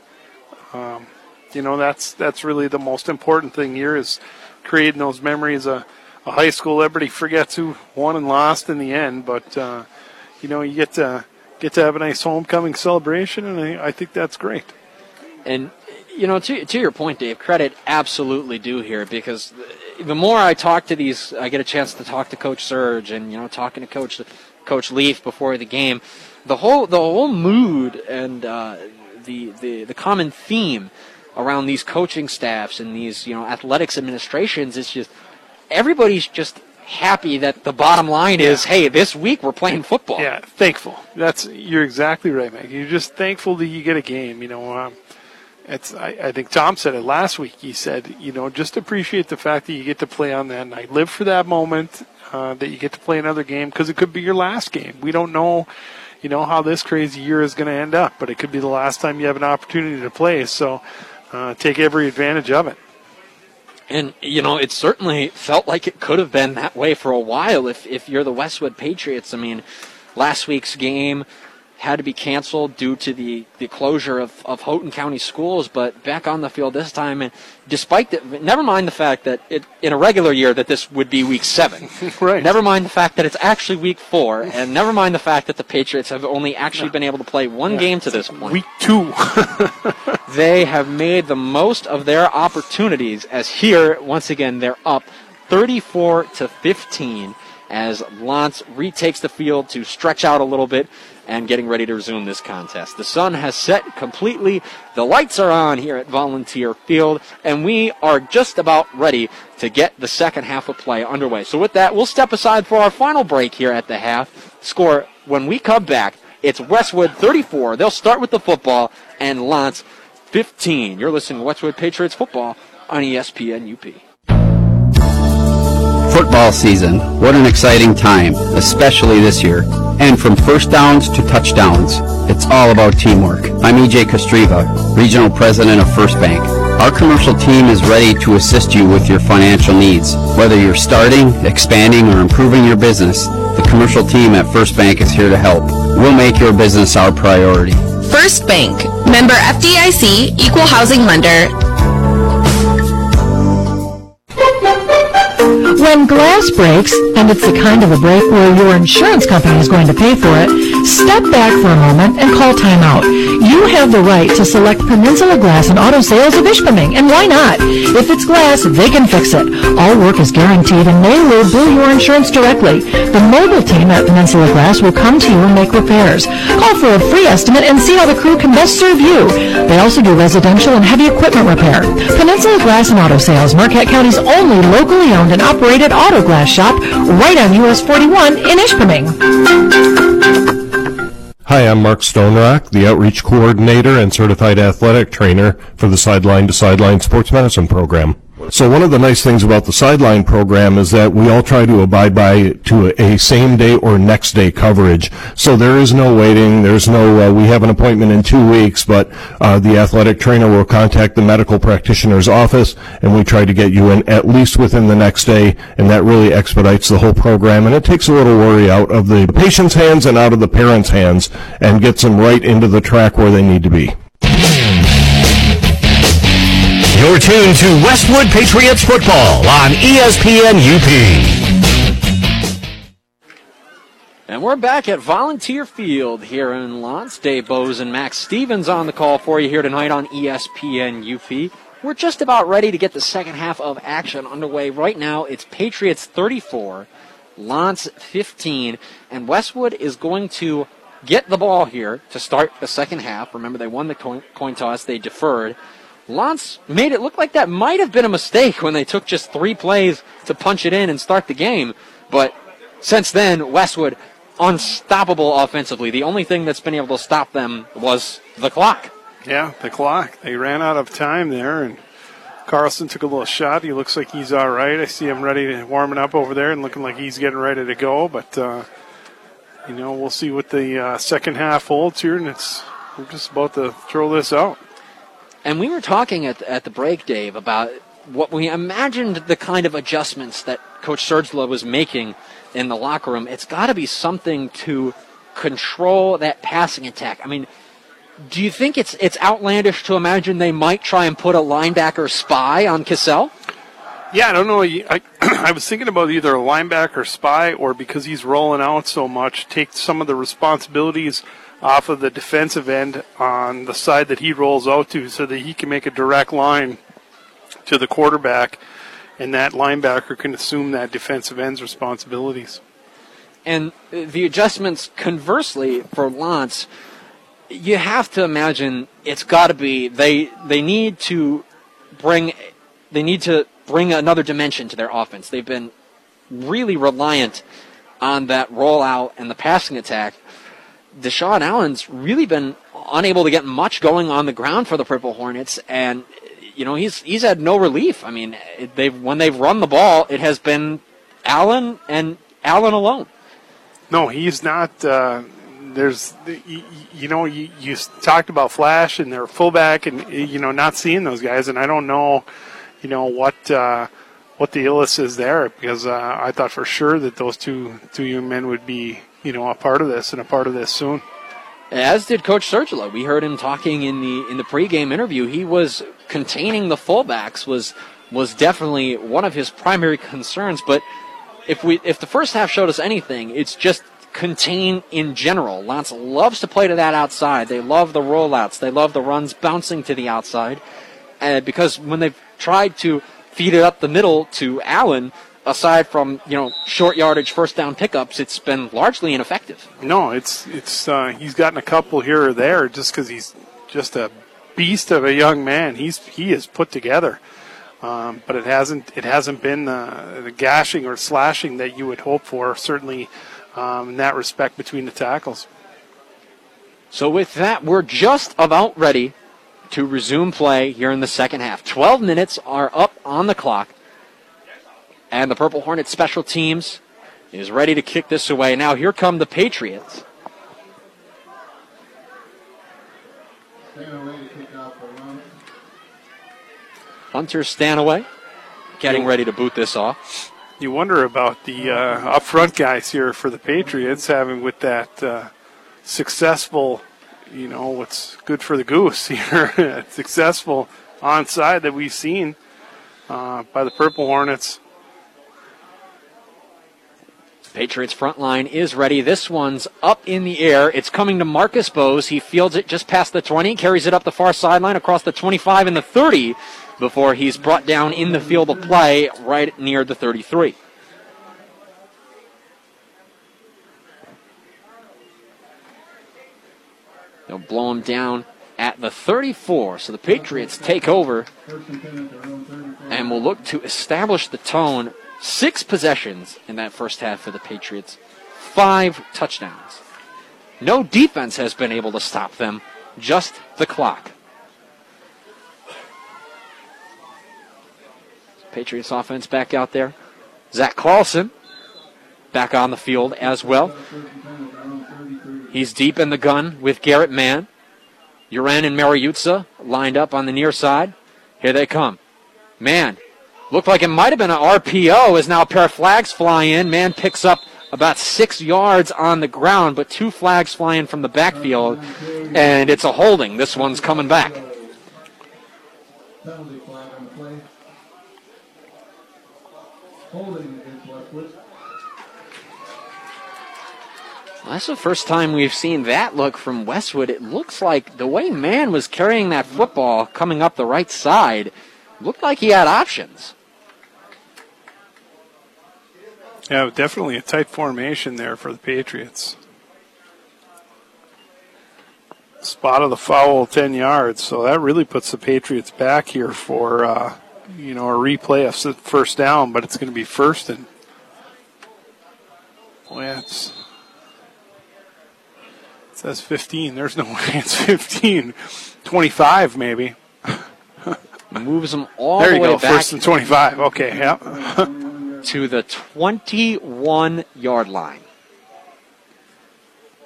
you know, that's really the most important thing here is creating those memories. A high school, everybody forgets who won and lost in the end, but, you know, you get to have a nice homecoming celebration, and I think that's great. And, you know, to your point, Dave, credit absolutely due here, because the more I talk to these, I get a chance to talk to Coach Serge and, you know, talking to Coach Leith before the game, the whole mood and the common theme around these coaching staffs and these, you know, athletics administrations, it's just everybody's just happy that the bottom line is, hey, this week we're playing football. Yeah, thankful. You're exactly right, Mike. You're just thankful that you get a game. You know, I think Tom said it last week. He said, you know, just appreciate the fact that you get to play on that night. Live for that moment that you get to play another game, because it could be your last game. We don't know, you know, how this crazy year is going to end up, but it could be the last time you have an opportunity to play. So, take every advantage of it. And, you know, it certainly felt like it could have been that way for a while if you're the Westwood Patriots. I mean, last week's game had to be canceled due to the closure of Houghton County schools, but back on the field this time, and despite that, never mind the fact that in a regular year that this would be week 7. Right. Never mind the fact that it's actually week 4, and never mind the fact that the Patriots have only actually been able to play one game to this point. Week 2. They have made the most of their opportunities, as here, once again, they're up 34-15 as L'Anse retakes the field to stretch out a little bit and getting ready to resume this contest. The sun has set completely. The lights are on here at Volunteer Field, and we are just about ready to get the second half of play underway. So with that, we'll step aside for our final break here at the half. Score, when we come back, it's Westwood 34. They'll start with the football, and L'Anse 15. You're listening to Westwood Patriots football on ESPN UP. Football season, what an exciting time, especially this year. And from first downs to touchdowns, it's all about teamwork. I'm EJ Kostreva, Regional President of First Bank. Our commercial team is ready to assist you with your financial needs. Whether you're starting, expanding, or improving your business, the commercial team at First Bank is here to help. We'll make your business our priority. First Bank, member FDIC, equal housing lender. When glass breaks, and it's the kind of a break where your insurance company is going to pay for it, step back for a moment and call timeout. You have the right to select Peninsula Glass and Auto Sales of Ishpeming, and why not? If it's glass, they can fix it. All work is guaranteed, and they will bill your insurance directly. The mobile team at Peninsula Glass will come to you and make repairs. Call for a free estimate and see how the crew can best serve you. They also do residential and heavy equipment repair. Peninsula Glass and Auto Sales, Marquette County's only locally owned and operated auto glass shop, right on US 41 in Ishpeming. Hi, I'm Mark Stonerock, the Outreach Coordinator and Certified Athletic Trainer for the Sideline to Sideline Sports Medicine Program. So one of the nice things about the Sideline program is that we all try to abide by a same-day or next-day coverage. So there is no waiting. There's no, we have an appointment in 2 weeks, but the athletic trainer will contact the medical practitioner's office, and we try to get you in at least within the next day, and that really expedites the whole program. And it takes a little worry out of the patient's hands and out of the parent's hands and gets them right into the track where they need to be. You're tuned to Westwood Patriots football on ESPN UP. And we're back at Volunteer Field here in L'Anse. Dave Bowes and Max Stevens on the call for you here tonight on ESPN UP. We're just about ready to get the second half of action underway. Right now, it's Patriots 34, L'Anse 15, and Westwood is going to get the ball here to start the second half. Remember, they won the coin toss. They deferred. L'Anse made it look like that might have been a mistake when they took just 3 plays to punch it in and start the game. But since then, Westwood, unstoppable offensively. The only thing that's been able to stop them was the clock. Yeah, the clock. They ran out of time there, and Carlson took a little shot. He looks like he's all right. I see him ready to warming up over there and looking like he's getting ready to go. But, you know, we'll see what the second half holds here. And we're just about to throw this out. And we were talking at the break, Dave, about what we imagined the kind of adjustments that Coach Sergula was making in the locker room. It's got to be something to control that passing attack. I mean, do you think it's outlandish to imagine they might try and put a linebacker spy on Cassell? Yeah, I don't know. I was thinking about either a linebacker spy or because he's rolling out so much, take some of the responsibilities off of the defensive end on the side that he rolls out to so that he can make a direct line to the quarterback, and that linebacker can assume that defensive end's responsibilities. And the adjustments, conversely, for L'Anse, you have to imagine it's got to be they need to bring another dimension to their offense. They've been really reliant on that rollout and the passing attack. Dashaun Allen's really been unable to get much going on the ground for the Purple Hornets, and you know he's had no relief. I mean, when they've run the ball, it has been Allen and Allen alone. No, he's not. You talked about Flash and their fullback, and you know not seeing those guys, and I don't know, you know what the illness is there because I thought for sure that those two young men would be. You know, a part of this and a part of this soon. As did Coach Sergula. We heard him talking in the pregame interview. He was containing the fullbacks was definitely one of his primary concerns. But if the first half showed us anything, it's just contain in general. L'Anse loves to play to that outside. They love the rollouts. They love the runs bouncing to the outside. And because when they've tried to feed it up the middle to Allen, aside from, you know, short yardage first down pickups, it's been largely ineffective. No, it's he's gotten a couple here or there just because he's just a beast of a young man. He is put together, but it hasn't been the gashing or slashing that you would hope for. Certainly, in that respect between the tackles. So with that, we're just about ready to resume play here in the second half. 12 minutes are up on the clock. And the Purple Hornets special teams is ready to kick this away. Now here come the Patriots. Hunter Stanaway getting ready to boot this off. You wonder about the up front guys here for the Patriots having with that successful, you know, what's good for the goose here, successful onside that we've seen by the Purple Hornets. Patriots front line is ready. This one's up in the air. It's coming to Marcus Bowes. He fields it just past the 20, carries it up the far sideline across the 25 and the 30 before he's brought down in the field of play right near the 33. They'll blow him down at the 34, so the Patriots take over and will look to establish the tone. 6 possessions in that first half for the Patriots. 5 touchdowns. No defense has been able to stop them, just the clock. Patriots offense back out there. Zach Carlson back on the field as well. He's deep in the gun with Garrett Mann. Uren and Mariucci lined up on the near side. Here they come. Mann. Looked like it might have been an RPO as now a pair of flags fly in. Man picks up about 6 yards on the ground, but 2 flags fly in from the backfield, and it's a holding. This one's coming back. Well, that's the first time we've seen that look from Westwood. It looks like the way Man was carrying that football coming up the right side, looked like he had options. Yeah, definitely a tight formation there for the Patriots. Spot of the foul, 10 yards. So that really puts the Patriots back here for, you know, a replay of first down, but it's going to be first and... Boy, that's... It says 15. There's no way it's 15. 25, maybe. Moves them all the way back. There you go, first and 25. Okay, yep. To the 21-yard line.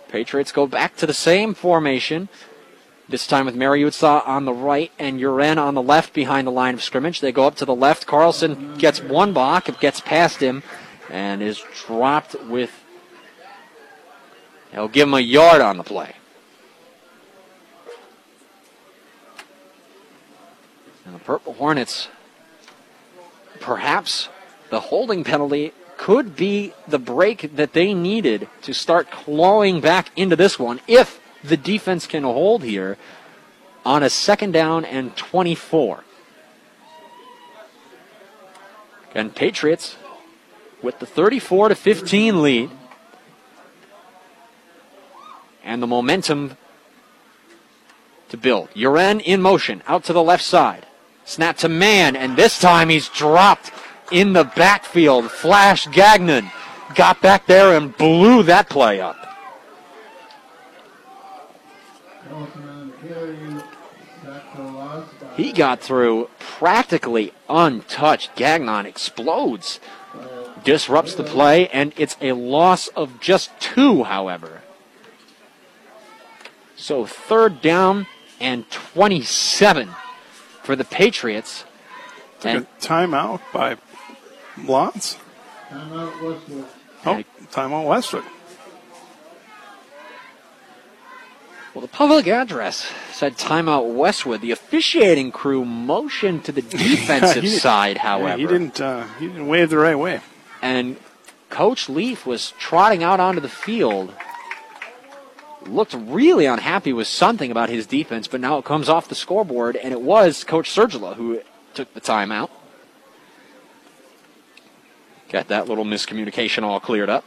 Patriots go back to the same formation, this time with Mariucci on the right and Uren on the left behind the line of scrimmage. They go up to the left. Carlson gets one block. It gets past him and is dropped with... He'll give him a yard on the play. And the Purple Hornets, perhaps the holding penalty could be the break that they needed to start clawing back into this one if the defense can hold here on a second down and 24. And Patriots with the 34-15 lead. And the momentum to build. Uren in motion out to the left side. Snap to Mann, and this time he's dropped in the backfield. Flash Gagnon got back there and blew that play up. He got through practically untouched. Gagnon explodes, disrupts the play, and it's a loss of just 2, however. So third down and 27 for the Patriots. Took and a timeout by Lance. Timeout Westwood. Oh, timeout Westwood. Well, the public address said timeout Westwood. The officiating crew motioned to the defensive side, however. Yeah, he didn't wave the right way. And Coach Leaf was trotting out onto the field. Looked really unhappy with something about his defense, but now it comes off the scoreboard, and it was Coach Sergula who took the timeout. Got that little miscommunication all cleared up.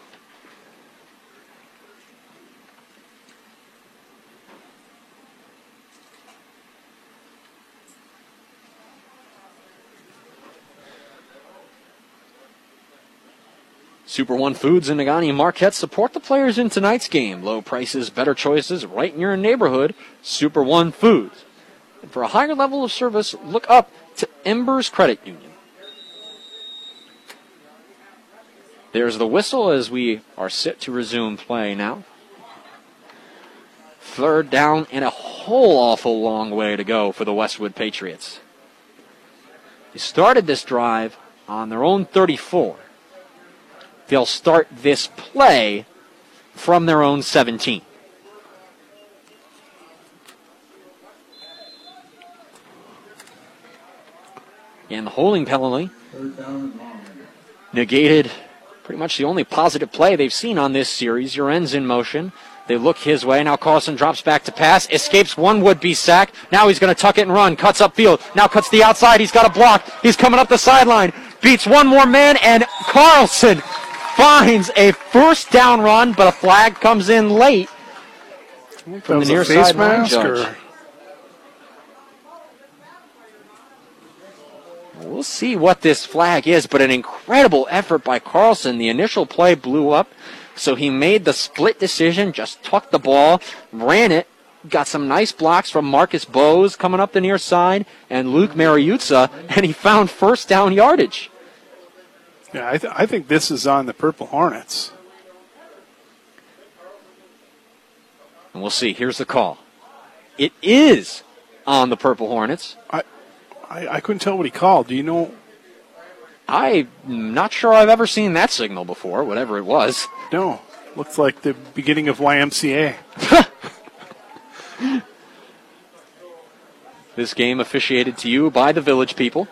Super One Foods in Negaunee and Marquette support the players in tonight's game. Low prices, better choices, right in your neighborhood. Super One Foods. And for a higher level of service, look up to Embers Credit Union. There's the whistle as we are set to resume play now. Third down and a whole awful long way to go for the Westwood Patriots. They started this drive on their own 34. They'll start this play from their own 17. And the holding penalty negated pretty much the only positive play they've seen on this series. Uren's in motion. They look his way. Now Carlson drops back to pass. Escapes one would-be sack. Now he's going to tuck it and run. Cuts upfield. Now cuts the outside. He's got a block. He's coming up the sideline. Beats one more man, and Carlson finds a first down run, but a flag comes in late from the near sideline judge. We'll see what this flag is, but an incredible effort by Carlson. The initial play blew up, so he made the split decision, just tucked the ball, ran it, got some nice blocks from Marcus Bowes coming up the near side and Luke Mariucci, and he found first down yardage. Yeah, I think this is on the Purple Hornets. And we'll see. Here's the call. It is on the Purple Hornets. I couldn't tell what he called. Do you know? I'm not sure I've ever seen that signal before, whatever it was. No. Looks like the beginning of YMCA. This game officiated to you by the village people.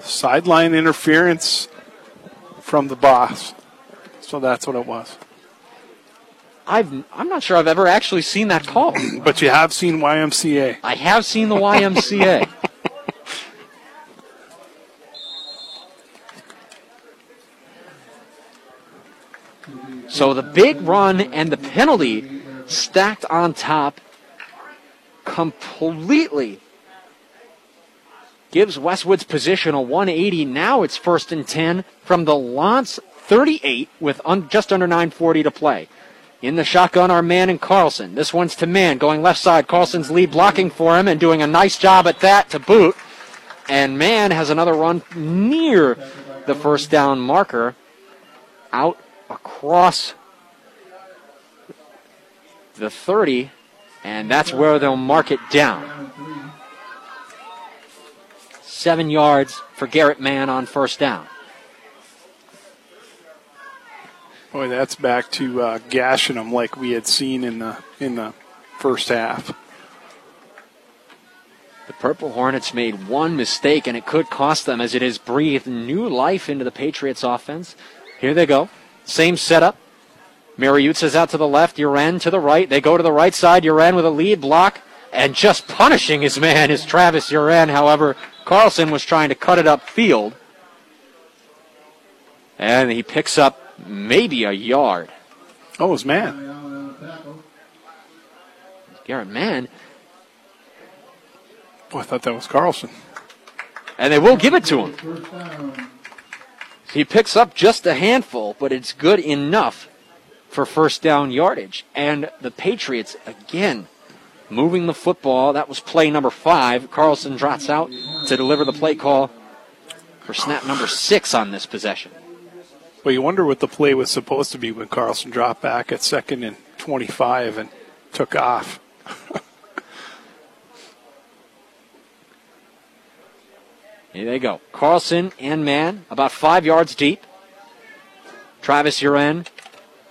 Sideline interference from the boss. So that's what it was. I'm not sure I've ever actually seen that call. But you have seen YMCA. I have seen the YMCA. So the big run and the penalty stacked on top completely gives Westwood's position a 180. Now it's first and 10 from the L'Anse 38 with just under 9:40 to play. In the shotgun are Mann and Carlson. This one's to Mann, going left side. Carlson's lead blocking for him and doing a nice job at that to boot. And Mann has another run near the first down marker. Out across the 30, and that's where they'll mark it down. 7 yards for Garrett Mann on first down. Boy, that's back to gashing them like we had seen in the first half. The Purple Hornets made one mistake, and it could cost them, as it has breathed new life into the Patriots' offense. Here they go. Same setup. Mariucci's out to the left, Uren to the right. They go to the right side, Uren with a lead block. And just punishing his man is Travis Uren. However, Carlson was trying to cut it upfield. And he picks up maybe a yard. Oh, it was Mann. Garrett Mann. Boy, I thought that was Carlson. And they will give it to him. He picks up just a handful, but it's good enough for first down yardage. And the Patriots, again, moving the football. That was play number 5. Carlson drops out to deliver the play call for snap number 6 on this possession. Well, you wonder what the play was supposed to be when Carlson dropped back at 2nd and 25 and took off. Here they go. Carlson and Mann about 5 yards deep. Travis Uren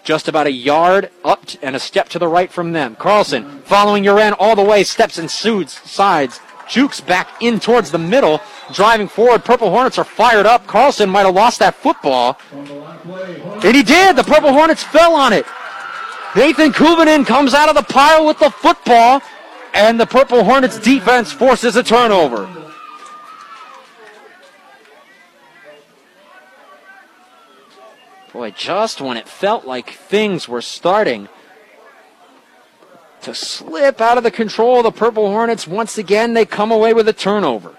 just about a yard up and a step to the right from them. Carlson following Uren all the way, steps and sides, jukes back in towards the middle, driving forward. Purple Hornets are fired up. Carlson might have lost that football. And he did. The Purple Hornets fell on it. Nathan Kuvanen comes out of the pile with the football, and the Purple Hornets defense forces a turnover. Boy, just when it felt like things were starting to slip out of the control of the Purple Hornets, once again they come away with a turnover.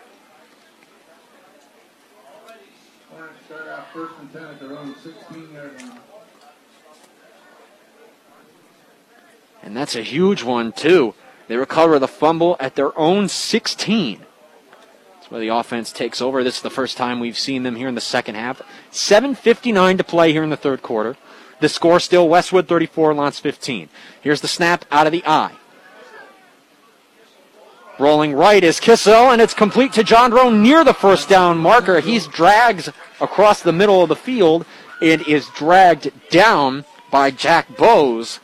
And that's a huge one, too. They recover the fumble at their own 16. Where the offense takes over. This is the first time we've seen them here in the second half. 7:59 to play here in the third quarter. The score still Westwood 34, L'Anse 15. Here's the snap out of the eye. Rolling right is Cassell, and it's complete to Jondreau near the first down marker. He drags across the middle of the field and is dragged down by Jack Bowes.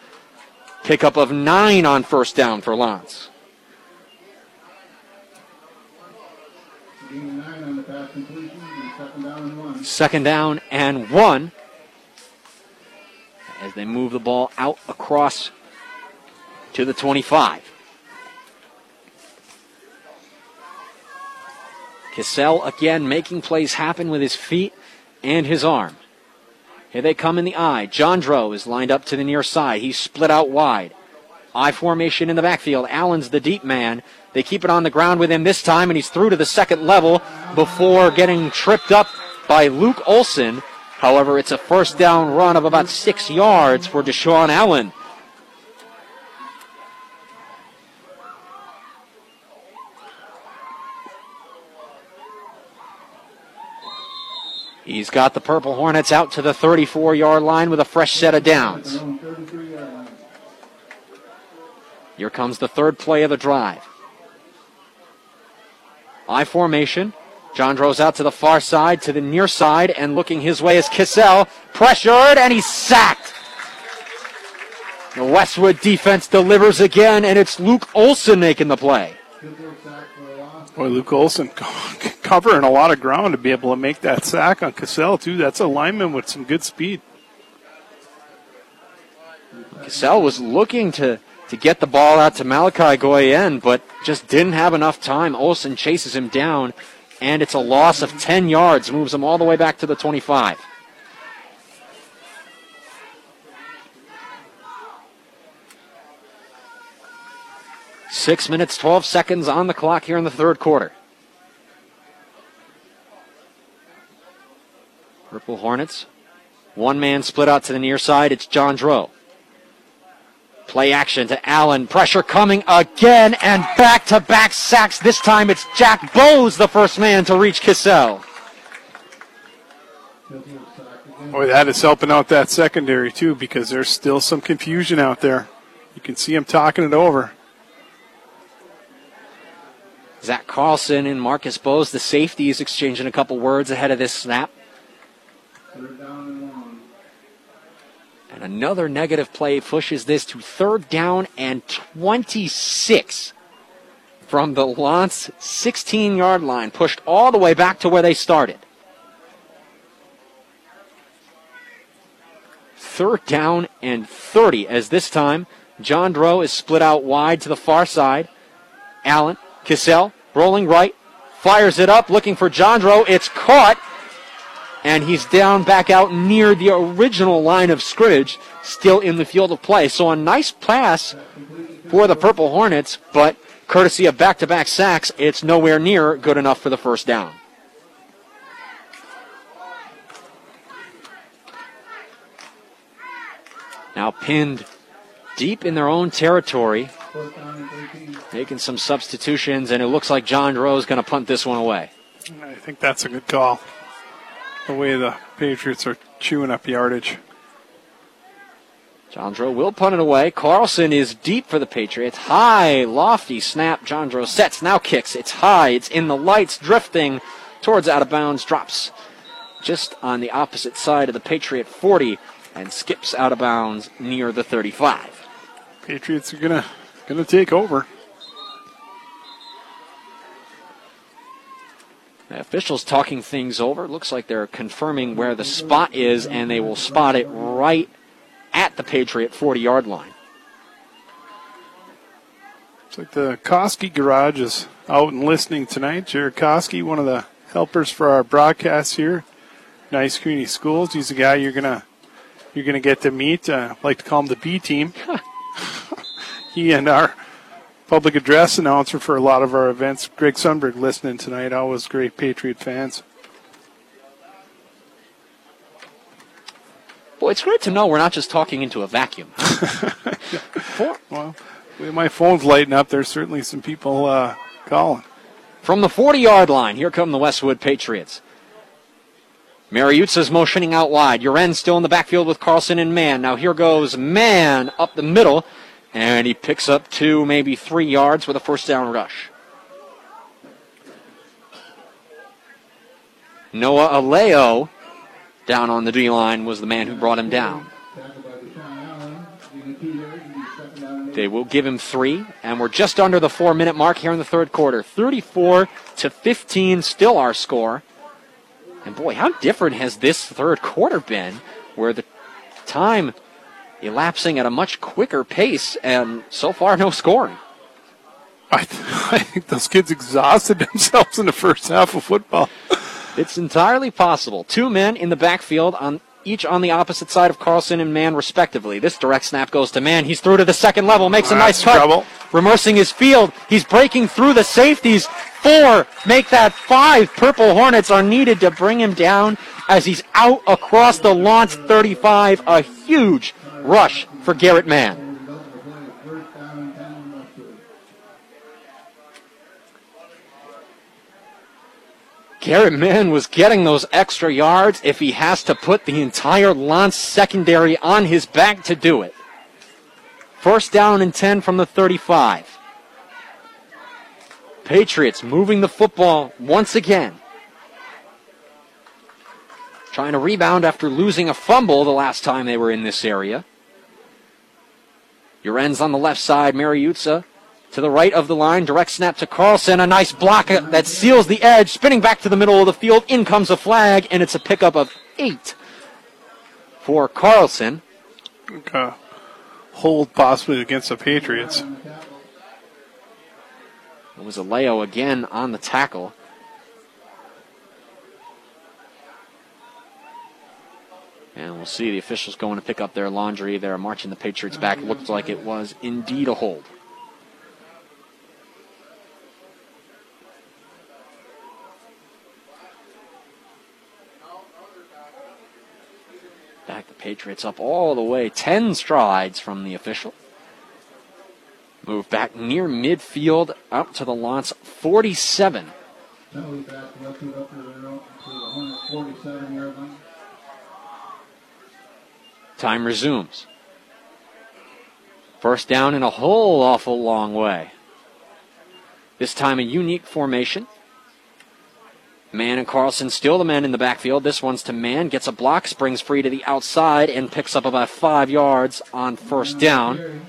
Pickup of 9 on first down for L'Anse. Second down and 1 as they move the ball out across to the 25. Cassell again making plays happen with his feet and his arm. Here they come in the eye. Jondreau is lined up to the near side. He's split out wide. I formation in the backfield. Allen's the deep man. They keep it on the ground with him this time, and he's through to the second level before getting tripped up by Luke Olson. However, it's a first down run of about 6 yards for Dashaun Allen. He's got the Purple Hornets out to the 34-yard line with a fresh set of downs. Here comes the third play of the drive. I formation. Jondreau's out to the far side, to the near side, and looking his way is Cassell. Pressured, and he's sacked. The Westwood defense delivers again, and it's Luke Olson making the play. Boy, Luke Olson covering a lot of ground to be able to make that sack on Cassell, too. That's a lineman with some good speed. Cassell was looking to get the ball out to Malachi Goyen, but just didn't have enough time. Olson chases him down, and it's a loss of 10 yards, moves him all the way back to the 25. Six minutes, 12 seconds on the clock here in the third quarter. Purple Hornets. One man split out to the near side. It's Jondreau. Play action to Allen. Pressure coming again and back-to-back sacks. This time it's Jack Bowes, the first man to reach Cassell. Boy, that is helping out that secondary, too, because there's still some confusion out there. You can see him talking it over. Zach Carlson and Marcus Bowes, the safeties, exchanging a couple words ahead of this snap. Third down and one. And another negative play pushes this to third down and 26 from the L'Anse 16-yard line, pushed all the way back to where they started. Third down and 30, as this time Jondreau is split out wide to the far side. Allen, Cassell, rolling right, fires it up, looking for Jondreau. It's caught. And he's down back out near the original line of scrimmage, still in the field of play. So a nice pass for the Purple Hornets, but courtesy of back-to-back sacks, it's nowhere near good enough for the first down. Now pinned deep in their own territory, making some substitutions, and it looks like Jondreau is going to punt this one away. I think that's a good call. The way the Patriots are chewing up yardage. Jondreau will punt it away. Carlson is deep for the Patriots. High, lofty snap. Jondreau sets, now kicks. It's high. It's in the lights, drifting towards out of bounds. Drops just on the opposite side of the Patriot 40 and skips out of bounds near the 35. Patriots are gonna take over. The officials talking things over. Looks like they're confirming where the spot is, and they will spot it right at the Patriot 40-yard line. Looks like the Koski garage is out and listening tonight. Jared Koski, one of the helpers for our broadcast here, Nice Community Schools. He's a guy you're gonna get to meet. I like to call him the B team. He and our public address announcer for a lot of our events, Greg Sundberg, listening tonight. Always great Patriot fans. Boy, it's great to know we're not just talking into a vacuum. Well, my phone's lighting up. There's certainly some people calling. From the 40-yard line, here come the Westwood Patriots. Mariucci's motioning out wide. Uren still in the backfield with Carlson and Mann. Now here goes Mann up the middle. And he picks up 2, maybe 3 yards with a first down rush. Noah Aleo down on the D-line was the man who brought him down. They will give him 3, and we're just under the 4-minute mark here in the third quarter. 34-15, still our score. And boy, how different has this third quarter been, where the time elapsing at a much quicker pace, and so far no scoring. I think those kids exhausted themselves in the first half of football. It's entirely possible. 2 men in the backfield, each on the opposite side of Carlson and Mann, respectively. This direct snap goes to Mann. He's through to the second level, makes a nice cut. Trouble. Reversing his field. He's breaking through the safeties. 4, make that 5. Purple Hornets are needed to bring him down as he's out across the L'Anse 35. A huge rush for Garrett Mann. Garrett Mann was getting those extra yards if he has to put the entire L'Anse secondary on his back to do it. First down and 10 from the 35. Patriots moving the football once again. Trying to rebound after losing a fumble the last time they were in this area. Uren's on the left side. Mariucci to the right of the line. Direct snap to Carlson. A nice block that seals the edge. Spinning back to the middle of the field. In comes a flag, and it's a pickup of 8 for Carlson. Okay. Hold possibly against the Patriots. It was Aleo again on the tackle. And we'll see the officials going to pick up their laundry. They're marching the Patriots back. Looked like it was indeed a hold. Back the Patriots up all the way. 10 strides from the official. Move back near midfield up to the L'Anse 47. Time resumes. First down in a whole awful long way. This time a unique formation. Mann and Carlson still the men in the backfield. This one's to Mann, gets a block, springs free to the outside, and picks up about 5 yards on first down.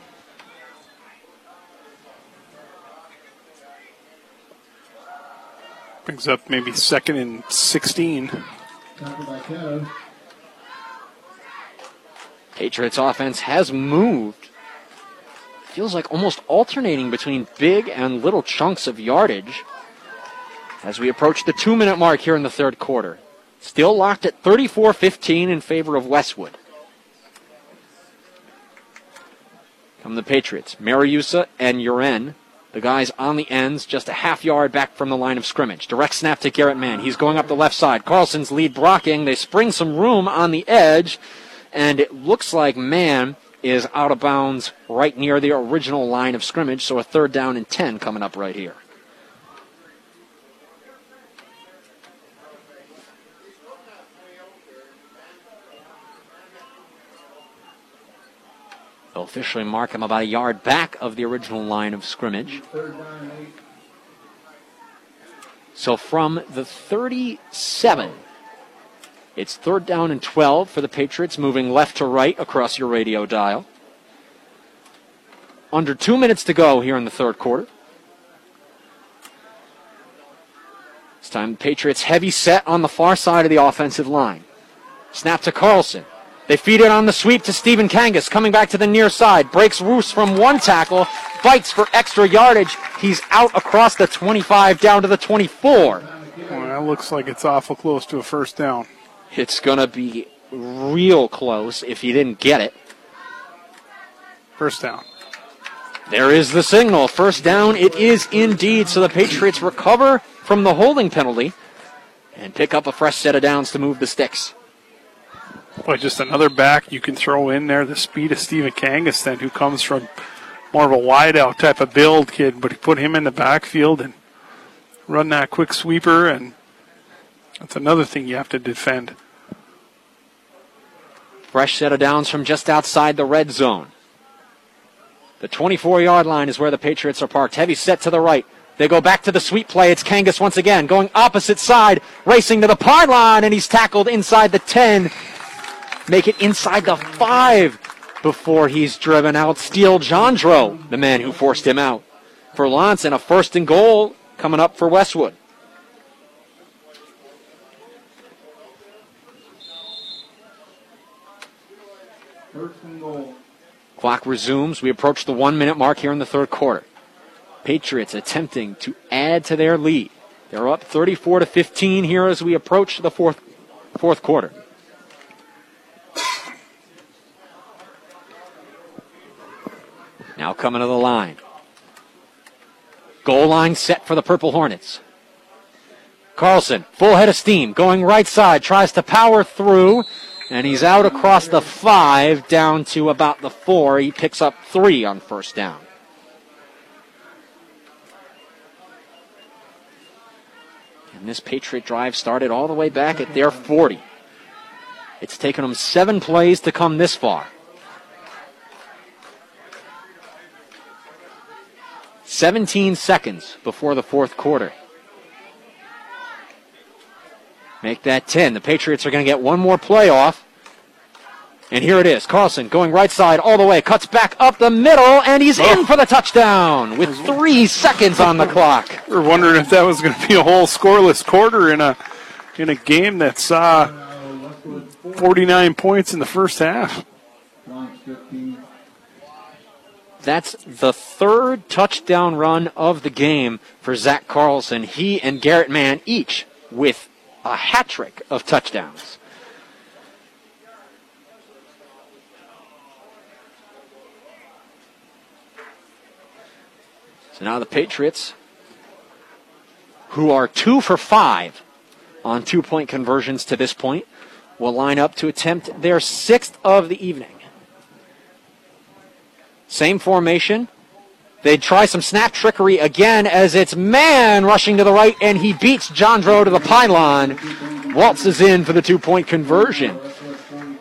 Brings up maybe second and 16. Patriots offense has moved. Feels like almost alternating between big and little chunks of yardage as we approach the 2-minute mark here in the third quarter. Still locked at 34-15 in favor of Westwood. Come the Patriots. Mariusa and Uren, the guys on the ends, just a half yard back from the line of scrimmage. Direct snap to Garrett Mann. He's going up the left side. Carlson's lead blocking. They spring some room on the edge, and it looks like Mann is out of bounds right near the original line of scrimmage, so a third down and 10 coming up right here. They'll officially mark him about a yard back of the original line of scrimmage. So from the 37, it's third down and 12 for the Patriots, moving left to right across your radio dial. Under 2 minutes to go here in the third quarter. This time the Patriots heavy set on the far side of the offensive line. Snap to Carlson. They feed it on the sweep to Stephen Kangas, coming back to the near side. Breaks loose from one tackle, fights for extra yardage. He's out across the 25 down to the 24. Well, that looks like it's awful close to a first down. It's going to be real close if you didn't get it. First down. There is the signal. First down it is indeed. So the Patriots recover from the holding penalty and pick up a fresh set of downs to move the sticks. Boy, just another back you can throw in there. The speed of Stephen Kangas, then, who comes from more of a wideout type of build kid, but put him in the backfield and run that quick sweeper, and that's another thing you have to defend. Fresh set of downs from just outside the red zone. The 24-yard line is where the Patriots are parked. Heavy set to the right. They go back to the sweep play. It's Kangas once again, going opposite side, racing to the pylon, and he's tackled inside the 10. Make it inside the 5 before he's driven out. Steele Jondreau, the man who forced him out. For L'Anse, and a first and goal coming up for Westwood. First and goal. Clock resumes. We approach the 1-minute mark here in the third quarter. Patriots attempting to add to their lead. They're up 34-15 here as we approach the fourth quarter. Now coming to the line. Goal line set for the Purple Hornets. Carlson, full head of steam, going right side, tries to power through, and he's out across the 5 down to about the 4. He picks up 3 on first down. And this Patriot drive started all the way back at their 40. It's taken them 7 plays to come this far. 17 seconds before the fourth quarter. Make that 10. The Patriots are going to get one more playoff. And here it is. Carlson going right side all the way. Cuts back up the middle, and he's in for the touchdown with 3 seconds on the clock. We were wondering if that was going to be a whole scoreless quarter in a game that saw 49 points in the first half. That's the 3rd touchdown run of the game for Zach Carlson. He and Garrett Mann each with a hat trick of touchdowns. So now the Patriots, who are 2 for 5 on 2-point conversions to this point, will line up to attempt their 6th of the evening. Same formation, They try some snap trickery again as it's Mann rushing to the right, and he beats Jondreau to the pylon. Waltzes in for the two-point conversion.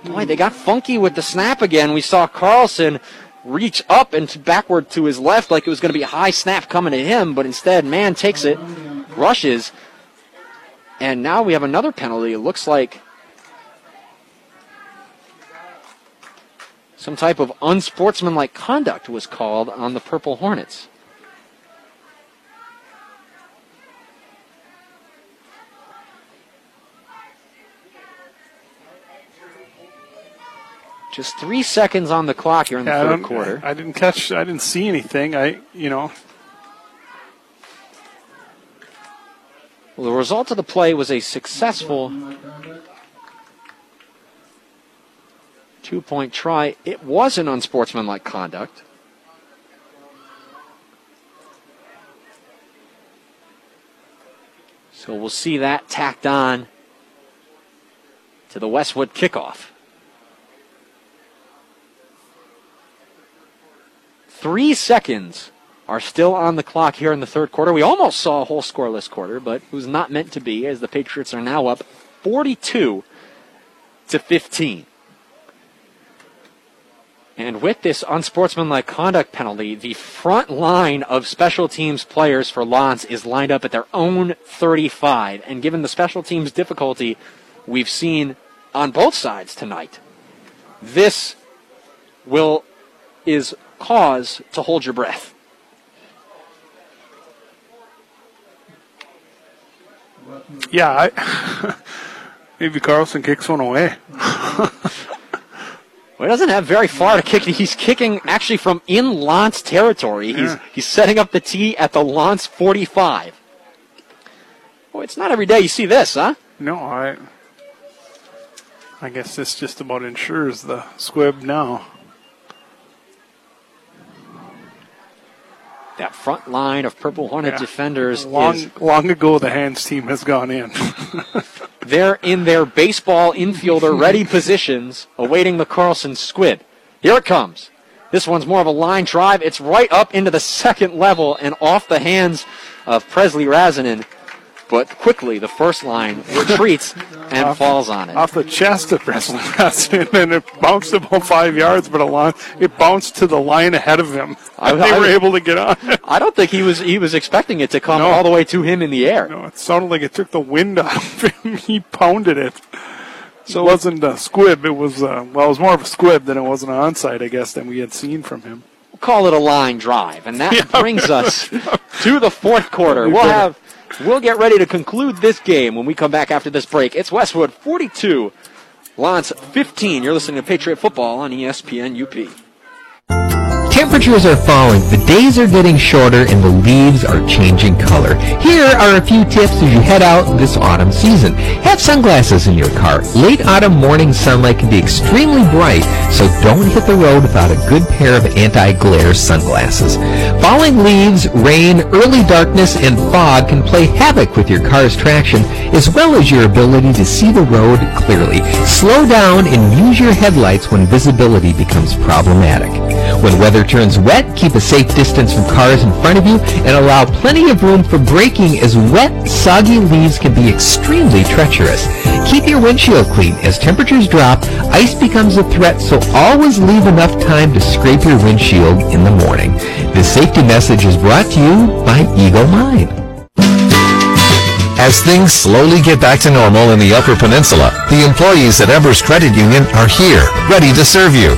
Boy, they got funky with the snap again. We saw Carlson reach up and backward to his left like it was going to be a high snap coming to him, but instead Mann takes it, rushes, and now we have another penalty. It looks like some type of unsportsmanlike conduct was called on the Purple Hornets. Just 3 seconds on the clock here in the third quarter. I didn't catch. I didn't see anything. Well, the result of the play was a successful two-point try. It was an unsportsmanlike conduct. So we'll see that tacked on to the Westwood kickoff. 3 seconds are still on the clock here in the third quarter. We almost saw a whole scoreless quarter, but it was not meant to be, as the Patriots are now up 42-15. And with this unsportsmanlike conduct penalty, the front line of special teams players for L'Anse is lined up at their own 35. And given the special teams difficulty we've seen on both sides tonight, this is cause to hold your breath. Yeah, maybe Carlson kicks one away. Well, he doesn't have very far to kick. He's kicking actually from in L'Anse territory. He's setting up the tee at the L'Anse 45. Boy, it's not every day you see this, huh? No, I guess this just about ensures the squib now. That front line of Purple Hornet defenders is... Long ago, the hands team has gone in. They're in their baseball infielder ready positions, awaiting the Carlson squib. Here it comes. This one's more of a line drive. It's right up into the second level and off the hands of Presley Razanin. But quickly, the first line retreats and falls on it. Off the chest of Presley Razanin, and it bounced about 5 yards, but it bounced to the line ahead of him. They were able to get on. I don't think he was expecting it to come all the way to him in the air. No, it sounded like it took the wind out of him. He pounded it. So it wasn't a squib. It was, it was more of a squib than it was an onside, I guess, than we had seen from him. We'll call it a line drive, and that brings us to the fourth quarter. We'll get ready to conclude this game when we come back after this break. It's Westwood 42, L'Anse 15. You're listening to Patriot Football on ESPN UP. Temperatures are falling, the days are getting shorter, and the leaves are changing color. Here are a few tips as you head out this autumn season. Have sunglasses in your car. Late autumn morning sunlight can be extremely bright, so don't hit the road without a good pair of anti-glare sunglasses. Falling leaves, rain, early darkness, and fog can play havoc with your car's traction, as well as your ability to see the road clearly. Slow down and use your headlights when visibility becomes problematic. When weather turns wet, keep a safe distance from cars in front of you and allow plenty of room for braking, as wet, soggy leaves can be extremely treacherous. Keep your windshield clean. As temperatures drop, ice becomes a threat, so always leave enough time to scrape your windshield in the morning. This safety message is brought to you by Eagle Mine. As things slowly get back to normal in the Upper Peninsula, the employees at Embers Credit Union are here, ready to serve you.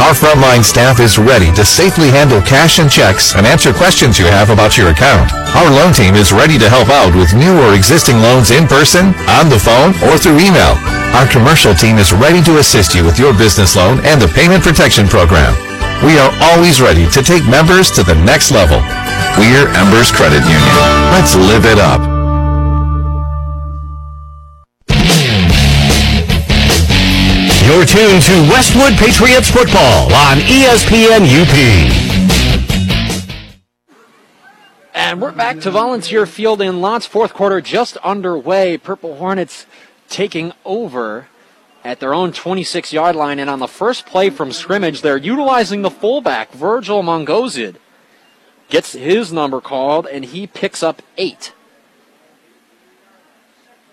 Our frontline staff is ready to safely handle cash and checks and answer questions you have about your account. Our loan team is ready to help out with new or existing loans in person, on the phone, or through email. Our commercial team is ready to assist you with your business loan and the Payment Protection Program. We are always ready to take members to the next level. We're Embers Credit Union. Let's live it up. You're tuned to Westwood Patriots Football on ESPN UP. And we're back to Volunteer Field in L'Anse. Fourth quarter just underway. Purple Hornets taking over at their own 26-yard line. And on the first play from scrimmage, they're utilizing the fullback, Virgil Mongozid. gets his number called, and he picks up 8.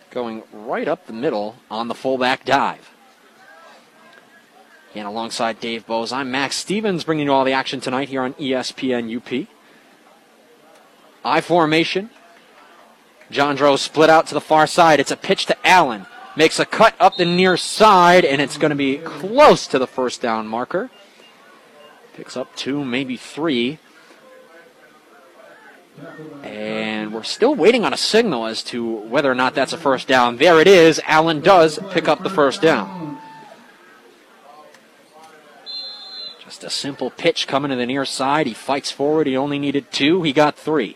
Going right up the middle on the fullback dive. And alongside Dave Bowes, I'm Max Stevens bringing you all the action tonight here on ESPN UP. I formation. Jondreau split out to the far side. It's a pitch to Allen. Makes a cut up the near side, and it's going to be close to the first down marker. Picks up 2, maybe 3. And we're still waiting on a signal as to whether or not that's a first down. There it is. Allen does pick up the first down. Just a simple pitch coming to the near side. He fights forward. He only needed 2. He got 3.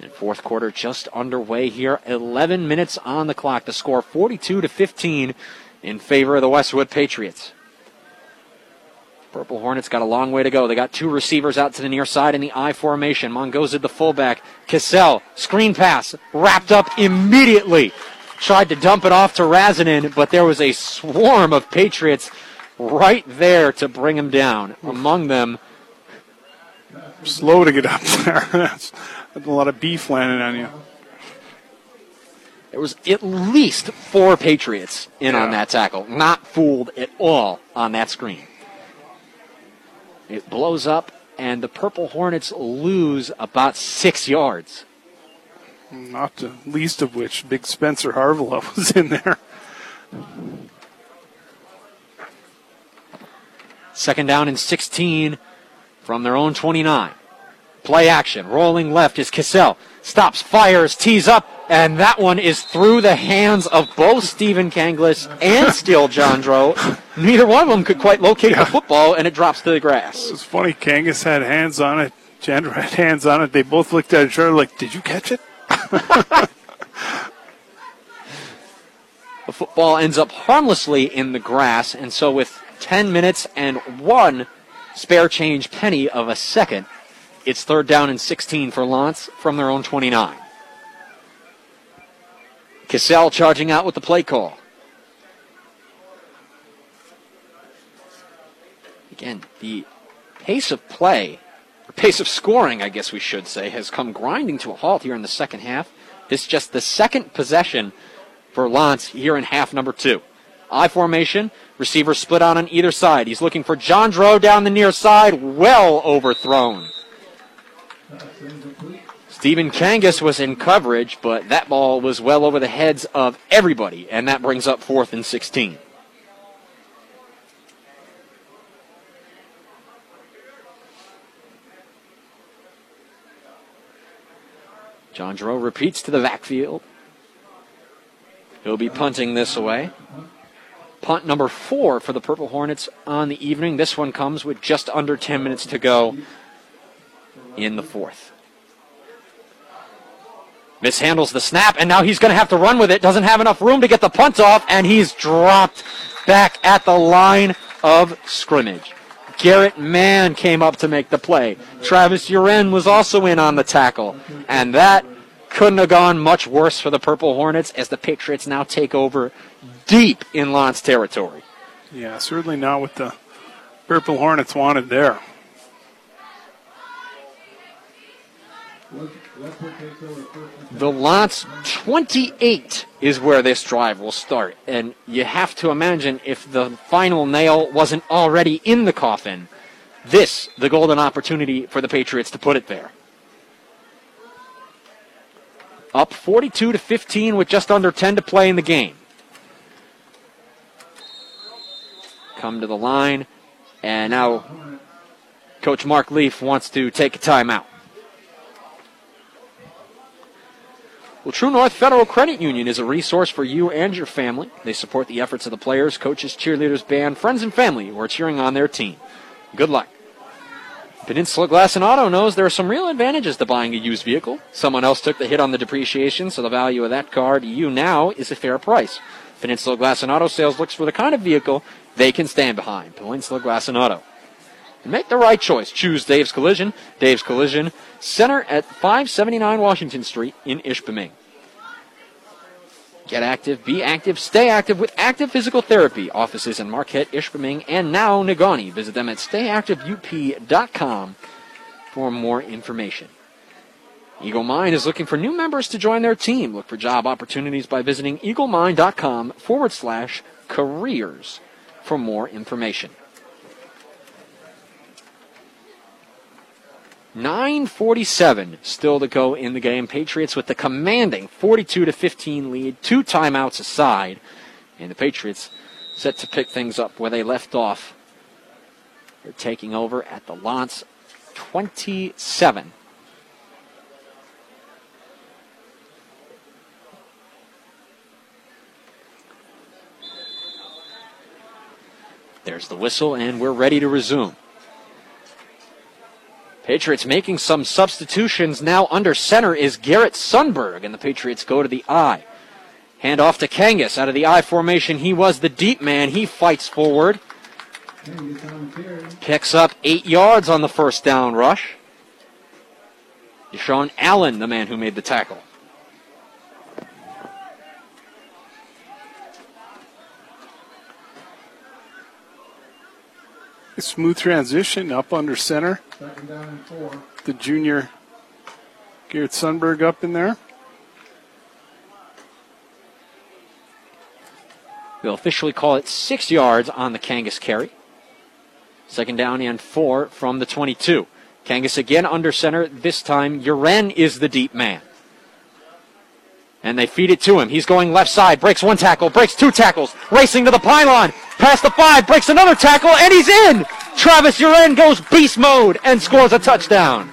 And fourth quarter just underway here. 11 minutes on the clock. The score 42-15 in favor of the Westwood Patriots. Purple Hornets got a long way to go. They got 2 receivers out to the near side in the I formation. Mongoza, the fullback. Cassell, screen pass, wrapped up immediately. Tried to dump it off to Razanin, but there was a swarm of Patriots right there to bring him down. Among them, slow to get up there. That's a lot of beef landing on you. There was at least 4 Patriots in on that tackle. Not fooled at all on that screen. It blows up, and the Purple Hornets lose about 6 yards. Not the least of which, big Spencer Harvilla was in there. Second down and 16 from their own 29. Play action, rolling left is Cassell. Stops, fires, tees up, and that one is through the hands of both Stephen Kangas and Steele Jondreau. Neither one of them could quite locate the football, and it drops to the grass. It's funny, Kangas had hands on it, Jondreau had hands on it. They both looked at each other like, did you catch it? The football ends up harmlessly in the grass, and so with 10 minutes and 1 spare change penny of a second, it's third down and 16 for L'Anse from their own 29. Cassell charging out with the play call. Again, the pace of play, or pace of scoring, I guess we should say, has come grinding to a halt here in the second half. This is just the second possession for L'Anse here in half number 2. I formation, receiver split out on either side. He's looking for Jondreau down the near side, well overthrown. Stephen Kangas was in coverage, but that ball was well over the heads of everybody, and that brings up fourth and 16. Jondreau repeats to the backfield. He'll be punting this away. Punt number 4 for the Purple Hornets on the evening. This one comes with just under 10 minutes to go in the fourth. Mishandles the snap, and now he's going to have to run with it. Doesn't have enough room to get the punt off, and he's dropped back at the line of scrimmage. Garrett Mann came up to make the play. Travis Uren was also in on the tackle, and that couldn't have gone much worse for the Purple Hornets as the Patriots now take over deep in L'Anse territory. Yeah, certainly not what the Purple Hornets wanted there. The L'Anse 28 is where this drive will start, and you have to imagine if the final nail wasn't already in the coffin, this, the golden opportunity for the Patriots to put it there. Up 42-15 with just under 10 to play in the game. Come to the line, and now Coach Mark Leith wants to take a timeout. Well, True North Federal Credit Union is a resource for you and your family. They support the efforts of the players, coaches, cheerleaders, band, friends, and family who are cheering on their team. Good luck. Peninsula Glass and Auto knows there are some real advantages to buying a used vehicle. Someone else took the hit on the depreciation, so the value of that car to you now is a fair price. Peninsula Glass and Auto Sales looks for the kind of vehicle they can stand behind. Peninsula Glass and Auto. And make the right choice. Choose Dave's Collision. Dave's Collision Center at 579 Washington Street in Ishpeming. Get active, be active, stay active with Active Physical Therapy. Offices in Marquette, Ishpeming, and now Negaunee. Visit them at stayactiveup.com for more information. Eagle Mine is looking for new members to join their team. Look for job opportunities by visiting eaglemine.com/careers for more information. 9:47 still to go in the game. Patriots with the commanding 42-15 lead, two timeouts aside. And the Patriots set to pick things up where they left off. They're taking over at the L'Anse 27. There's the whistle, and we're ready to resume. Patriots making some substitutions. Now under center is Garrett Sundberg, and the Patriots go to the I. Hand off to Kangas out of the I formation. He was the deep man. He fights forward. Picks up 8 yards on the first down rush. Dashaun Allen, the man who made the tackle. Smooth transition up under center. Second down and 4. The junior Garrett Sundberg up in there. They'll officially call it 6 yards on the Kangas carry. Second down and 4 from the 22. Kangas again under center. This time Uren is the deep man. And they feed it to him. He's going left side, breaks one tackle, breaks two tackles, racing to the pylon, past the 5, breaks another tackle, and he's in! Travis Uren goes beast mode and scores a touchdown.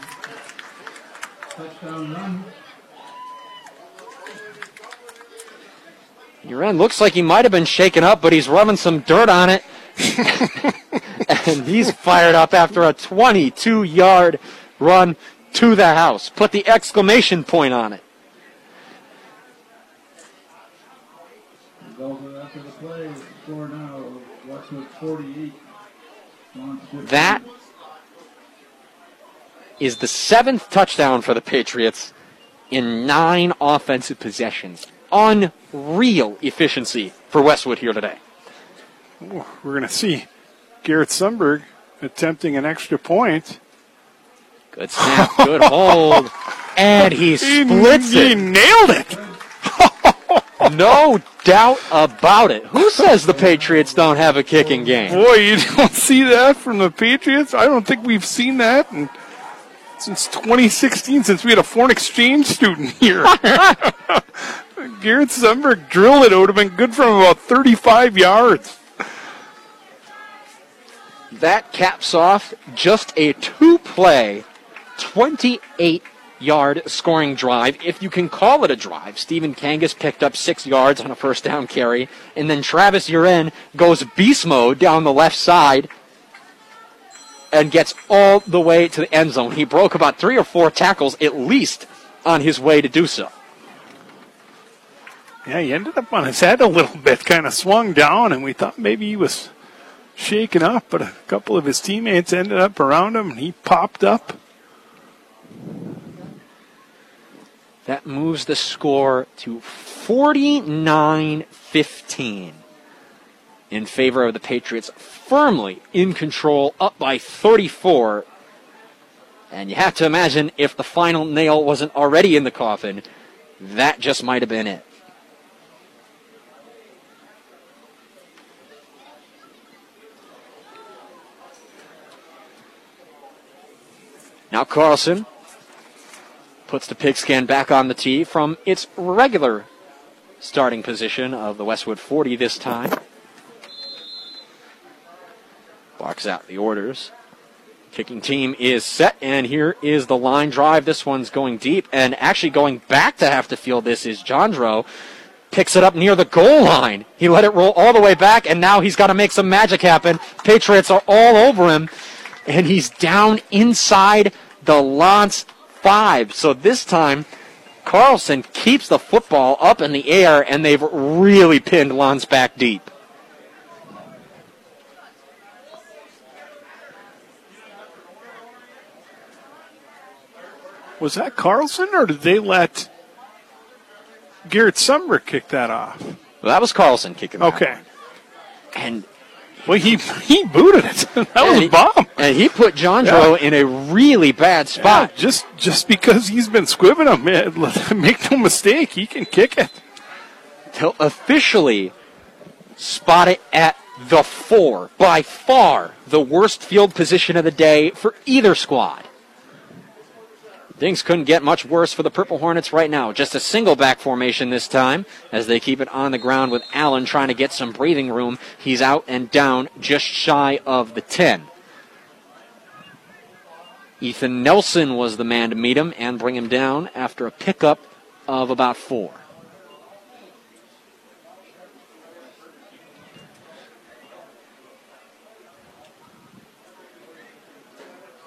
Uren looks like he might have been shaken up, but he's rubbing some dirt on it. And he's fired up after a 22-yard run to the house. Put the exclamation point on it. After the play, score now, Westwood 48. That is the 7th touchdown for the Patriots in 9 offensive possessions. Unreal efficiency for Westwood here today. Ooh, we're going to see Garrett Sundberg attempting an extra point. Good snap, good hold, and he splits it. He nailed it. No doubt about it. Who says the Patriots don't have a kicking game? Boy, you don't see that from the Patriots. I don't think we've seen that since 2016, since we had a foreign exchange student here. Garrett Sundberg drilled it. It would have been good from about 35 yards. That caps off just a 2-play, 28 yard scoring drive, if you can call it a drive. Stephen Kangas picked up 6 yards on a first down carry, and then Travis Uren goes beast mode down the left side and gets all the way to the end zone. He broke about 3 or 4 tackles at least on his way to do so. Yeah, he ended up on his head a little bit, kind of swung down, and we thought maybe he was shaken up, but a couple of his teammates ended up around him, and he popped up. That moves the score to 49-15 in favor of the Patriots, firmly in control, up by 34. And you have to imagine, if the final nail wasn't already in the coffin, that just might have been it. Now Carlson puts the pigskin back on the tee from its regular starting position of the Westwood 40 this time. Barks out the orders. Kicking team is set, and here is the line drive. This one's going deep, and actually going back to have to field this is Jondreau. Picks it up near the goal line. He let it roll all the way back, and now he's got to make some magic happen. Patriots are all over him, and he's down inside the L'Anse 5. So this time, Carlson keeps the football up in the air, and they've really pinned L'Anse back deep. Was that Carlson, or did they let Garrett Sundberg kicked that off. Well, that was Carlson kicking that. Okay. And well, he booted it. That was a bomb. And he put Jondreau in a really bad spot. Yeah, just because he's been squibbing him, man, make no mistake, he can kick it. He'll officially spot it at the 4. By far the worst field position of the day for either squad. Things couldn't get much worse for the Purple Hornets right now. Just a single back formation this time as they keep it on the ground with Allen trying to get some breathing room. He's out and down just shy of the 10. Ethan Nelson was the man to meet him and bring him down after a pickup of about 4.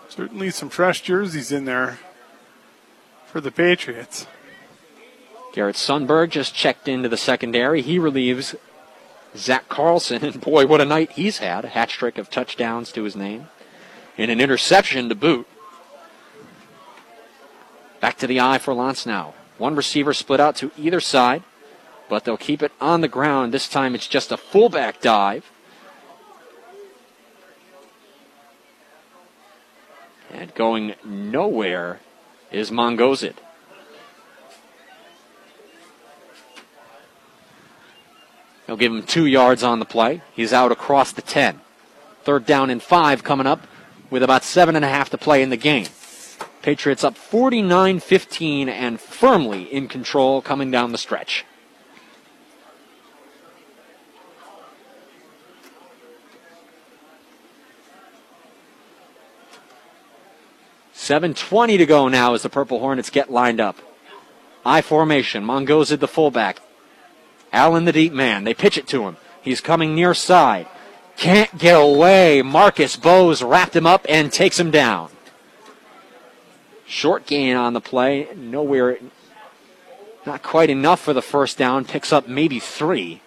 Certainly some fresh jerseys in there for the Patriots. Garrett Sundberg just checked into the secondary. He relieves Zach Carlson, and boy, what a night he's had. A hat trick of touchdowns to his name and an interception to boot. Back to the eye for L'Anse now. One receiver split out to either side, but they'll keep it on the ground. This time it's just a fullback dive. And going nowhere is Mongozid. They'll give him 2 yards on the play. He's out across the 10. 3rd down and 5 coming up with about 7.5 to play in the game. Patriots up 49-15 and firmly in control coming down the stretch. $7:20 to go now as the Purple Hornets get lined up. I formation. Mongozid the fullback. Allen the deep man. They pitch it to him. He's coming near side. Can't get away. Marcus Bowes wrapped him up and takes him down. Short gain on the play. Nowhere. Not quite enough for the 1st down. Picks up maybe 3.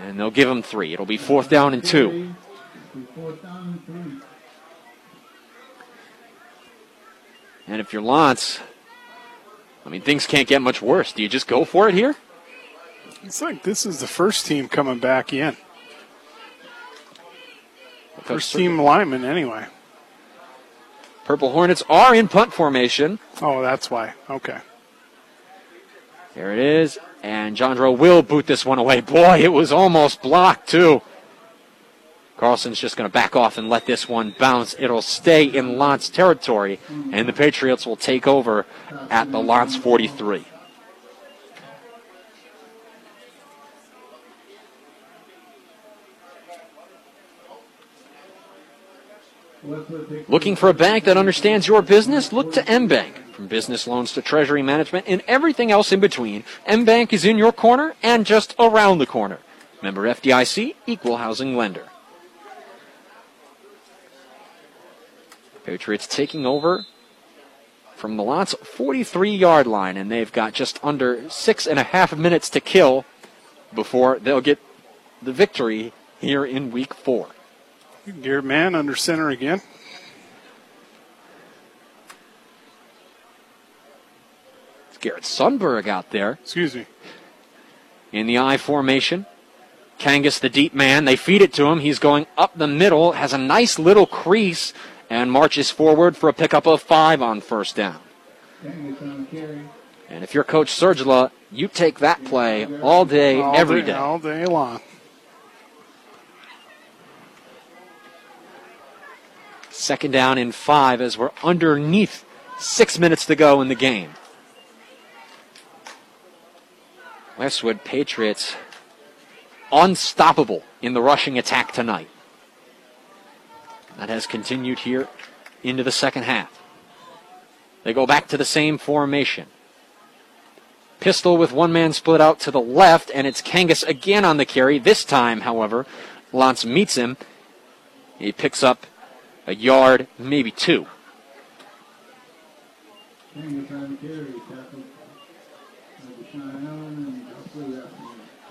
And they'll give him 3. It'll be 4th down and 2. 4th down and 3. And if you're L'Anse, I mean, things can't get much worse. Do you just go for it here? It's like this is the first team coming back in. First team lineman, anyway. Purple Hornets are in punt formation. Oh, that's why. Okay. There it is. And Jondreau will boot this one away. Boy, it was almost blocked, too. Carlson's just going to back off and let this one bounce. It'll stay in L'Anse territory, and the Patriots will take over at the L'Anse 43. Looking for a bank that understands your business? Look to MBank. From business loans to treasury management and everything else in between, MBank is in your corner and just around the corner. Member FDIC, equal housing lender. Patriots taking over from the L'Anse 43-yard line, and they've got just under 6.5 minutes to kill before they'll get the victory here in Week 4. Garrett Mann under center again. It's Garrett Sundberg out there. Excuse me. In the I formation. Kangas, the deep man. They feed it to him. He's going up the middle, has a nice little crease, and marches forward for a pickup of 5 on 1st down. And if you're Coach Sergula, you take that play all day, every day. All day long. Second down and 5 as we're underneath 6 minutes to go in the game. Westwood Patriots unstoppable in the rushing attack tonight. That has continued here into the 2nd half. They go back to the same formation. Pistol with one man split out to the left, and it's Kangas again on the carry. This time, however, L'Anse meets him. He picks up a yard, maybe 2.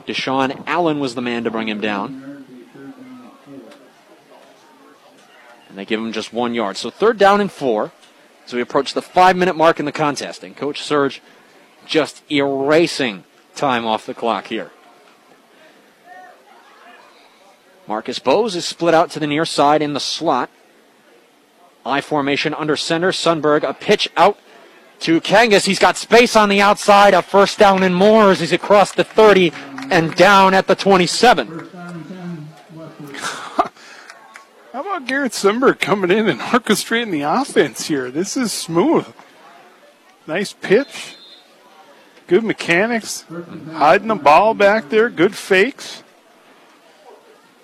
Dashaun Allen was the man to bring him down. And they give him just 1 yard. So 3rd down and 4 as we approach the 5-minute mark in the contest. And Coach Serge just erasing time off the clock here. Marcus Bowes is split out to the near side in the slot. I formation under center. Sundberg, a pitch out to Kangas. He's got space on the outside. A first down and more as he's across the 30 and down at the 27. How about Garrett Sundberg coming in and orchestrating the offense here? This is smooth. Nice pitch. Good mechanics. Hiding the ball back there. Good fakes.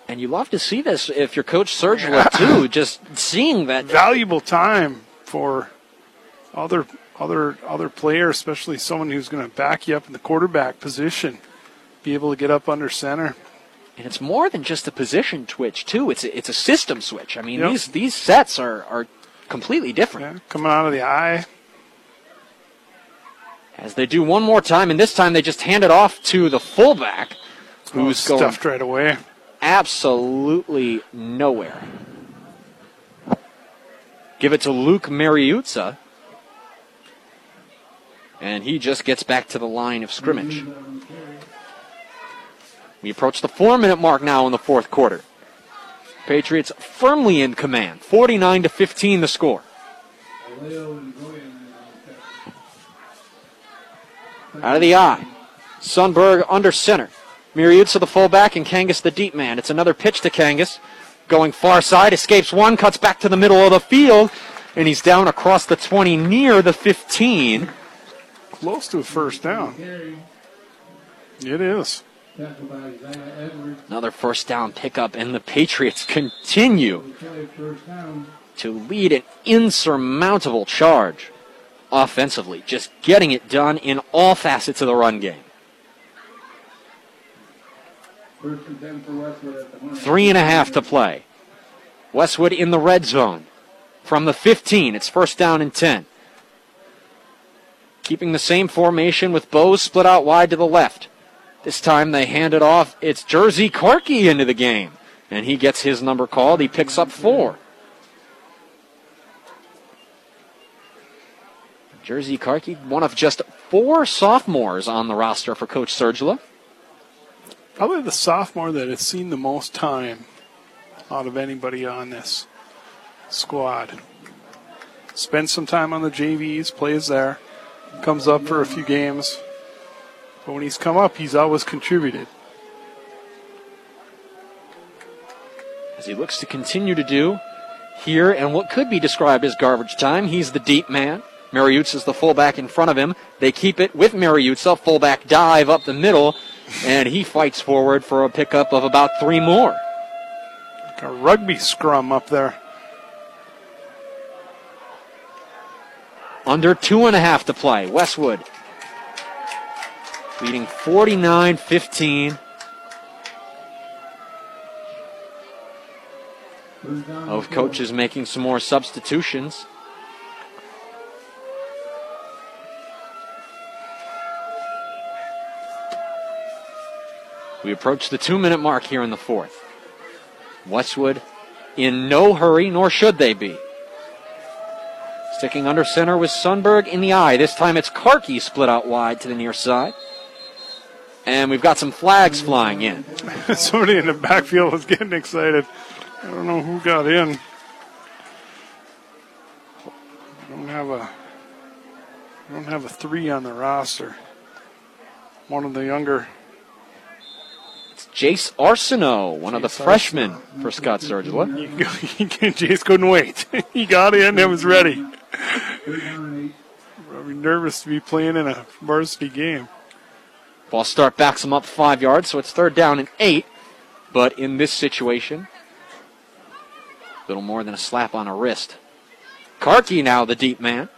And you love to see this if you're Coach Sergula, too, just seeing that. Valuable time for other player, especially someone who's going to back you up in the quarterback position, be able to get up under center. And it's more than just a position twitch, too. It's a system switch. I mean, yep. These sets are completely different. Yeah, coming out of the eye. As they do one more time, and this time they just hand it off to the fullback. Who's stuffed right away. Absolutely nowhere. Give it to Luke Mariucci. And he just gets back to the line of scrimmage. We approach the 4-minute mark now in the fourth quarter. Patriots firmly in command. 49-15 the score. Out of the eye. Sundberg under center. Mariucci the fullback and Kangas the deep man. It's another pitch to Kangas. Going far side, escapes one, cuts back to the middle of the field, and he's down across the 20 near the 15. Close to a first down. It is. Another first down pickup, and the Patriots continue to lead an insurmountable charge offensively, just getting it done in all facets of the run game. 3.5 to play. Westwood in the red zone. From the 15, it's first down and 10. Keeping the same formation with Bowes split out wide to the left. This time they hand it off. It's Jersey Karki into the game. And he gets his number called. He picks up 4. Jersey Karki, one of just 4 sophomores on the roster for Coach Sergula. Probably the sophomore that has seen the most time out of anybody on this squad. Spends some time on the JVs, plays there, comes up for a few games. But when he's come up, he's always contributed. As he looks to continue to do here, and what could be described as garbage time, he's the deep man. Mariucci is the fullback in front of him. They keep it with Mariucci, fullback dive up the middle. And he fights forward for a pickup of about 3 more. Like a rugby scrum up there. Under 2.5 to play. Westwood leading 49-15. Both coaches making some more substitutions. We approach the 2-minute mark here in the fourth. Westwood in no hurry, nor should they be. Sticking under center with Sundberg in the eye. This time it's Karki split out wide to the near side. And we've got some flags flying in. Somebody in the backfield was getting excited. I don't know who got in. I don't have a 3 on the roster. One of the younger. Jace Arsenault, one of the freshmen for Scott Sergula. Jace couldn't wait. He got in and was ready. Probably nervous to be playing in a varsity game. Ball start backs him up 5 yards, so it's third down and 8. But in this situation, little more than a slap on a wrist. Karki now the deep man.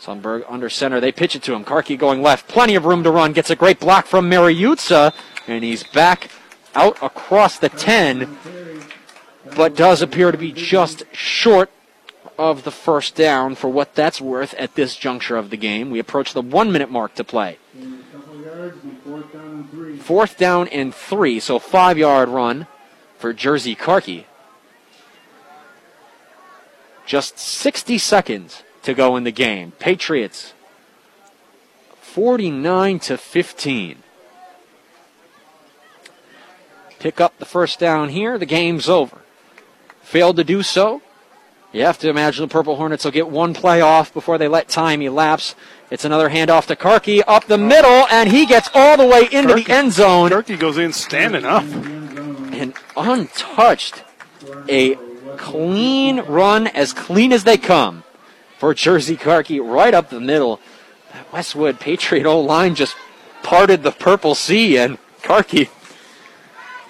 Sundberg under center. They pitch it to him. Karki going left. Plenty of room to run. Gets a great block from Mariucci. And he's back out across the 10. But does appear to be just short of the first down for what that's worth at this juncture of the game. We approach the 1-minute mark to play. Fourth down and 3. So 5-yard run for Jersey Karki. Just 60 seconds to go in the game. Patriots 49-15. Pick up the first down here. The game's over. Failed to do so. You have to imagine the Purple Hornets will get one play off before they let time elapse. It's another handoff to Karki up the middle, and he gets all the way into the end zone. Karki goes in standing up. And untouched. A clean run, as clean as they come, for Jersey Karki right up the middle. That Westwood Patriot O-line just parted the Purple Sea, and Karki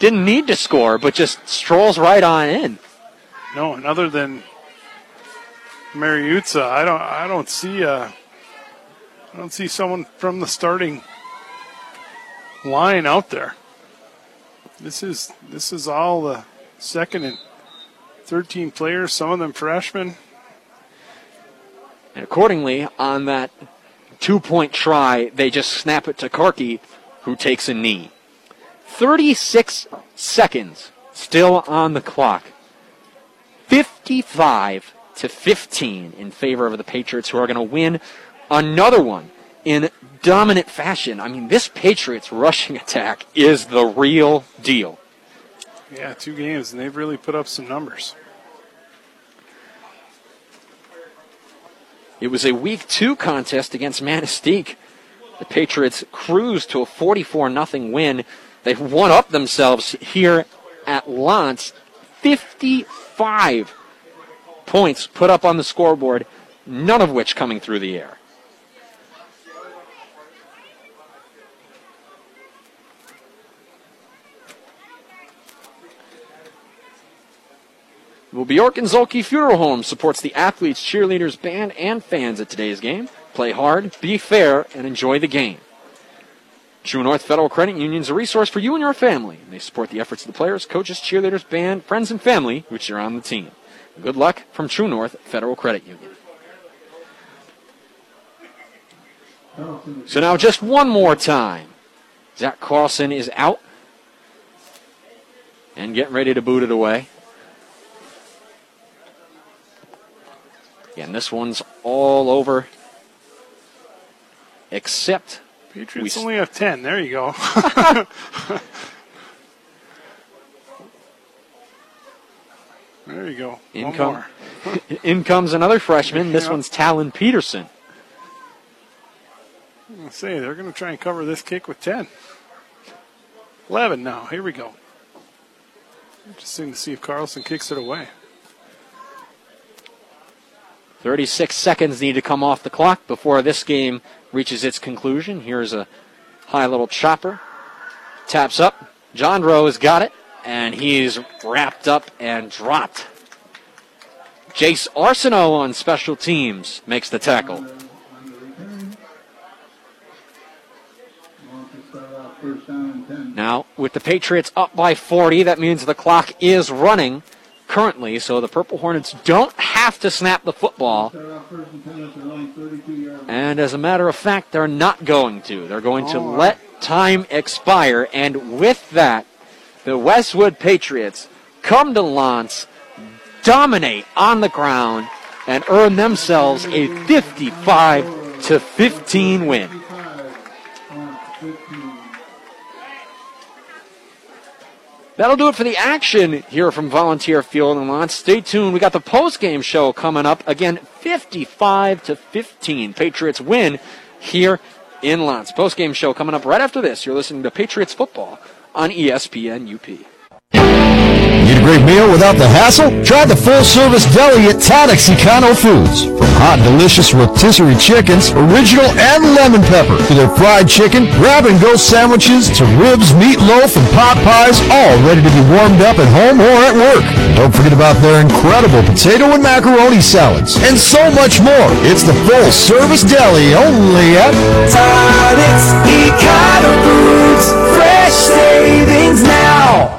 didn't need to score, but just strolls right on in. No, and other than Mariucci, I don't see someone from the starting line out there. This is all the second and 13 players, some of them freshmen. And accordingly, on that two-point try, they just snap it to Karki, who takes a knee. 36 seconds still on the clock. 55-15 in favor of the Patriots, who are going to win another one in dominant fashion. I mean, this Patriots rushing attack is the real deal. Yeah, two games, and they've really put up some numbers. It was a Week 2 contest against Manistique. The Patriots cruised to a 44-0 win. They've won up themselves here at L'Anse. 55 points put up on the scoreboard, none of which coming through the air. Well, Bjorken-Zolke Funeral Home supports the athletes, cheerleaders, band, and fans at today's game. Play hard, be fair, and enjoy the game. True North Federal Credit Union is a resource for you and your family. They support the efforts of the players, coaches, cheerleaders, band, friends, and family which are on the team. Good luck from True North Federal Credit Union. So now just one more time. Zach Carlson is out and getting ready to boot it away. Again, this one's all over, except Patriots only have 10. There you go. There you go. In comes another freshman. This one's Talon Peterson. Let's see, they're going to try and cover this kick with 10. 11 now. Here we go. Interesting to see if Carlson kicks it away. 36 seconds need to come off the clock before this game reaches its conclusion. Here's a high little chopper. Taps up. Jondreau has got it, and he's wrapped up and dropped. Jace Arsenault on special teams makes the tackle. Now, with the Patriots up by 40, that means the clock is running currently, so the Purple Hornets don't have to snap the football. And as a matter of fact, they're not going to. They're going to let time expire. And with that, the Westwood Patriots come to L'Anse, dominate on the ground, and earn themselves a 55-15 win. That'll do it for the action here from Volunteer Field in L'Anse. Stay tuned. We got the post-game show coming up. Again, 55-15. Patriots win here in L'Anse. Post-game show coming up right after this. You're listening to Patriots football on ESPN UP. Need a great meal without the hassle? Try the full-service deli at Tadek's Econo Foods. From hot, delicious rotisserie chickens, original and lemon pepper, to their fried chicken, grab-and-go sandwiches, to ribs, meatloaf, and pot pies, all ready to be warmed up at home or at work. And don't forget about their incredible potato and macaroni salads, and so much more. It's the full-service deli only at Tadek's Econo Foods. Fresh savings now.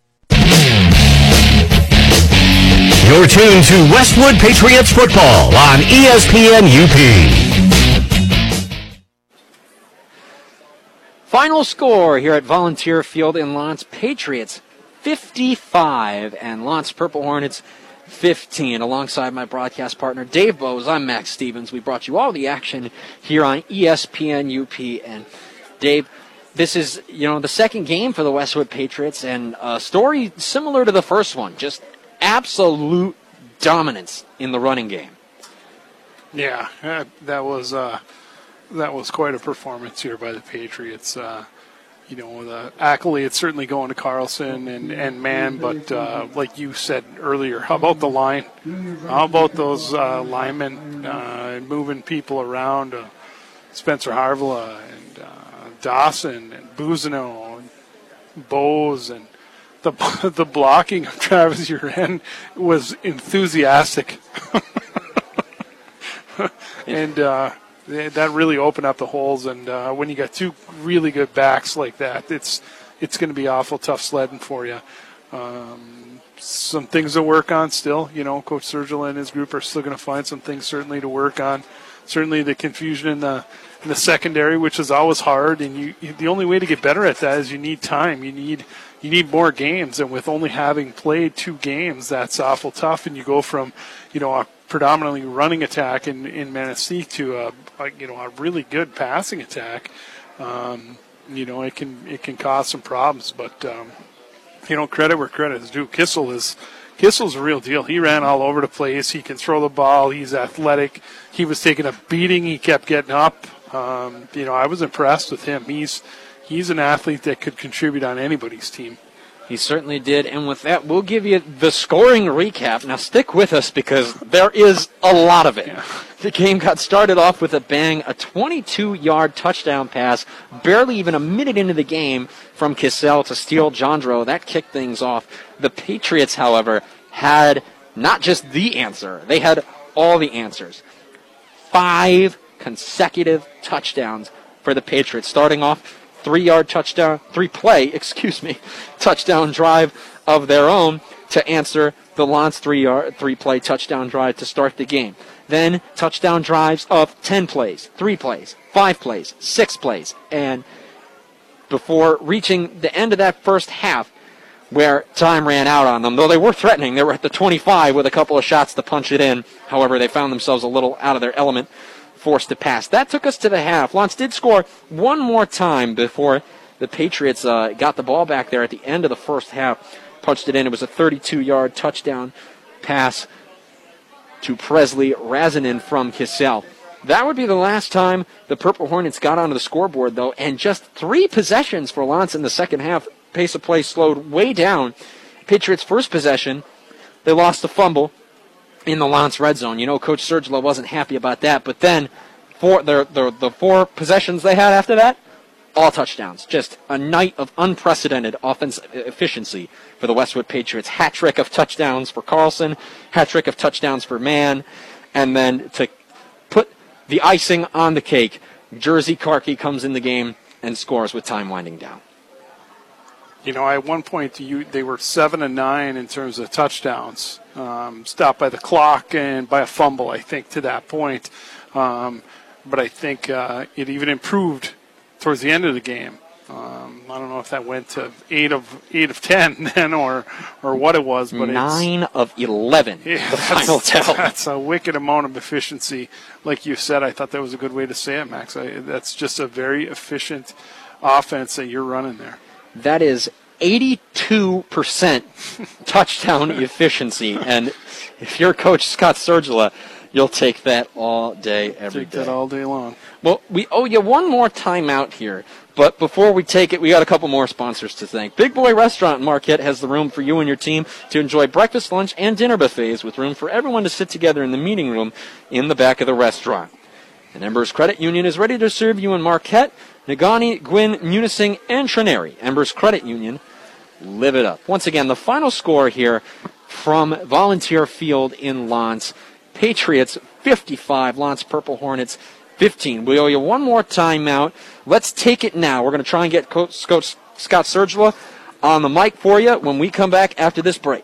You're tuned to Westwood Patriots football on ESPN UP. Final score here at Volunteer Field in L'Anse, Patriots 55 and L'Anse Purple Hornets 15. Alongside my broadcast partner Dave Bowes, I'm Max Stevens. We brought you all the action here on ESPN UP. And Dave, this is, you know, the second game for the Westwood Patriots, and a story similar to the first one. Just absolute dominance in the running game. Yeah, that was quite a performance here by the Patriots. You know, the accolades certainly going to Carlson and Mann, but like you said earlier, how about the line? How about those linemen moving people around? Spencer Harvilla and Dawson and Buzino and Bowes and the blocking of Travis Uren was enthusiastic. And that really opened up the holes. And when you got two really good backs like that, it's going to be awful tough sledding for you. Some things to work on still. You know, Coach Sergula and his group are still going to find some things certainly to work on. Certainly the confusion in the secondary, which is always hard. And the only way to get better at that is you need time. You need more games, and with only having played two games, that's awful tough. And you go from, you know, a predominantly running attack in Manistique to a really good passing attack. You know, it can cause some problems, but you know, credit where credit is due. Kissel's a real deal. He ran all over the place. He can throw the ball. He's athletic. He was taking a beating. He kept getting up. You know, I was impressed with him. He's an athlete that could contribute on anybody's team. He certainly did. And with that, we'll give you the scoring recap. Now stick with us because there is a lot of it. Yeah. The game got started off with a bang, a 22-yard touchdown pass, barely even a minute into the game, from Cassell to Steele Jondreau. That kicked things off. The Patriots, however, had not just the answer. They had all the answers. 5 consecutive touchdowns for the Patriots, starting off 3-play drive of their own to answer the L'Anse 3-play touchdown drive to start the game. Then touchdown drives of 10 plays, 3 plays, 5 plays, 6 plays. And before reaching the end of that first half, where time ran out on them, though they were threatening, they were at the 25 with a couple of shots to punch it in. However, they found themselves a little out of their element, forced to pass. That took us to the half. L'Anse did score one more time before the Patriots got the ball back there at the end of the first half, punched it in. It was a 32-yard touchdown pass to Presley Razanin from Cassell. That would be the last time the Purple Hornets got onto the scoreboard, though, and just 3 possessions for L'Anse in the second half. Pace of play slowed way down. Patriots' first possession, they lost the fumble in the L'Anse red zone. You know, Coach Sergula wasn't happy about that, but then the 4 possessions they had after that, all touchdowns. Just a night of unprecedented offensive efficiency for the Westwood Patriots. Hat-trick of touchdowns for Carlson, hat-trick of touchdowns for Mann, and then to put the icing on the cake, Jersey Karki comes in the game and scores with time winding down. You know, at one point they were 7-9 in terms of touchdowns, stopped by the clock and by a fumble, I think, to that point. But I think it even improved towards the end of the game. I don't know if that went to 8 of 10 then, or what it was, but 9 of 11. Yeah, the final tell. That's a wicked amount of efficiency, like you said. I thought that was a good way to say it, Max. That's just a very efficient offense that you're running there. That is 82% touchdown efficiency. And if you're Coach Scott Sergula, You'll take that all day, every day. Take that all day long. Well, we owe you one more timeout here. But before we take it, we got a couple more sponsors to thank. Big Boy Restaurant in Marquette has the room for you and your team to enjoy breakfast, lunch, and dinner buffets with room for everyone to sit together in the meeting room in the back of the restaurant. And Embers Credit Union is ready to serve you in Marquette, Negaunee, Gwin, Munising, and Trenary. Embers Credit Union, live it up. Once again, the final score here from Volunteer Field in L'Anse. Patriots 55, L'Anse Purple Hornets 15. We owe you one more timeout. Let's take it now. We're going to try and get Coach Scott Sergula on the mic for you when we come back after this break.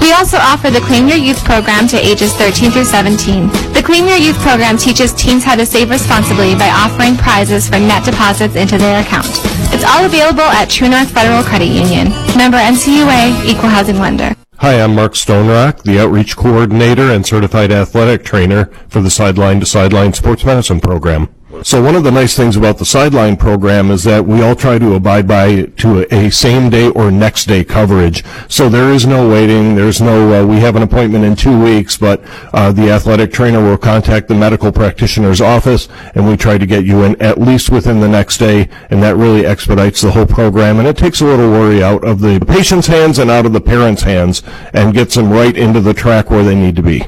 We also offer the Claim Your Youth program to ages 13 through 17. The Claim Your Youth program teaches teens how to save responsibly by offering prizes for net deposits into their account. It's all available at True North Federal Credit Union. Member NCUA, Equal Housing Lender. Hi, I'm Mark Stonerock, the Outreach Coordinator and Certified Athletic Trainer for the Sideline to Sideline Sports Medicine Program. So one of the nice things about the Sideline program is that we all try to abide by to a same-day or next-day coverage. So there is no waiting. There's no, we have an appointment in 2 weeks, but the athletic trainer will contact the medical practitioner's office, and we try to get you in at least within the next day, and that really expedites the whole program. And it takes a little worry out of the patient's hands and out of the parents' hands and gets them right into the track where they need to be.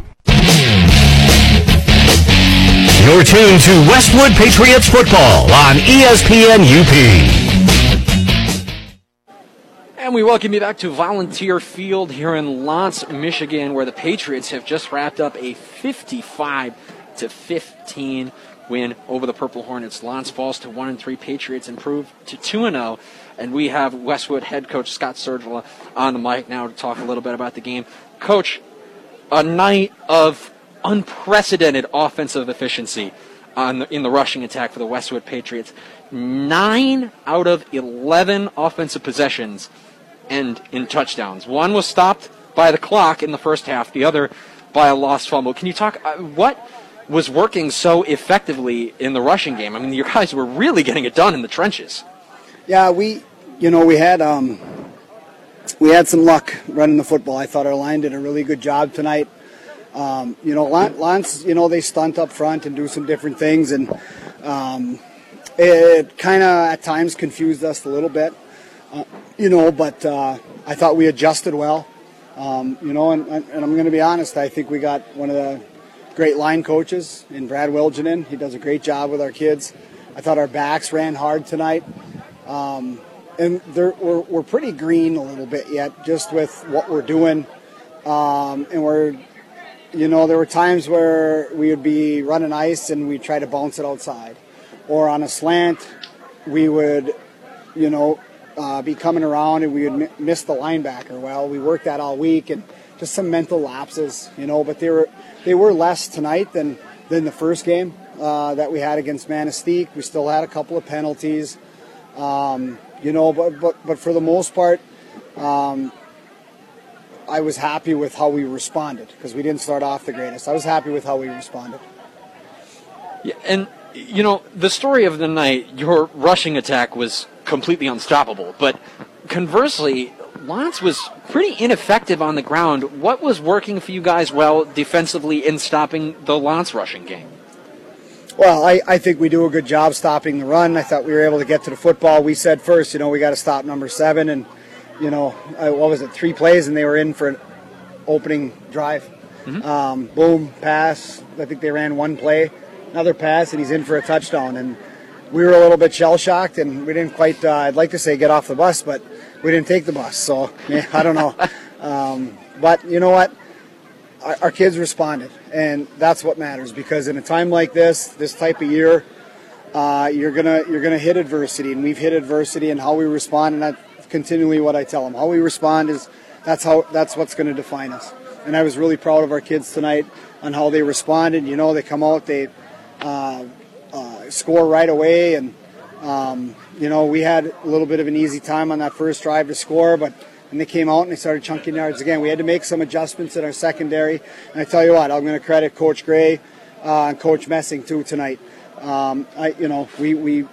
You're tuned to Westwood Patriots football on ESPN UP. And we welcome you back to Volunteer Field here in L'Anse, Michigan, where the Patriots have just wrapped up a 55-15 win over the Purple Hornets. L'Anse falls to 1-3. Patriots improve to 2-0. And we have Westwood head coach Scott Sergula on the mic now to talk a little bit about the game. Coach, a night of unprecedented offensive efficiency in the rushing attack for the Westwood Patriots. 9 out of 11 offensive possessions end in touchdowns. One was stopped by the clock in the first half, the other by a lost fumble. Can you talk what was working so effectively in the rushing game? I mean, your guys were really getting it done in the trenches. Yeah, we had some luck running the football. I thought our line did a really good job tonight. L'Anse, they stunt up front and do some different things, and it kind of at times confused us a little bit, but I thought we adjusted well, and I'm going to be honest, I think we got one of the great line coaches in Brad Wilgenin. He does a great job with our kids. I thought our backs ran hard tonight, and we're pretty green a little bit yet just with what we're doing, and we're... there were times where we would be running ice and we'd try to bounce it outside. Or on a slant, we would, be coming around and we would miss the linebacker. Well, we worked that all week, and just some mental lapses, but they were less tonight than the first game that we had against Manistique. We still had a couple of penalties, but for the most part, I was happy with how we responded, because we didn't start off the greatest. I was happy with how we responded. Yeah, and, the story of the night, your rushing attack was completely unstoppable. But conversely, L'Anse was pretty ineffective on the ground. What was working for you guys well defensively in stopping the L'Anse rushing game? Well, I think we do a good job stopping the run. I thought we were able to get to the football. We said first, we got to stop number 7 and... 3 plays, and they were in for an opening drive. Mm-hmm. Boom, pass. I think they ran one play, another pass, and he's in for a touchdown. And we were a little bit shell-shocked, and we didn't quite, I'd like to say get off the bus, but we didn't take the bus. So, I don't know. But you know what? Our kids responded, and that's what matters, because in a time like this type of year, you're gonna hit adversity, and we've hit adversity, and how we respond, and that continually what I tell them. How we respond is that's what's going to define us. And I was really proud of our kids tonight on how they responded. They come out, they score right away, and we had a little bit of an easy time on that first drive to score, but and they came out and they started chunking yards again. We had to make some adjustments in our secondary. And I tell you what, I'm going to credit Coach Gray and Coach Messing too tonight. We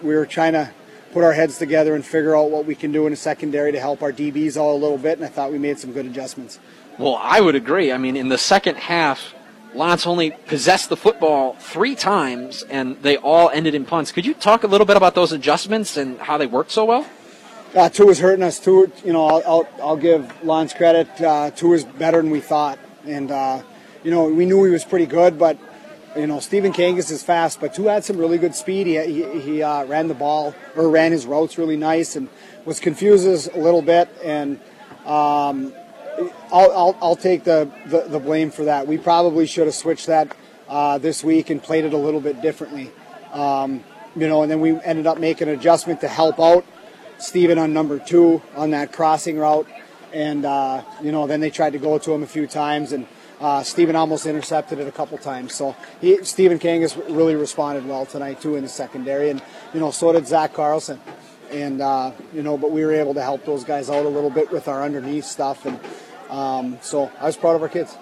were trying to put our heads together and figure out what we can do in a secondary to help our DBs all a little bit, and I thought we made some good adjustments. Well, I would agree. I mean, in the second half, L'Anse only possessed the football 3 times, and they all ended in punts. Could you talk a little bit about those adjustments and how they worked so well? Two was hurting us. Two, you know, I'll give L'Anse credit. Two was better than we thought, and we knew he was pretty good, but Stephen Kangas is fast, but Two had some really good speed. He ran the ball or ran his routes really nice, and was confused us a little bit, and. I'll take the blame for that. We probably should have switched that this week and played it a little bit differently. And then we ended up making an adjustment to help out Steven on number 2 on that crossing route. And, then they tried to go to him a few times, and Steven almost intercepted it a couple times. So Steven Kangas really responded well tonight, too, in the secondary. And, so did Zach Carlson. And, but we were able to help those guys out a little bit with our underneath stuff. And so I was proud of our kids.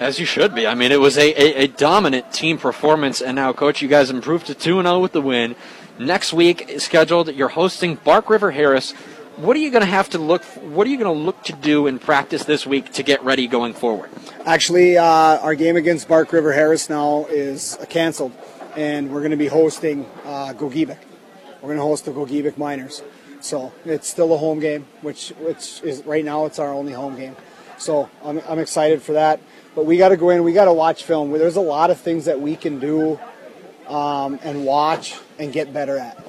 As you should be. I mean, it was a dominant team performance. And now, Coach, you guys improved to 2-0 with the win. Next week is scheduled. You're hosting Bark River Harris. What are you going to look to do in practice this week to get ready going forward? Actually, our game against Bark River Harris now is canceled. And we're going to be hosting Gogebic. We're going to host the Gogebic Miners. So it's still a home game, which is right now it's our only home game. So I'm excited for that. But we got to go in. We got to watch film. There's a lot of things that we can do and watch and get better at.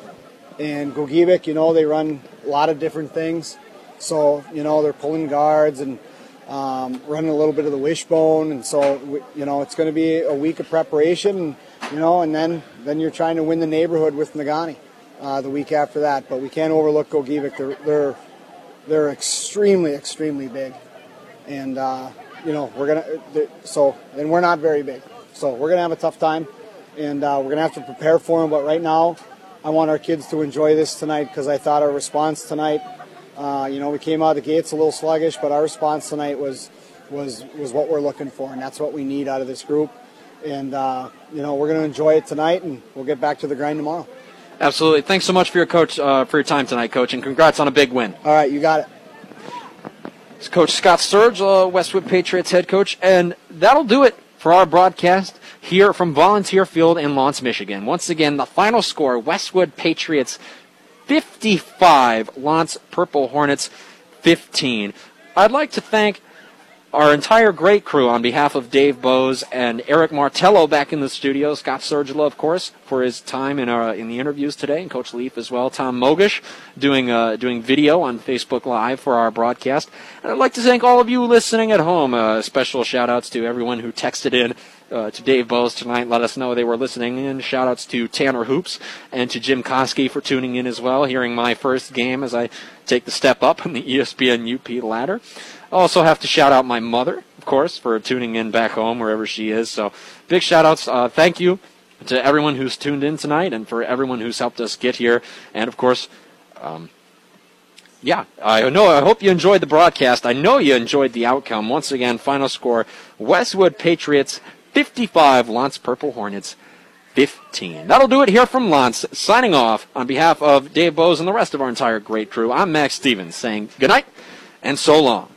And Gogebic, they run a lot of different things. So, they're pulling guards and running a little bit of the wishbone. And so, it's going to be a week of preparation, and then you're trying to win the neighborhood with Negaunee. The week after that, but we can't overlook Gogebic. They're extremely, extremely big, and we're not very big, so we're gonna have a tough time, and we're gonna have to prepare for them. But right now, I want our kids to enjoy this tonight because I thought our response tonight, we came out of the gates a little sluggish, but our response tonight was what we're looking for, and that's what we need out of this group, and we're gonna enjoy it tonight, and we'll get back to the grind tomorrow. Absolutely. Thanks so much for your time tonight, Coach, and congrats on a big win. All right, you got it. It's Coach Scott Sergula, Westwood Patriots head coach, and that'll do it for our broadcast here from Volunteer Field in L'Anse, Michigan. Once again, the final score, Westwood Patriots 55, L'Anse Purple Hornets 15. I'd like to thank our entire great crew on behalf of Dave Bowes and Eric Martello back in the studio, Scott Sergula, of course, for his time in the interviews today, and Coach Leaf as well, Tom Mogish doing video on Facebook Live for our broadcast. And I'd like to thank all of you listening at home. Special shout-outs to everyone who texted in to Dave Bowes tonight, let us know they were listening in. Shout-outs to Tanner Hoops and to Jim Koski for tuning in as well, hearing my first game as I take the step up on the ESPN UP ladder. I also have to shout out my mother, of course, for tuning in back home wherever she is. So big shout-outs. Thank you to everyone who's tuned in tonight and for everyone who's helped us get here. And, of course, I hope you enjoyed the broadcast. I know you enjoyed the outcome. Once again, final score, Westwood Patriots 55, L'Anse Purple Hornets 15. That'll do it here from L'Anse. Signing off on behalf of Dave Bowes and the rest of our entire great crew, I'm Max Stevens saying goodnight and so long.